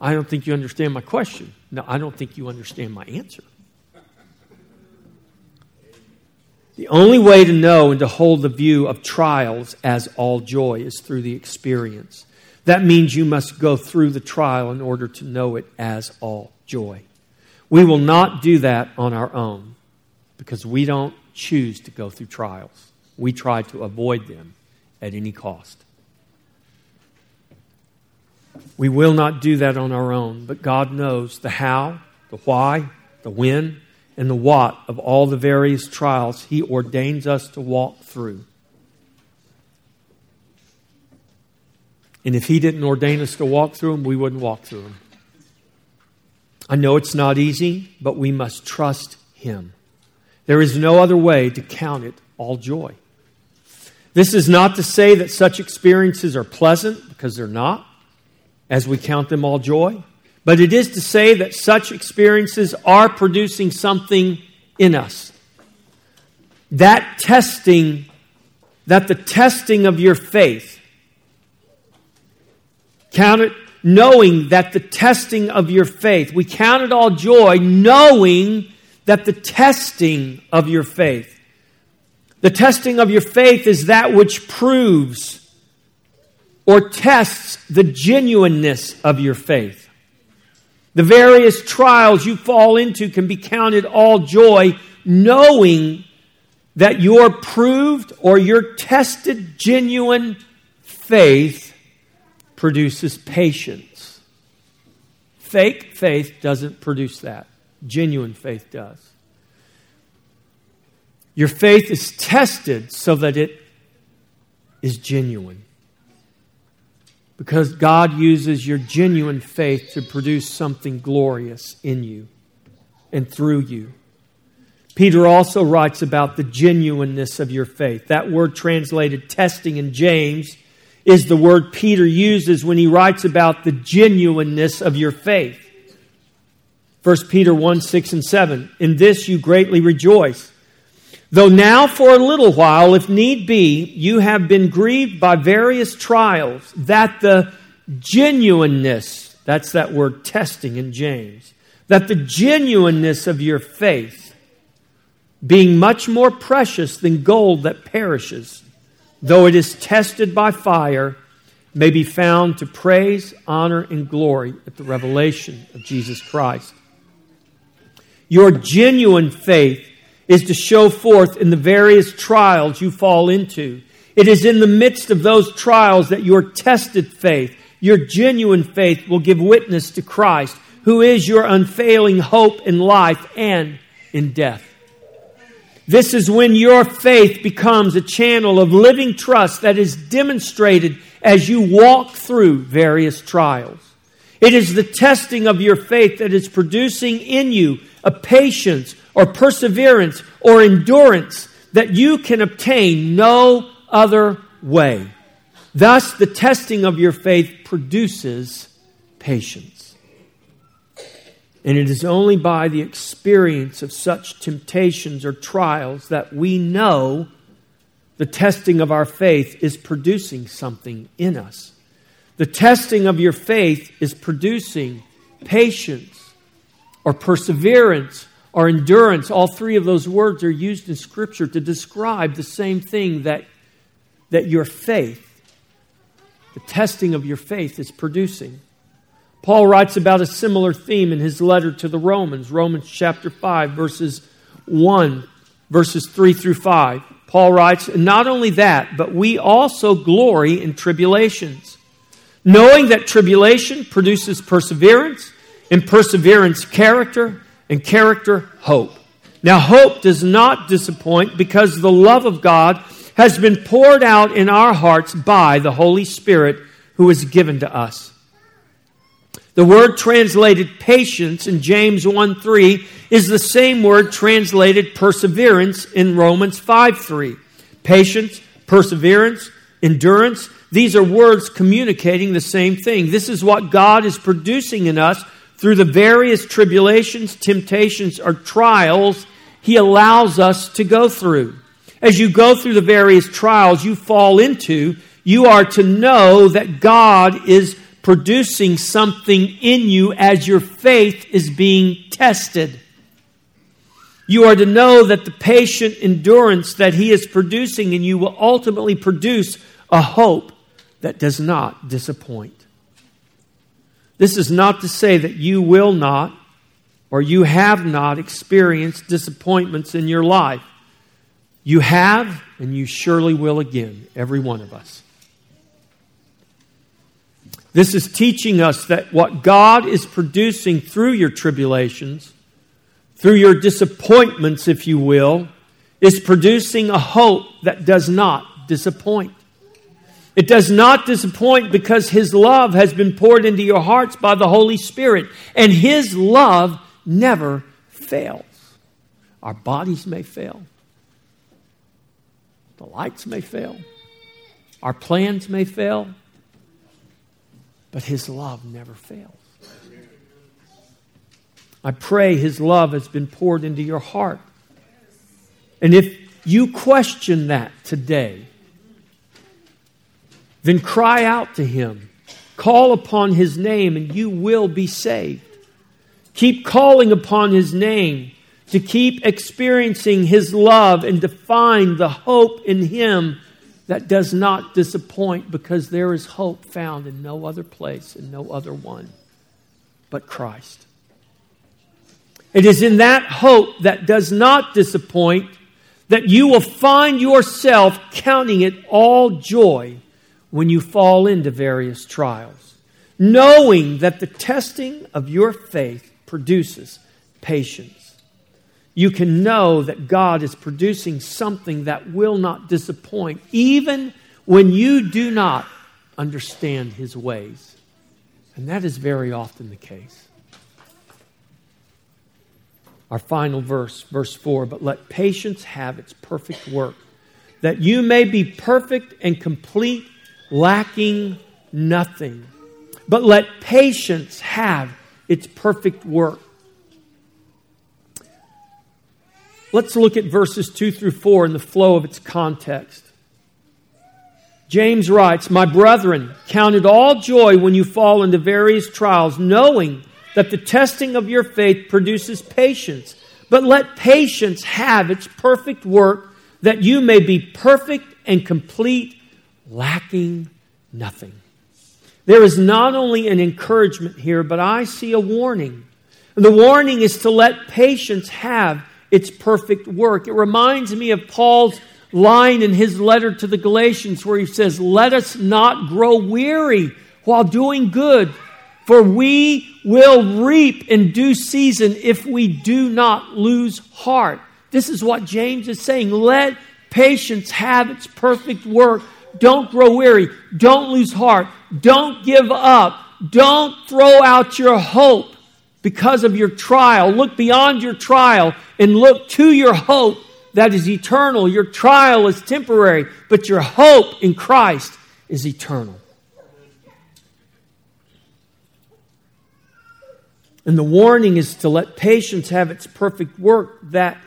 I don't think you understand my question. No, I don't think you understand my answer. The only way to know and to hold the view of trials as all joy is through the experience. That means you must go through the trial in order to know it as all joy. We will not do that on our own because we don't choose to go through trials. We try to avoid them at any cost. We will not do that on our own, but God knows the how, the why, the when, and the what of all the various trials He ordains us to walk through. And if He didn't ordain us to walk through them, we wouldn't walk through them. I know it's not easy, but we must trust Him. There is no other way to count it all joy. This is not to say that such experiences are pleasant, because they're not, as we count them all joy. But it is to say that such experiences are producing something in us. That testing, that the testing of your faith, count it, knowing that the testing of your faith, we count it all joy, knowing that the testing of your faith, the testing of your faith is that which proves or tests the genuineness of your faith. The various trials you fall into can be counted all joy, knowing that your proved or your tested genuine faith produces patience. Fake faith doesn't produce that. Genuine faith does. Your faith is tested so that it is genuine. Because God uses your genuine faith to produce something glorious in you and through you. Peter also writes about the genuineness of your faith. That word translated testing in James is the word Peter uses when he writes about the genuineness of your faith. First Peter one, six and seven. In this you greatly rejoice. Though now for a little while, if need be, you have been grieved by various trials, that the genuineness, that's that word testing in James, that the genuineness of your faith, being much more precious than gold that perishes, though it is tested by fire, may be found to praise, honor, and glory at the revelation of Jesus Christ. Your genuine faith is to show forth in the various trials you fall into. It is in the midst of those trials that your tested faith, your genuine faith, will give witness to Christ, who is your unfailing hope in life and in death. This is when your faith becomes a channel of living trust that is demonstrated as you walk through various trials. It is the testing of your faith that is producing in you a patience or perseverance or endurance that you can obtain no other way. Thus, the testing of your faith produces patience. And it is only by the experience of such temptations or trials that we know the testing of our faith is producing something in us. The testing of your faith is producing patience or perseverance or endurance. All three of those words are used in Scripture to describe the same thing, that, that your faith, the testing of your faith, is producing. Paul writes about a similar theme in his letter to the Romans, Romans chapter five, verses one, verses three through five. Paul writes, "And not only that, but we also glory in tribulations, knowing that tribulation produces perseverance, and perseverance character, and character hope. Now hope does not disappoint, because the love of God has been poured out in our hearts by the Holy Spirit who is given to us." The word translated patience in James one three is the same word translated perseverance in Romans five three. Patience, perseverance, endurance, these are words communicating the same thing. This is what God is producing in us through the various tribulations, temptations, or trials He allows us to go through. As you go through the various trials you fall into, you are to know that God is producing something in you as your faith is being tested. You are to know that the patient endurance that He is producing in you will ultimately produce a hope that does not disappoint. This is not to say that you will not or you have not experienced disappointments in your life. You have, and you surely will again, every one of us. This is teaching us that what God is producing through your tribulations, through your disappointments, if you will, is producing a hope that does not disappoint. It does not disappoint because His love has been poured into your hearts by the Holy Spirit, and His love never fails. Our bodies may fail. The lights may fail. Our plans may fail. But His love never fails. I pray His love has been poured into your heart. And if you question that today, then cry out to Him. Call upon His name and you will be saved. Keep calling upon His name to keep experiencing His love and to find the hope in Him that does not disappoint, because there is hope found in no other place and no other one but Christ. It is in that hope that does not disappoint that you will find yourself counting it all joy when you fall into various trials, knowing that the testing of your faith produces patience. You can know that God is producing something that will not disappoint, even when you do not understand His ways. And that is very often the case. Our final verse, verse four, "But let patience have its perfect work, that you may be perfect and complete, lacking nothing. But let patience have its perfect work." Let's look at verses two through four in the flow of its context. James writes, "My brethren, count it all joy when you fall into various trials, knowing that the testing of your faith produces patience. But let patience have its perfect work, that you may be perfect and complete, lacking nothing. There is not only an encouragement here, but I see a warning. And the warning is to let patience have its perfect work. It reminds me of Paul's line in his letter to the Galatians where he says, "Let us not grow weary while doing good, for we will reap in due season if we do not lose heart." This is what James is saying. Let patience have its perfect work. Don't grow weary. Don't lose heart. Don't give up. Don't throw out your hope because of your trial. Look beyond your trial and look to your hope that is eternal. Your trial is temporary, but your hope in Christ is eternal. And the warning is to let patience have its perfect work, that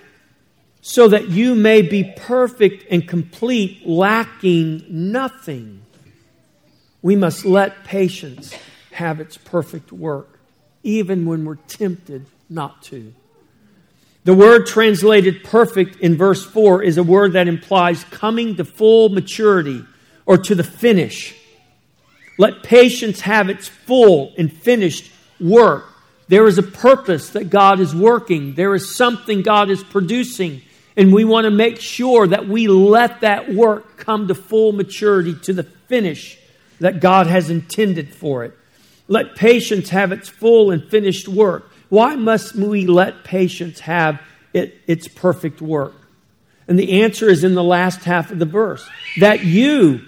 so that you may be perfect and complete, lacking nothing. We must let patience have its perfect work, even when we're tempted not to. The word translated perfect in verse four is a word that implies coming to full maturity or to the finish. Let patience have its full and finished work. There is a purpose that God is working. There is something God is producing. And we want to make sure that we let that work come to full maturity, to the finish that God has intended for it. Let patience have its full and finished work. Why must we let patience have it, its perfect work? And the answer is in the last half of the verse. That you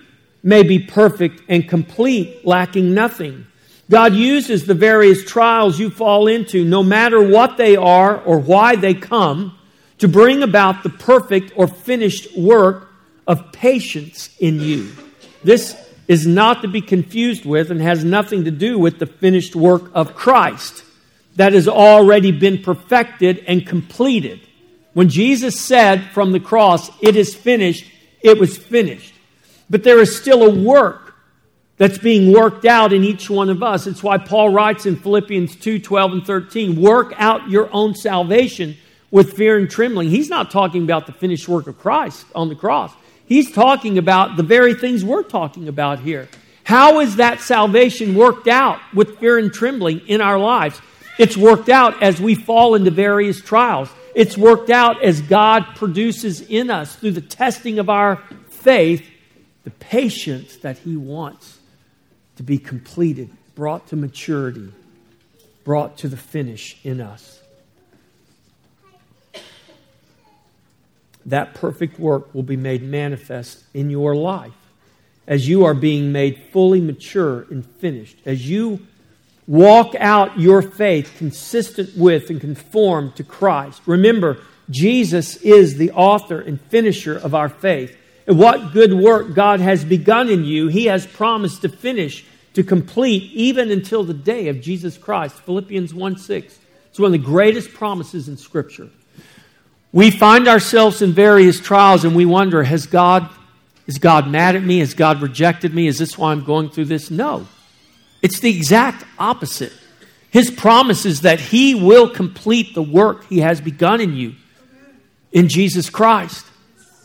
may be perfect and complete, lacking nothing. God uses the various trials you fall into, no matter what they are or why they come, to bring about the perfect or finished work of patience in you. This is not to be confused with and has nothing to do with the finished work of Christ that has already been perfected and completed. When Jesus said from the cross, "It is finished," it was finished. But there is still a work that's being worked out in each one of us. It's why Paul writes in Philippians two, twelve, and thirteen, work out your own salvation with fear and trembling. He's not talking about the finished work of Christ on the cross. He's talking about the very things we're talking about here. How is that salvation worked out with fear and trembling in our lives? It's worked out as we fall into various trials. It's worked out as God produces in us through the testing of our faith the patience that He wants to be completed, brought to maturity, brought to the finish in us. That perfect work will be made manifest in your life as you are being made fully mature and finished, as you walk out your faith consistent with and conformed to Christ. Remember, Jesus is the author and finisher of our faith. And what good work God has begun in you, He has promised to finish, to complete, even until the day of Jesus Christ. Philippians one six. It's one of the greatest promises in Scripture. We find ourselves in various trials and we wonder, has God, is God mad at me? Has God rejected me? Is this why I'm going through this? No. It's the exact opposite. His promise is that He will complete the work He has begun in you in Jesus Christ.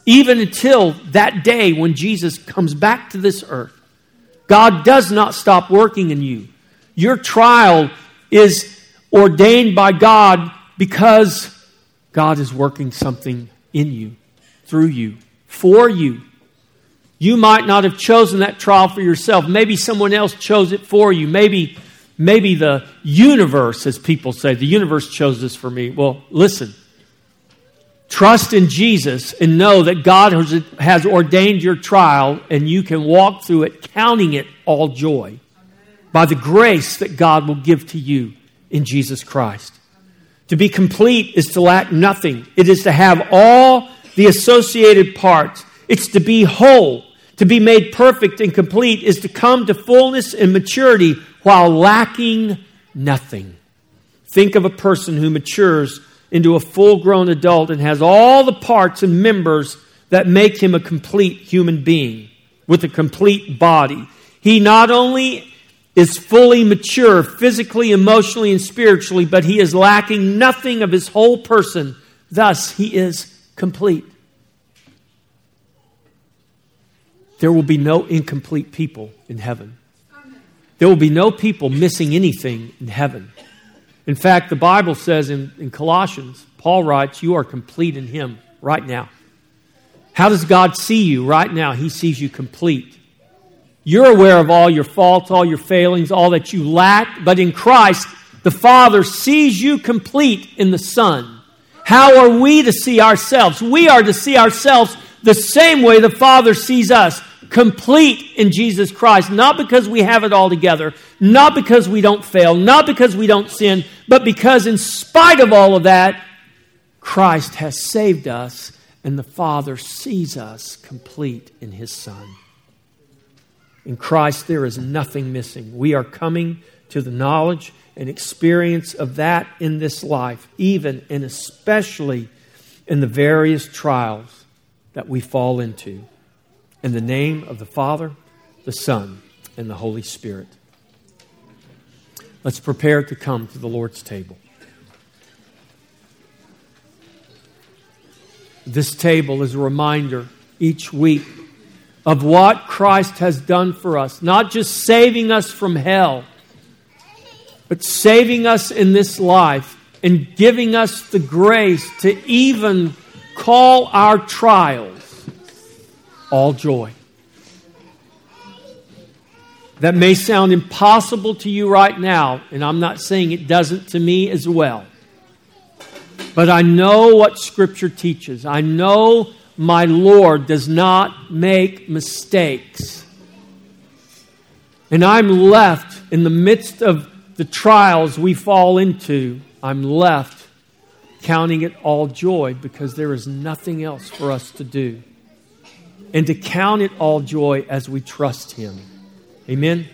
Even until that day when Jesus comes back to this earth, God does not stop working in you. Your trial is ordained by God because God is working something in you, through you, for you. You might not have chosen that trial for yourself. Maybe someone else chose it for you. Maybe, maybe the universe, as people say, the universe chose this for me. Well, listen. Trust in Jesus and know that God has ordained your trial and you can walk through it, counting it all joy by the grace that God will give to you in Jesus Christ. To be complete is to lack nothing. It is to have all the associated parts. It's to be whole. To be made perfect and complete is to come to fullness and maturity while lacking nothing. Think of a person who matures into a full-grown adult and has all the parts and members that make him a complete human being with a complete body. He not only is fully mature physically, emotionally, and spiritually, but he is lacking nothing of his whole person. Thus, he is complete. There will be no incomplete people in heaven. There will be no people missing anything in heaven. In fact, the Bible says in, in Colossians, Paul writes, you are complete in him right now. How does God see you right now? He sees you complete. You're aware of all your faults, all your failings, all that you lack. But in Christ, the Father sees you complete in the Son. How are we to see ourselves? We are to see ourselves the same way the Father sees us, complete in Jesus Christ. Not because we have it all together, not because we don't fail, not because we don't sin, but because in spite of all of that, Christ has saved us and the Father sees us complete in His Son. In Christ, there is nothing missing. We are coming to the knowledge and experience of that in this life, even and especially in the various trials that we fall into. In the name of the Father, the Son, and the Holy Spirit. Let's prepare to come to the Lord's table. This table is a reminder each week of what Christ has done for us. Not just saving us from hell, but saving us in this life and giving us the grace to even call our trials all joy. That may sound impossible to you right now, and I'm not saying it doesn't to me as well. But I know what Scripture teaches. I know my Lord does not make mistakes. And I'm left in the midst of the trials we fall into. I'm left counting it all joy because there is nothing else for us to do. And to count it all joy as we trust Him. Amen?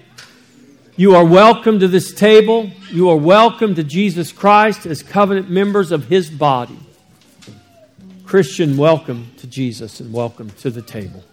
You are welcome to this table. You are welcome to Jesus Christ as covenant members of His body. Christian, welcome to Jesus and welcome to the table.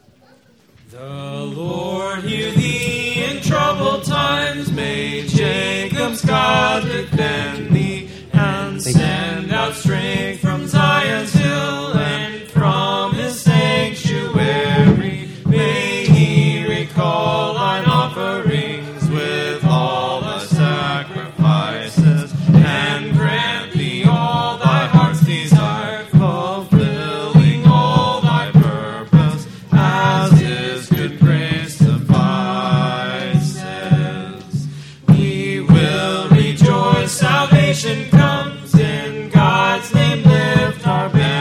The Lord hear thee in troubled times, may Jacob's God defend thee, and send out strength from Zion's hill and from his sanctuary. May he recall thine offerings with all the sacrifices, and grant thee all thy heart's desire, fulfilling all thy purpose, as his good grace suffices. We will rejoice, salvation comes, in God's name lift our banner.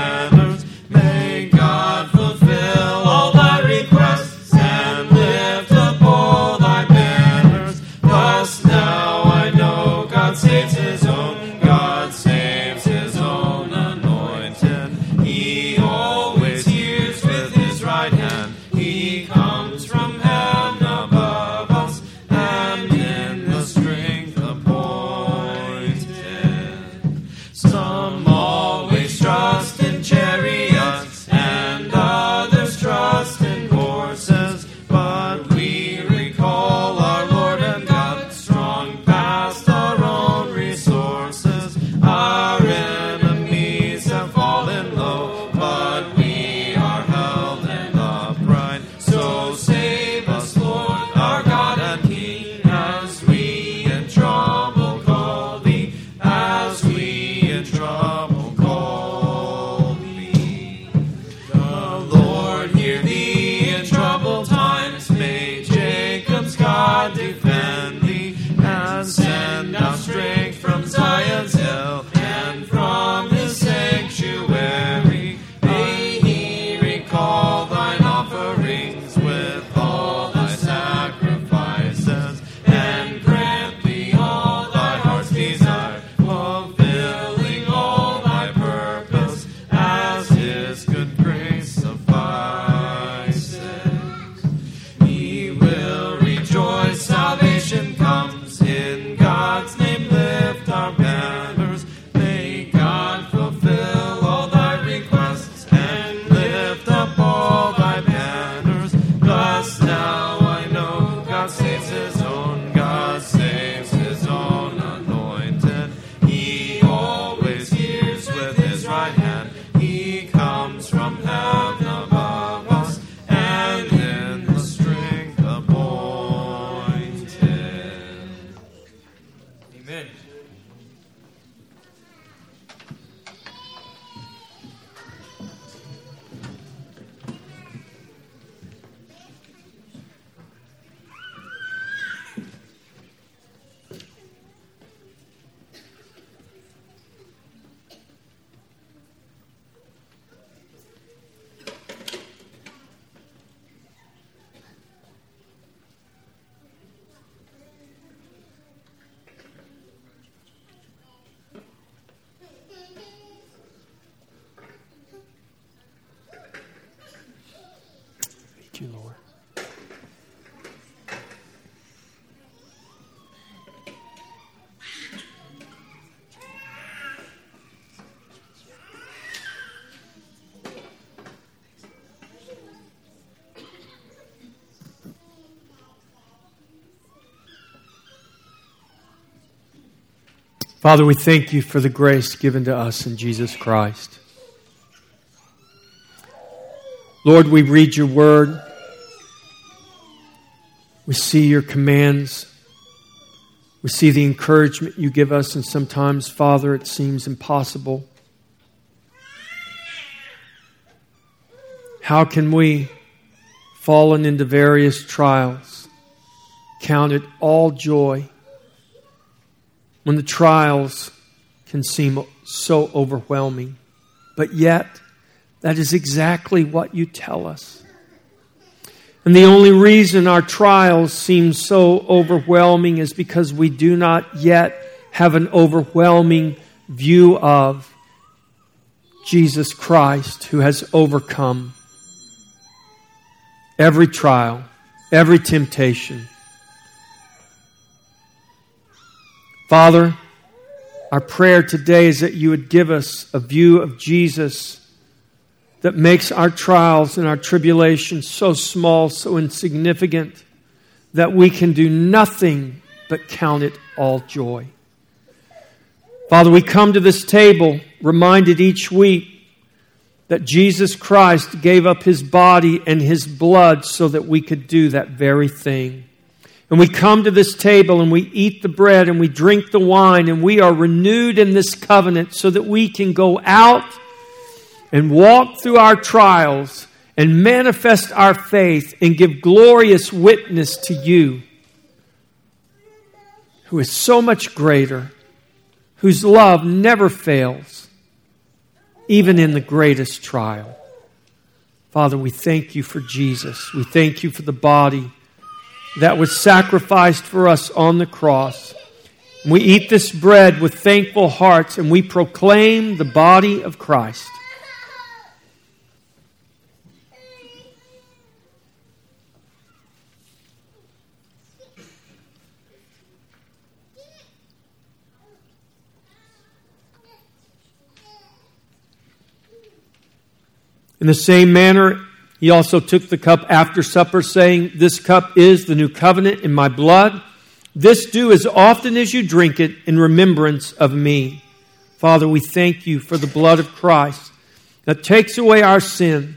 you, Lord. Father, we thank you for the grace given to us in Jesus Christ. Lord, we read your word. We see your commands. We see the encouragement you give us, and sometimes, Father, it seems impossible. How can we, fallen into various trials, count it all joy when the trials can seem so overwhelming? But yet, that is exactly what you tell us. And the only reason our trials seem so overwhelming is because we do not yet have an overwhelming view of Jesus Christ, who has overcome every trial, every temptation. Father, our prayer today is that you would give us a view of Jesus that makes our trials and our tribulations so small, so insignificant, that we can do nothing but count it all joy. Father, we come to this table reminded each week that Jesus Christ gave up his body and his blood so that we could do that very thing. And we come to this table and we eat the bread and we drink the wine, and we are renewed in this covenant so that we can go out and walk through our trials and manifest our faith and give glorious witness to you, who is so much greater, whose love never fails, even in the greatest trial. Father, we thank you for Jesus. We thank you for the body that was sacrificed for us on the cross. We eat this bread with thankful hearts, and we proclaim the body of Christ. In the same manner, he also took the cup after supper, saying, "This cup is the new covenant in my blood. This do as often as you drink it in remembrance of me." Father, we thank you for the blood of Christ that takes away our sin,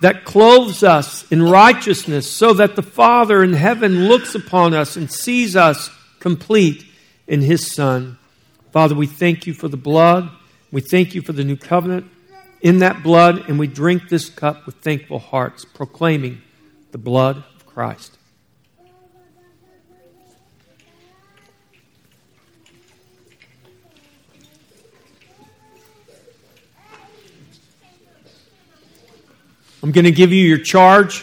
that clothes us in righteousness, so that the Father in heaven looks upon us and sees us complete in his Son. Father, we thank you for the blood. We thank you for the new covenant in that blood, and we drink this cup with thankful hearts, proclaiming the blood of Christ. I'm going to give you your charge.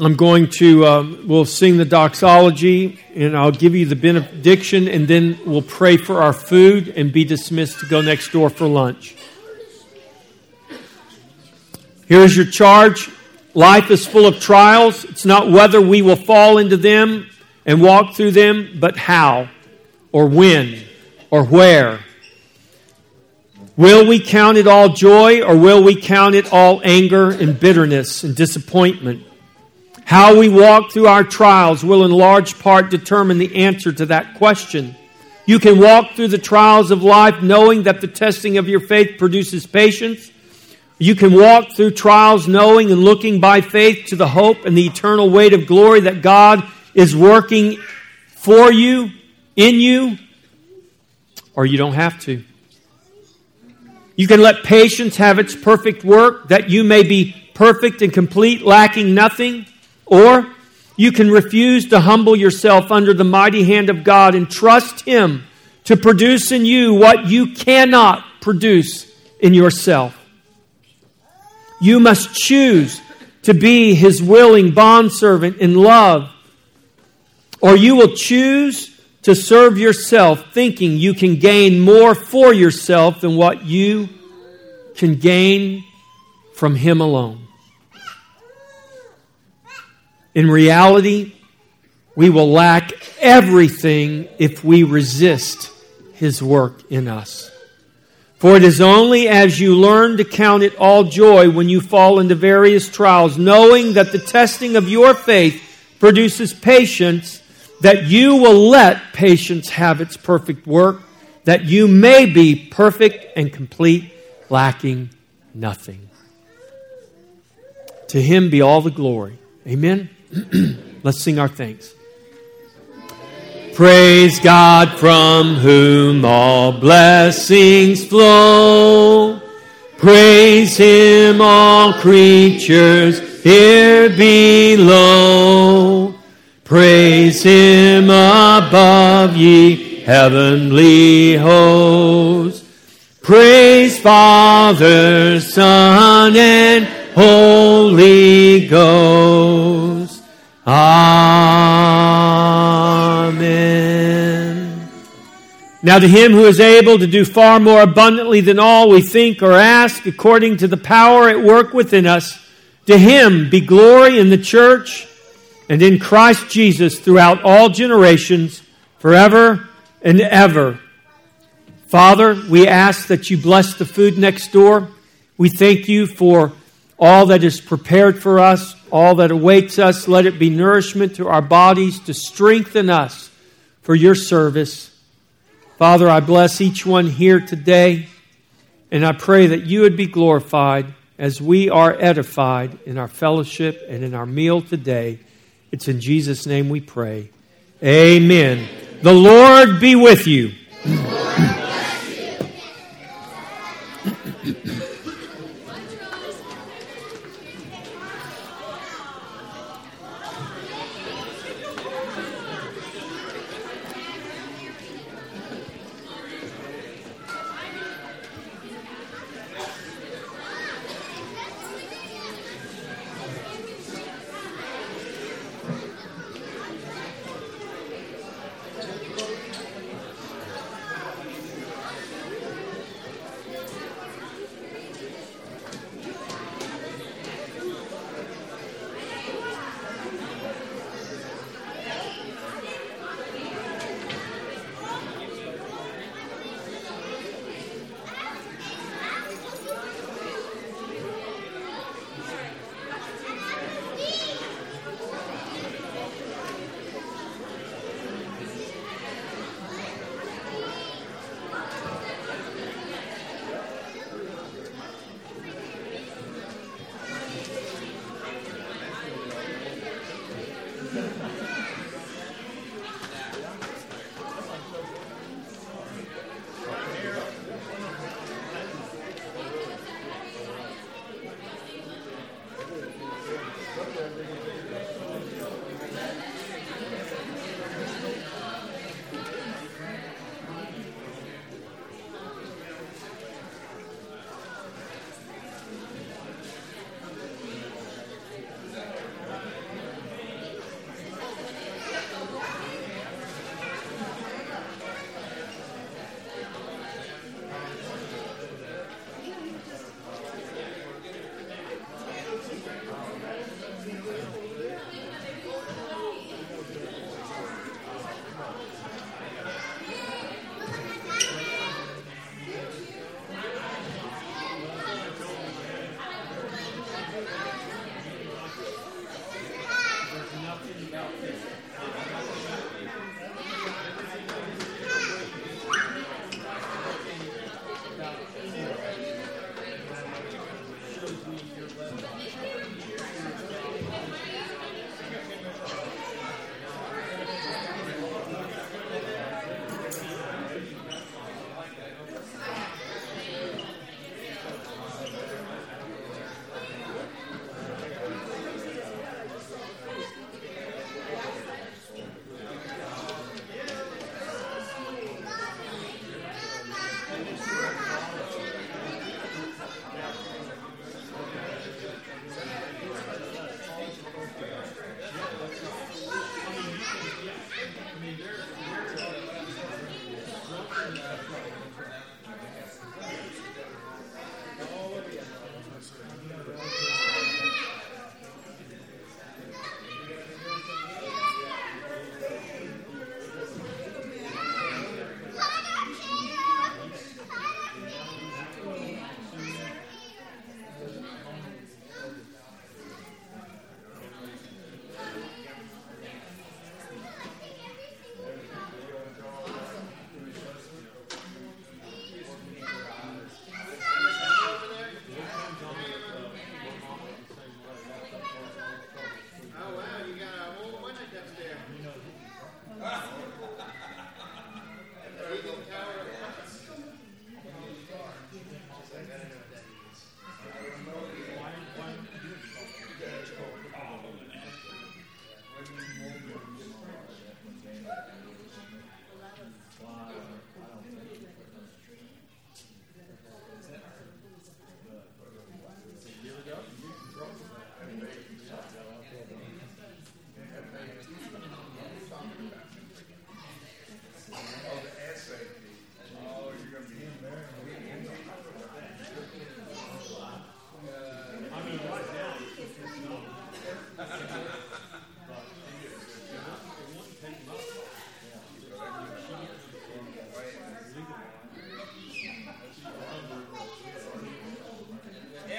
I'm going to, um, we'll sing the doxology, and I'll give you the benediction, and then we'll pray for our food and be dismissed to go next door for lunch. Here's your charge. Life is full of trials. It's not whether we will fall into them and walk through them, but how, or when, or where. Will we count it all joy, or will we count it all anger and bitterness and disappointment? How we walk through our trials will in large part determine the answer to that question. You can walk through the trials of life knowing that the testing of your faith produces patience. You can walk through trials knowing and looking by faith to the hope and the eternal weight of glory that God is working for you, in you, or you don't have to. You can let patience have its perfect work, that you may be perfect and complete, lacking nothing. Or you can refuse to humble yourself under the mighty hand of God and trust him to produce in you what you cannot produce in yourself. You must choose to be his willing bondservant in love, or you will choose to serve yourself thinking you can gain more for yourself than what you can gain from Him alone. In reality, we will lack everything if we resist His work in us. For it is only as you learn to count it all joy when you fall into various trials, knowing that the testing of your faith produces patience, that you will let patience have its perfect work, that you may be perfect and complete, lacking nothing. To Him be all the glory. Amen? Let's sing our thanks. Praise God from whom all blessings flow. Praise Him, all creatures here below. Praise Him above, ye heavenly hosts. Praise Father, Son, and Holy Ghost. Amen. Now to Him who is able to do far more abundantly than all we think or ask, according to the power at work within us, to Him be glory in the church and in Christ Jesus throughout all generations, forever and ever. Father, we ask that you bless the food next door. We thank you for all that is prepared for us, all that awaits us. Let it be nourishment to our bodies to strengthen us for your service. Father, I bless each one here today, and I pray that you would be glorified as we are edified in our fellowship and in our meal today. It's in Jesus' name we pray. Amen. The Lord be with you.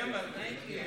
Emma, thank you.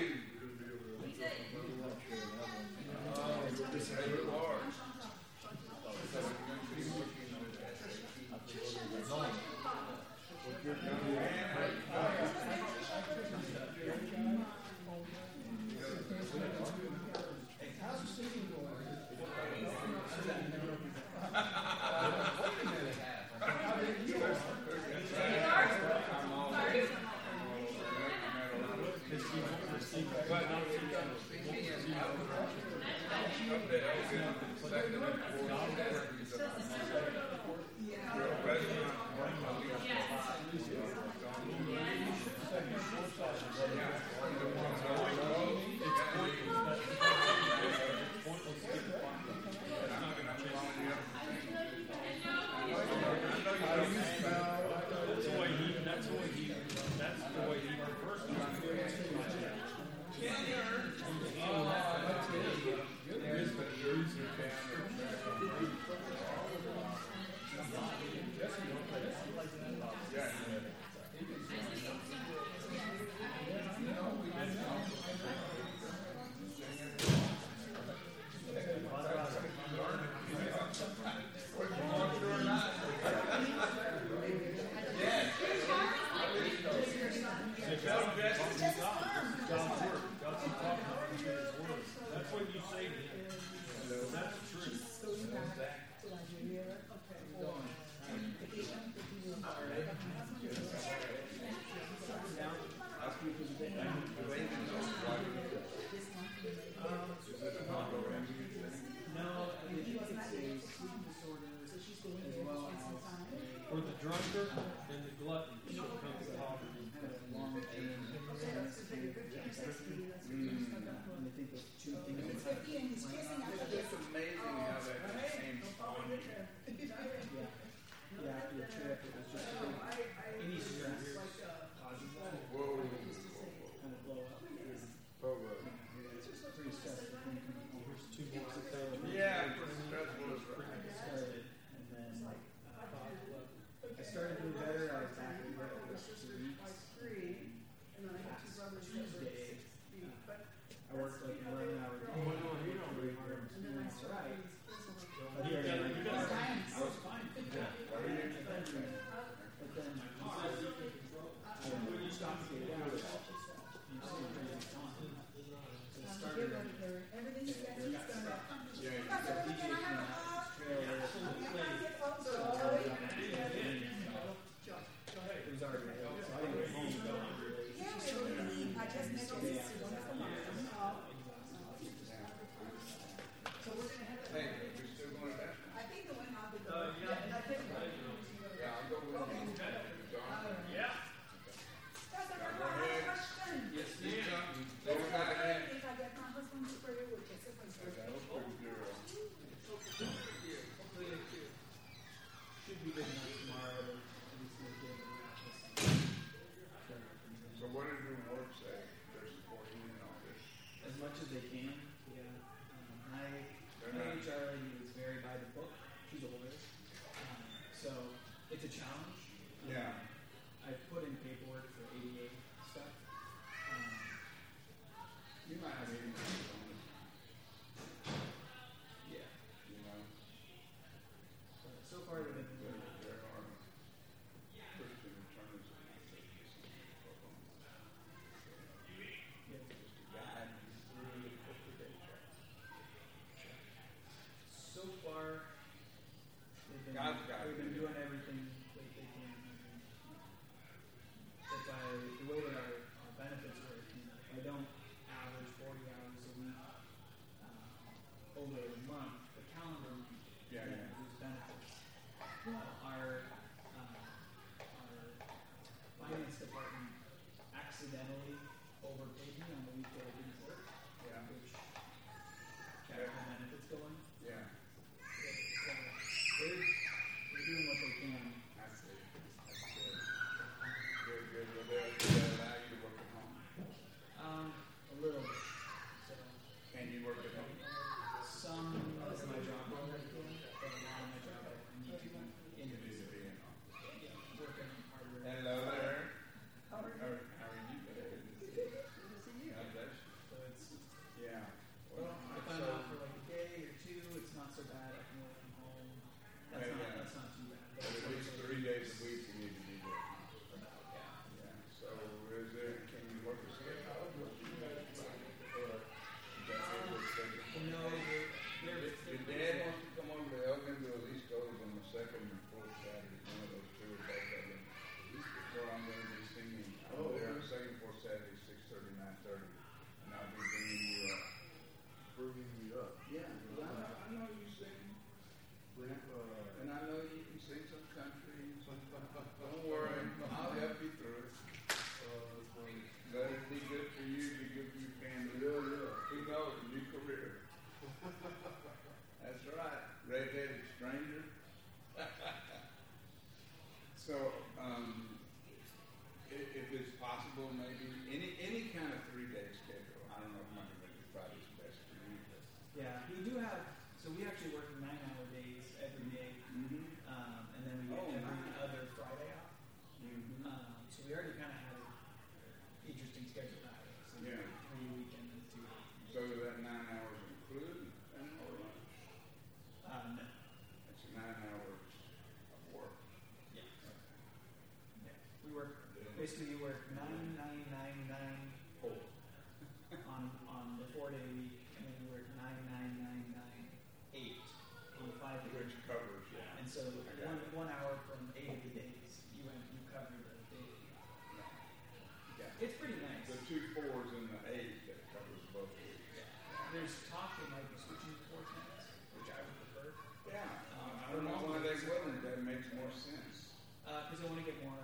more sense? Because uh, I want to get more.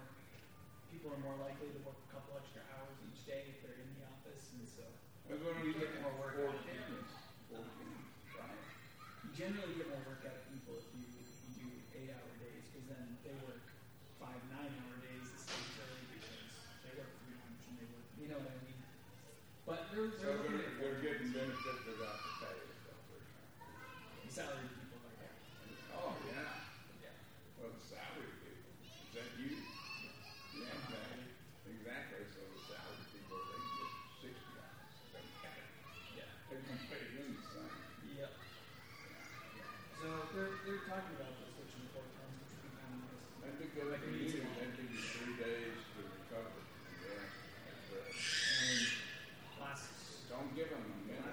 People are more likely to work a couple extra hours each day if they're in the office, and so. But when we get more work out of cameras, uh, right? You generally get more work out of people if you, if you do eight-hour days, because then they work five nine-hour days instead of early because they work three months and they work. You know what I mean? But they're, they're so we're, we're getting benefits without the pay. Salary people like that. Oh yeah. Yeah. Well, the salary people. Is that you? Yeah. Yeah, exactly. Exactly. So the salary people, they get sixty dollars. Yeah. They're gonna pay them the same. Yep. Yeah. So they're they're talking about this switching four times between families. I think they're like needed. They give you three days to recover. Yeah. And last. Don't give them a minute.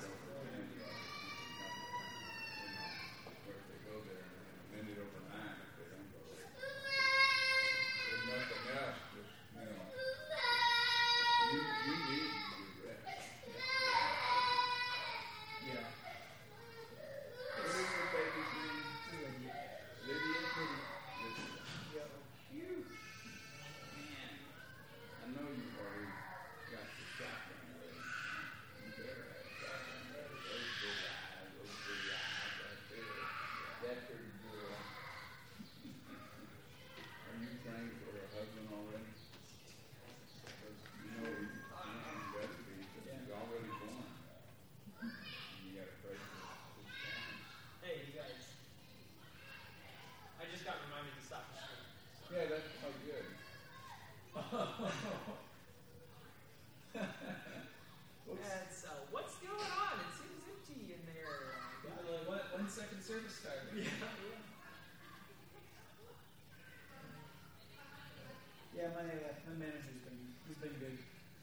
Yeah, my uh, my manager's been he's been good.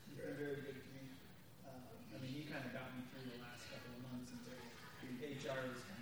He's been very good to me. Um, I mean, he kind of got me through the last couple of months until H R was kind of